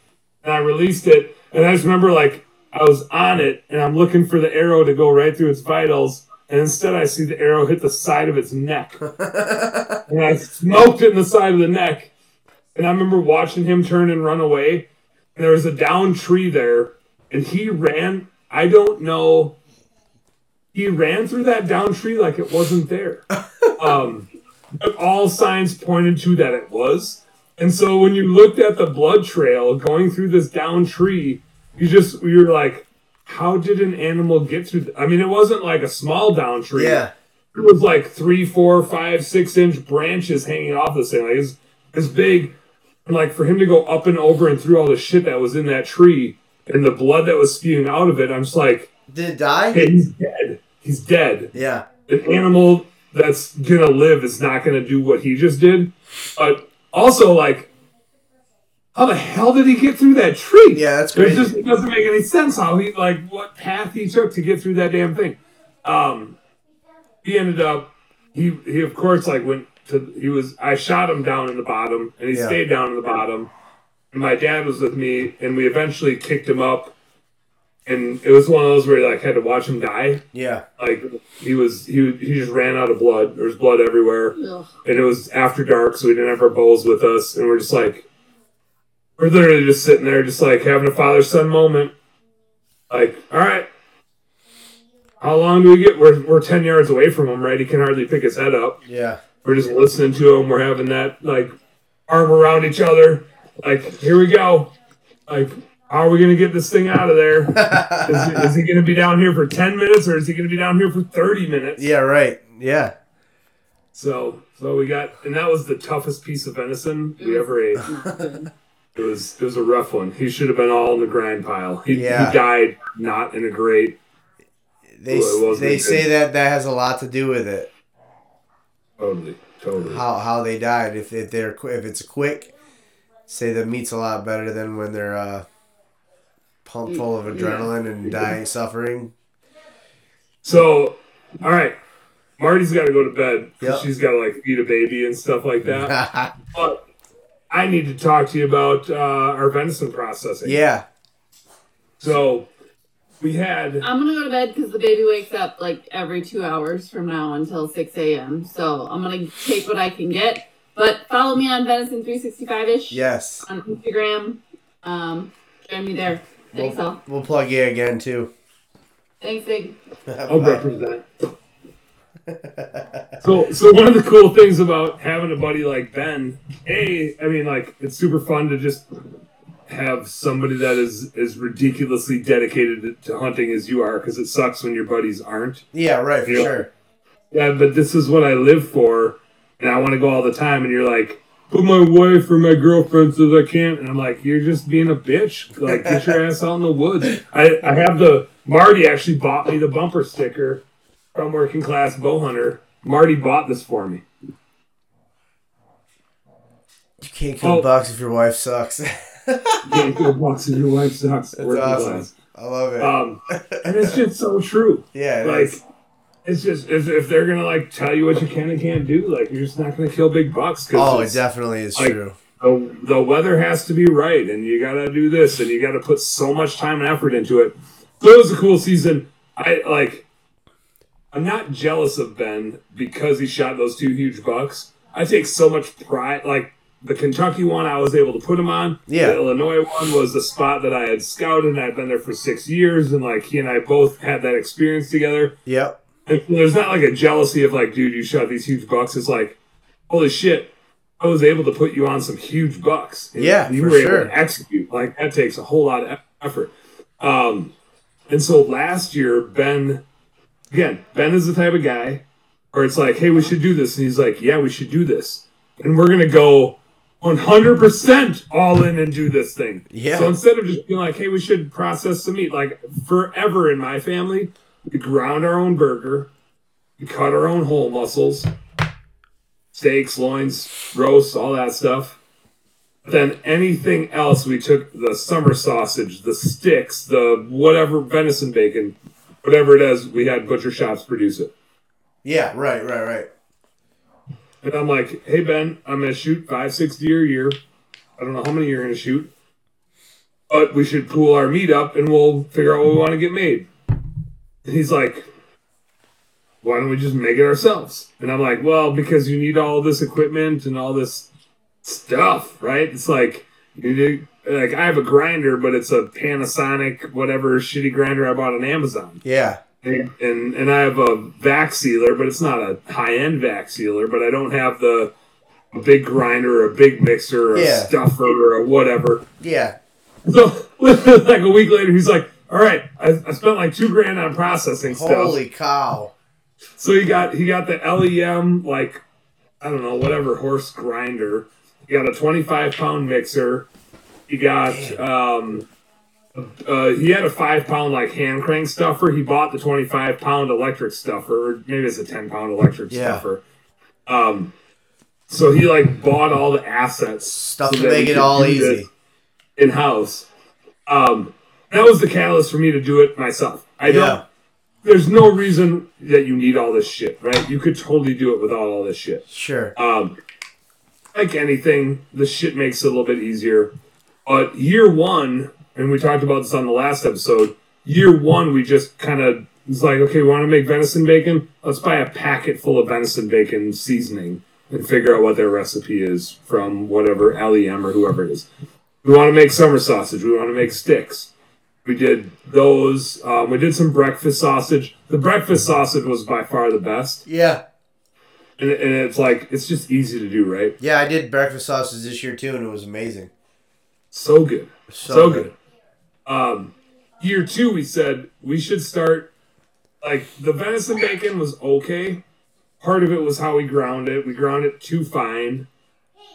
And I released it, and I just remember like I was on it, and I'm looking for the arrow to go right through its vitals, and instead I see the arrow hit the side of its neck. And I smoked it in the side of the neck. And I remember watching him turn and run away. And there was a downed tree there, and he ran. I don't know. He ran through that downed tree like it wasn't there. Um, but all signs pointed to that it was. And so when you looked at the blood trail going through this downed tree, you just you were like, how did an animal get through? Th-? I mean, it wasn't like a small downed tree. Yeah, it was like three, four, five, six inch branches hanging off this thing. Like it's it's big. And like for him to go up and over and through all the shit that was in that tree and the blood that was spewing out of it, I'm just like, did it die? Hey, he's dead. He's dead. Yeah. An animal that's going to live is not going to do what he just did. But also, like, how the hell did he get through that tree? Yeah, that's crazy. It just it doesn't make any sense how he, like, what path he took to get through that damn thing. Um, he ended up, he, he of course, like, went. To, he was. I shot him down in the bottom, and he yeah. stayed down in the bottom. And my dad was with me, and we eventually kicked him up. And it was one of those where you like had to watch him die. Yeah, like he was. He he just ran out of blood. There was blood everywhere, yeah. and it was after dark, so we didn't have our bows with us, and we're just like, we're literally just sitting there, just like having a father-son moment. Like, all right, how long do we get? We're we're ten yards away from him, right? He can hardly pick his head up. Yeah. We're just listening to him. We're having that, like, arm around each other. Like, here we go. Like, how are we going to get this thing out of there? is, is he going to be down here for ten minutes or is he going to be down here for thirty minutes? Yeah, right. Yeah. So, so we got, and that was the toughest piece of venison we ever ate. it was, it was a rough one. He should have been all in the grind pile. He, yeah. he died not in a great. They, well, they good. say that that has a lot to do with it. Totally, totally. How how they died. If if they're if it's quick, say the meat's a lot better than when they're uh, pumped full of adrenaline yeah. and dying, suffering. So, all right, Marty's got to go to bed. Yep. She's got to like feed a baby and stuff like that. But I need to talk to you about uh, our venison processing. Yeah. So. We had. I'm gonna go to bed because the baby wakes up like every two hours from now until six a.m. So I'm gonna take what I can get. But follow me on Venison three sixty-five ish. Yes. On Instagram, um, join me there. Thanks we'll, all. We'll plug you again too. Thanks, Big. I'll represent. so, so one of the cool things about having a buddy like Ben, a, I mean, like it's super fun to just. Have somebody that is as ridiculously dedicated to, to hunting as you are, because it sucks when your buddies aren't. Yeah, right, for you know? Sure. Yeah, but this is what I live for, and I want to go all the time, and you're like, but my wife or my girlfriend says I can't, and I'm like, you're just being a bitch. Like, get your ass out in the woods. I, I have the... Marty actually bought me the bumper sticker from Working Class Bowhunter. Marty bought this for me. You can't kill oh. bucks if your wife sucks. Can't go box in your wife socks. That's awesome. Class. I love it. Um, and it's just so true. Yeah, it like is. It's just if, if they're gonna like tell you what you can and can't do, like you're just not gonna kill big bucks. Oh, it definitely is like, true. The, the weather has to be right, and you gotta do this, and you gotta put so much time and effort into it. So it was a cool season. I like. I'm not jealous of Ben because he shot those two huge bucks. I take so much pride, like. The Kentucky one, I was able to put him on. Yeah. The Illinois one was the spot that I had scouted, and I'd been there for six years, and, like, he and I both had that experience together. Yep. And there's not, like, a jealousy of, like, dude, you shot these huge bucks. It's like, holy shit, I was able to put you on some huge bucks. And yeah, you for were sure. able to execute. Like, that takes a whole lot of effort. Um, and so last year, Ben, again, Ben is the type of guy where it's like, hey, we should do this. And he's like, yeah, we should do this. and we're going to go one hundred percent all in and do this thing. Yeah. So instead of just being like, hey, we should process some meat, like forever in my family, we ground our own burger, we cut our own whole muscles, steaks, loins, roasts, all that stuff. Then anything else, we took the summer sausage, the sticks, the whatever, venison bacon, whatever it is, we had butcher shops produce it. Yeah, right, right, right. And I'm like, hey, Ben, I'm going to shoot five, six deer a year. I don't know how many you're going to shoot, but we should pool our meat up and we'll figure out what we want to get made. And he's like, why don't we just make it ourselves? And I'm like, well, because you need all this equipment and all this stuff, right? It's like, you do, like I have a grinder, but it's a Panasonic, whatever shitty grinder I bought on Amazon. Yeah. And, and and I have a vac sealer, but it's not a high-end vac sealer, but I don't have the a big grinder or a big mixer or yeah. a stuffer or a whatever. Yeah. So like a week later, he's like, all right, I, I spent like two grand on processing Holy stuff. Holy cow. So he got he got the L E M, like, I don't know, whatever horse grinder. He got a twenty-five pound mixer. He got... um. Uh, he had a five pound like hand crank stuffer. He bought the twenty-five pound electric stuffer, or maybe it's a ten pound electric yeah. stuffer. Um, so he like bought all the assets, stuff so to make it all easy in house. Um, that was the catalyst for me to do it myself. I yeah. don't. There's no reason that you need all this shit, right? You could totally do it without all this shit. Sure. Um, like anything, the shit makes it a little bit easier. But year one. And we talked about this on the last episode. Year one, we just kind of was like, okay, we want to make venison bacon? Let's buy a packet full of venison bacon seasoning and figure out what their recipe is from whatever L E M or whoever it is. We want to make summer sausage. We want to make sticks. We did those. Um, we did some breakfast sausage. The breakfast sausage was by far the best. Yeah. And, and it's like, it's just easy to do, right? Yeah, I did breakfast sausage this year too, and it was amazing. So good. So, so good. good. Um, year two, we said we should start, like, the venison bacon was okay. Part of it was how we ground it. We ground it too fine,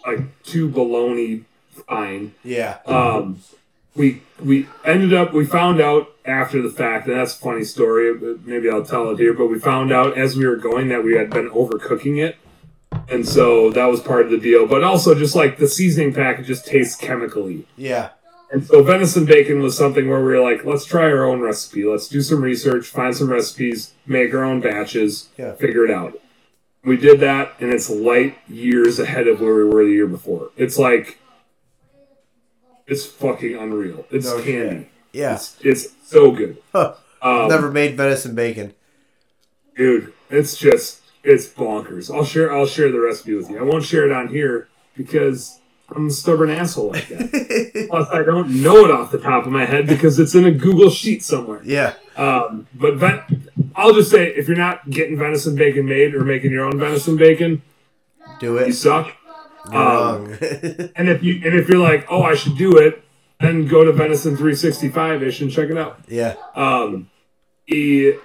like, too bologna fine. Yeah. Um, we, we ended up, we found out after the fact, and that's a funny story, but maybe I'll tell it here, but we found out as we were going that we had been overcooking it. And so that was part of the deal. But also just, like, the seasoning packet just tastes chemically. Yeah. And so venison bacon was something where we were like, let's try our own recipe. Let's do some research, find some recipes, make our own batches, yeah. figure it out. We did that, and it's light years ahead of where we were the year before. It's like, it's fucking unreal. It's no candy. Shit. Yeah. It's, it's so good. Huh. Um, never made venison bacon. Dude, it's just, it's bonkers. I'll share, I'll share the recipe with you. I won't share it on here because... I'm a stubborn asshole like that. Plus, I don't know it off the top of my head because it's in a Google sheet somewhere. Yeah. Um, but ven- I'll just say, if you're not getting venison bacon made or making your own venison bacon, do it. You suck. You're um, wrong. and if you and if you're like, oh, I should do it, then go to Venison three sixty-five ish and check it out. Yeah. Um. He,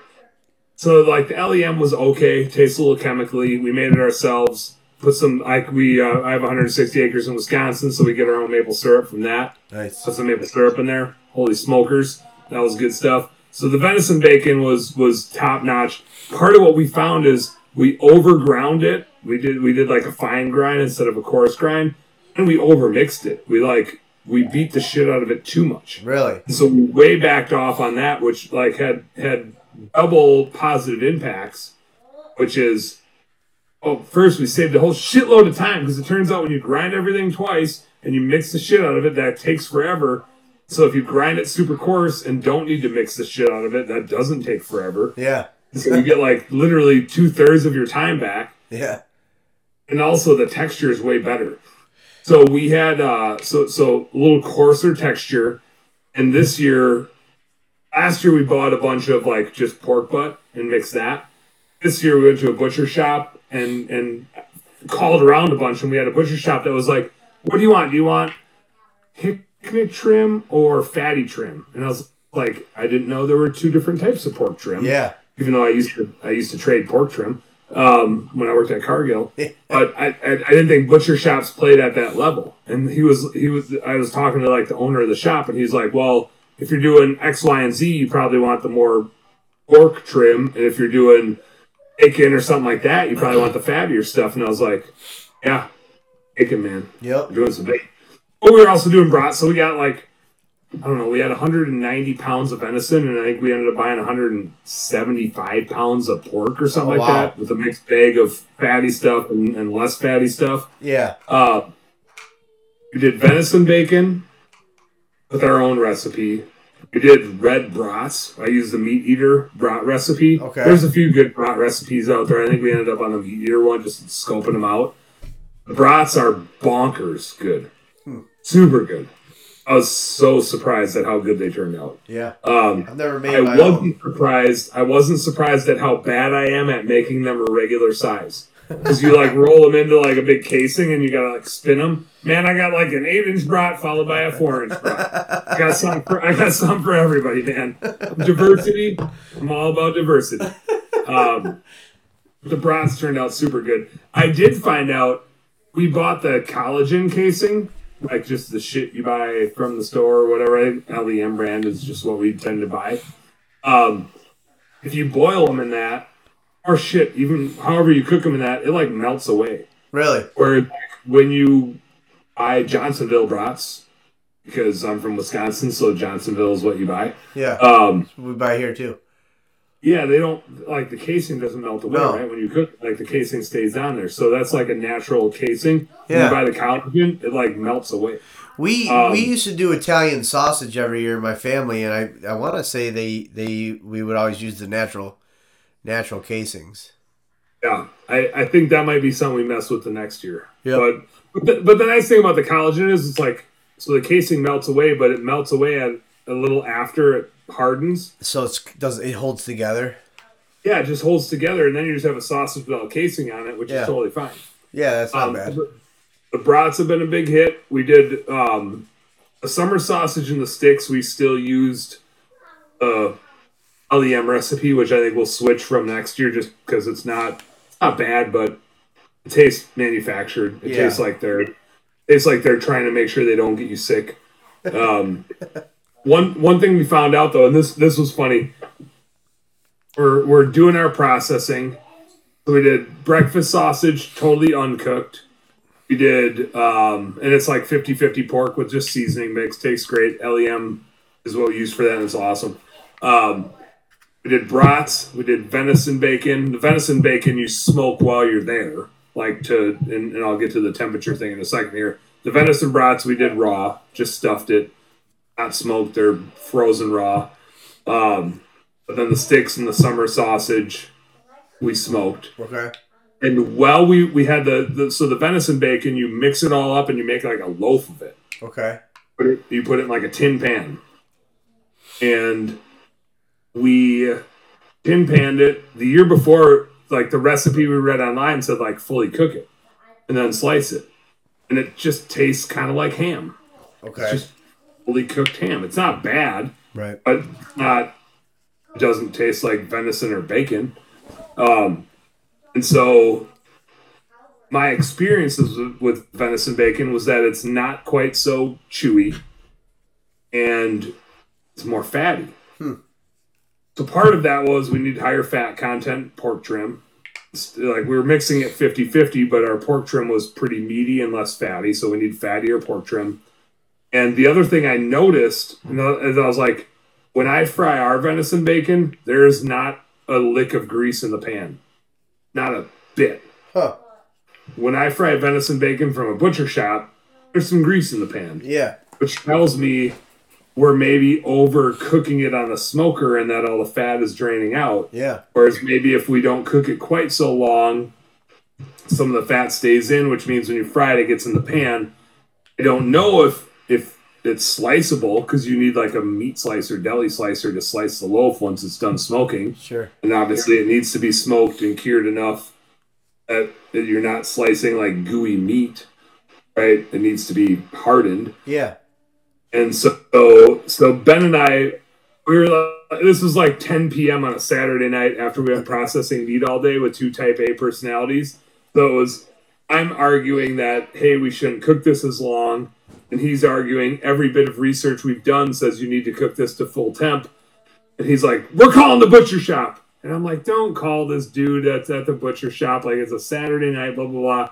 so like the L E M was okay. Tastes a little chemically. We made it ourselves. Put some, I, we, uh, I have one hundred sixty acres in Wisconsin, so we get our own maple syrup from that. Nice. Put some maple syrup in there. Holy smokers. That was good stuff. So the venison bacon was, was top notch. Part of what we found is we overground it. We did, we did like a fine grind instead of a coarse grind, and we overmixed it. We like, we beat the shit out of it too much. Really? So we way backed off on that, which like had, had double positive impacts, which is, oh, first we saved a whole shitload of time because it turns out when you grind everything twice and you mix the shit out of it, that takes forever. So if you grind it super coarse and don't need to mix the shit out of it, that doesn't take forever. Yeah. So you get like literally two thirds of your time back. Yeah. And also the texture is way better. So we had uh, so so a little coarser texture, and this year, last year we bought a bunch of like just pork butt and mixed that. This year we went to a butcher shop. And and called around a bunch, and we had a butcher shop that was like, what do you want? Do you want picnic trim or fatty trim? And I was like, I didn't know there were two different types of pork trim. Yeah. Even though I used to I used to trade pork trim. um, when I worked at Cargill. But I, I, I didn't think butcher shops played at that level. And he was he was I was talking to like the owner of the shop, and he's like, well, if you're doing X, Y, and Z, you probably want the more pork trim, and if you're doing bacon or something like that, you probably want the fattier stuff. And I was like, yeah, bacon, man. Yep, we're doing some bacon. But we were also doing brats, so we got like, I don't know, we had one hundred ninety pounds of venison, and I think we ended up buying one hundred seventy-five pounds of pork or something oh, like wow. that, with a mixed bag of fatty stuff and, and less fatty stuff. Yeah. Uh, we did venison bacon with our own recipe. We did red brats. I used the Meat Eater brat recipe. Okay. There's a few good brat recipes out there. I think we ended up on the Meat Eater one, just scoping them out. The brats are bonkers good. Hmm. Super good. I was so surprised at how good they turned out. Yeah. Um, I've never made I my wasn't own. surprised. I wasn't surprised at how bad I am at making them a regular size. Because you like roll them into like a big casing and you gotta like spin them. Man, I got like an eight-inch brat followed by a four-inch brat. I got something for, I got something for everybody, man. Diversity. I'm all about diversity. Um, the brats turned out super good. I did find out we bought the collagen casing, like just the shit you buy from the store or whatever. I think L E M brand is just what we tend to buy. Um, if you boil them in that, or shit, even however you cook them in that, it like melts away. Really? Where like, when you buy Johnsonville brats, because I'm from Wisconsin, so Johnsonville is what you buy. Yeah. Um, we buy here too. Yeah, they don't, like the casing doesn't melt away, no. right? When you cook, like the casing stays on there. So that's like a natural casing. Yeah. When you buy the collagen, it like melts away. We um, we used to do Italian sausage every year in my family, and I, I want to say they, they we would always use the natural Natural casings. Yeah, I, I think that might be something we mess with the next year. Yeah. But but the, but the nice thing about the collagen is it's like, so the casing melts away, but it melts away at, a little after it hardens. So it's does it holds together. Yeah, it just holds together, and then you just have a sausage without casing on it, which yeah. is totally fine. Yeah, that's not um, bad. The brats have been a big hit. We did um, a summer sausage in the sticks. We still used uh L E M recipe, which I think we'll switch from next year just because it's not it's not bad, but it tastes manufactured. It yeah. tastes like they're it's like they're trying to make sure they don't get you sick. Um, one one thing we found out though, and this this was funny, we're we're doing our processing. So we did breakfast sausage, totally uncooked. We did um, and it's like fifty-fifty pork with just seasoning mix. Tastes great. L E M is what we use for that, and it's awesome. Um, We did brats, we did venison bacon. The venison bacon you smoke while you're there, like to, and, and I'll get to the temperature thing in a second here. The venison brats we did raw, just stuffed it, not smoked, they're frozen raw. Um, but then the sticks and the summer sausage we smoked. Okay. And while we, we had the, the, so the venison bacon, you mix it all up and you make like a loaf of it. Okay. Put it, you put it in like a tin pan. And we tin panned it the year before. Like the recipe we read online said, like fully cook it and then slice it, and it just tastes kind of like ham. Okay, it's just fully cooked ham. It's not bad, right? But not it doesn't taste like venison or bacon. Um, and so my experiences with venison bacon was that it's not quite so chewy and it's more fatty. Hmm. So part of that was we need higher fat content, pork trim. Like we were mixing it fifty-fifty, but our pork trim was pretty meaty and less fatty, so we need fattier pork trim. And the other thing I noticed, and I was like, when I fry our venison bacon, there's not a lick of grease in the pan. Not a bit. Huh. When I fry venison bacon from a butcher shop, there's some grease in the pan. Yeah. Which tells me we're maybe overcooking it on the smoker and that all the fat is draining out. Yeah. Whereas maybe if we don't cook it quite so long, some of the fat stays in, which means when you fry it, it gets in the pan. I don't know if, if it's sliceable because you need like a meat slicer, deli slicer to slice the loaf once it's done smoking. Sure. And obviously sure. it needs to be smoked and cured enough that you're not slicing like gooey meat, right? It needs to be hardened. Yeah. And so, so Ben and I, we were this was like ten p.m. on a Saturday night after we had processing meat all day with two type A personalities. So it was, I'm arguing that, hey, we shouldn't cook this as long. And he's arguing every bit of research we've done says you need to cook this to full temp. And he's like, we're calling the butcher shop. And I'm like, don't call this dude that's at the butcher shop. Like, it's a Saturday night, blah, blah, blah.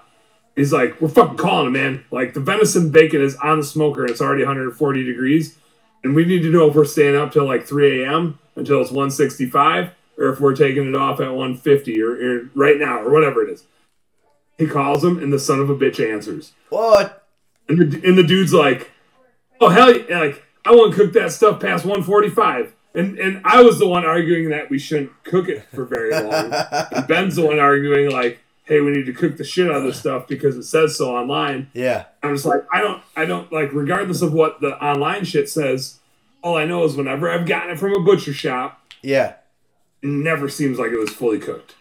He's like, we're fucking calling him, man. Like, the venison bacon is on the smoker. And it's already one hundred forty degrees. And we need to know if we're staying up till like three a.m. until it's one sixty-five or if we're taking it off at one fifty or, or right now or whatever it is. He calls him, and the son of a bitch answers. What? And the, and the dude's like, oh, hell, like, I won't cook that stuff past one forty-five. And and I was the one arguing that we shouldn't cook it for very long. And Ben's the one arguing, like, hey, we need to cook the shit out of this stuff because it says so online. Yeah. I'm just like, I don't, I don't, like, regardless of what the online shit says, all I know is whenever I've gotten it from a butcher shop, yeah, it never seems like it was fully cooked.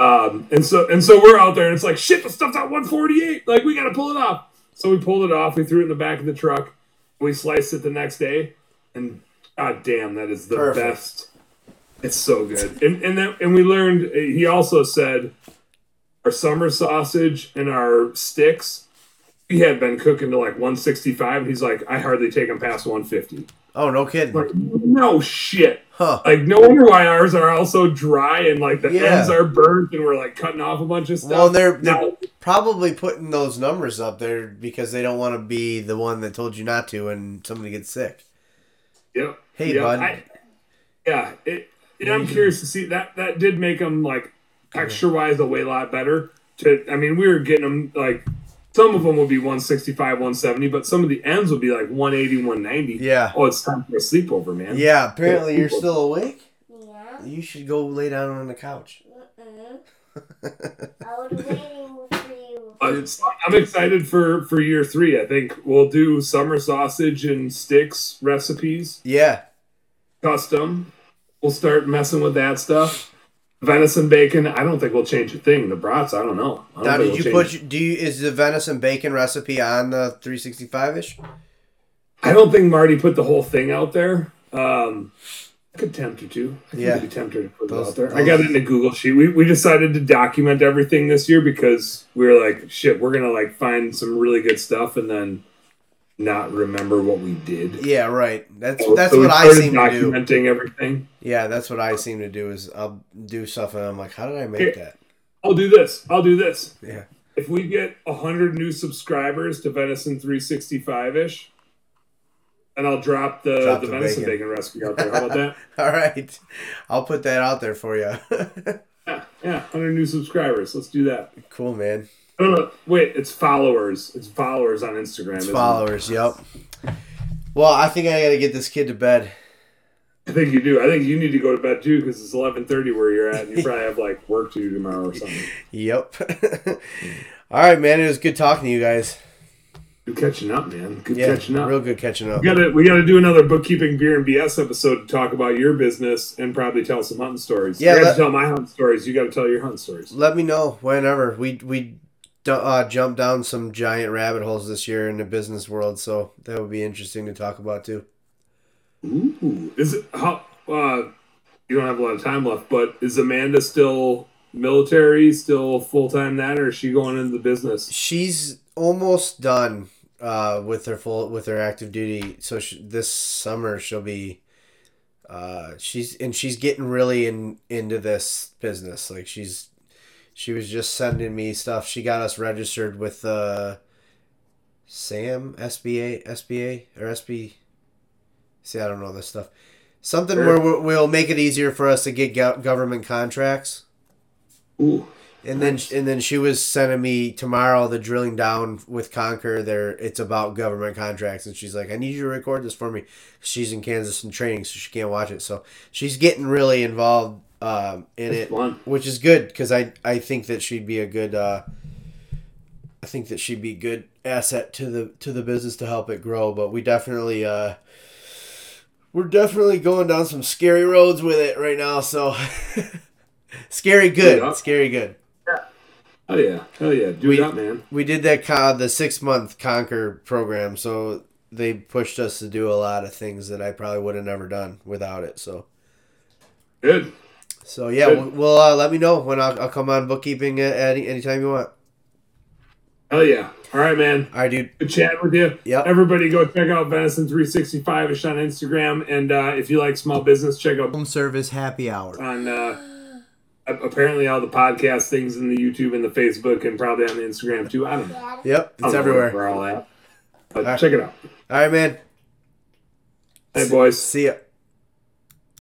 Um, and so and so we're out there, and it's like, shit, the stuff's at one forty-eight. Like, we got to pull it off. So we pulled it off. We threw it in the back of the truck. We sliced it the next day. And, god damn, that is the Perfect. Best. It's so good. And and then, and we learned, he also said, our summer sausage and our sticks, we had been cooking to like one sixty-five. He's like, I hardly take them past one fifty. Oh, no kidding. Like, no shit. Huh. Like, no wonder why ours are also dry and, like, the yeah. ends are burnt and we're, like, cutting off a bunch of stuff. Well, they're, they're no. probably putting those numbers up there because they don't want to be the one that told you not to and somebody gets sick. Yep. Hey, yep. bud. I, yeah. It, yeah, I'm curious to see. That That did make them, like, texture-wise a way lot better. To I mean, we were getting them, like, some of them will be one sixty-five, one seventy, but some of the ends will be like one eighty, one ninety. Yeah. Oh, it's time for a sleepover, man. Yeah, apparently you're still awake? Yeah. You should go lay down on the couch. Mm-mm. I was waiting for you. Uh, I'm excited for, for year three. I think we'll do summer sausage and sticks recipes. Yeah. Custom. We'll start messing with that stuff. Venison bacon, I don't think we'll change a thing. The brats, I don't know. I don't now, did we'll you put? It. Do you, is the venison bacon recipe on the three sixty-five ish? I don't think Marty put the whole thing out there. Um, I could tempt her to. I could yeah. be tempted to put those, it out there. Those. I got it in a Google sheet. We we decided to document everything this year because we were like, shit, we're gonna like find some really good stuff and then not remember what we did. Yeah, right. That's so, that's so what I seem to do. Documenting everything. Yeah, that's what I seem to do is I'll do stuff and I'm like, how did I make Here, that? I'll do this. I'll do this. Yeah. If we get one hundred new subscribers to Venison three sixty-five ish, and I'll drop the, drop the, the Venison bacon. bacon recipe out there. How about that? All right. I'll put that out there for you. yeah, yeah. one hundred new subscribers. Let's do that. Cool, man. I don't know. Wait, it's followers. It's followers on Instagram. It's followers, it? Yep. Well, I think I got to get this kid to bed. I think you do. I think you need to go to bed, too, because it's eleven thirty where you're at, and you probably have, like, work to do tomorrow or something. Yep. All right, man. It was good talking to you guys. Good catching up, man. Good yeah, catching up. Real good catching up. We gotta, we gotta do another Bookkeeping Beer and B S episode to talk about your business and probably tell some hunting stories. Yeah, I got to tell my hunting stories. You got to tell your hunting stories. Let me know whenever. We... we Uh, jump down some giant rabbit holes this year in the business world, so that would be interesting to talk about too. Ooh, is it how uh, you don't have a lot of time left, but is Amanda still military, still full time that, or is she going into the business? She's almost done uh, with her full with her active duty, so she, this summer she'll be. Uh, she's and she's getting really in into this business, like she's. She was just sending me stuff. She got us registered with uh, Sam, S B A, S B A, or S B. See, I don't know this stuff. Something sure. where we'll make it easier for us to get government contracts. Ooh. And then and then she was sending me tomorrow the drilling down with Conquer. There, it's about government contracts, and she's like, "I need you to record this for me." She's in Kansas in training, so she can't watch it. So she's getting really involved. Um, in That's it, fun. Which is good because I, I think that she'd be a good, uh, I think that she'd be a good asset to the to the business to help it grow. But we definitely, uh, we're definitely going down some scary roads with it right now. So scary good, yeah. scary good. Yeah. Oh yeah, oh yeah, do we, it up, man. We did that uh, the six month Conquer program, so they pushed us to do a lot of things that I probably would have never done without it. So. Good. So, yeah, Good. Well, uh, let me know when I'll, I'll come on bookkeeping at any anytime you want. Hell yeah. All right, man. All right, dude. Good chatting with you. Yep. Everybody go check out Venison three sixty-five ish on Instagram. And uh, if you like small business, check out Home Service Happy Hour. On uh, apparently all the podcast things and the YouTube and the Facebook and probably on the Instagram, too. I don't know. Yep. It's everywhere. We're all at. But all right. Check it out. All right, man. Hey, boys. See ya.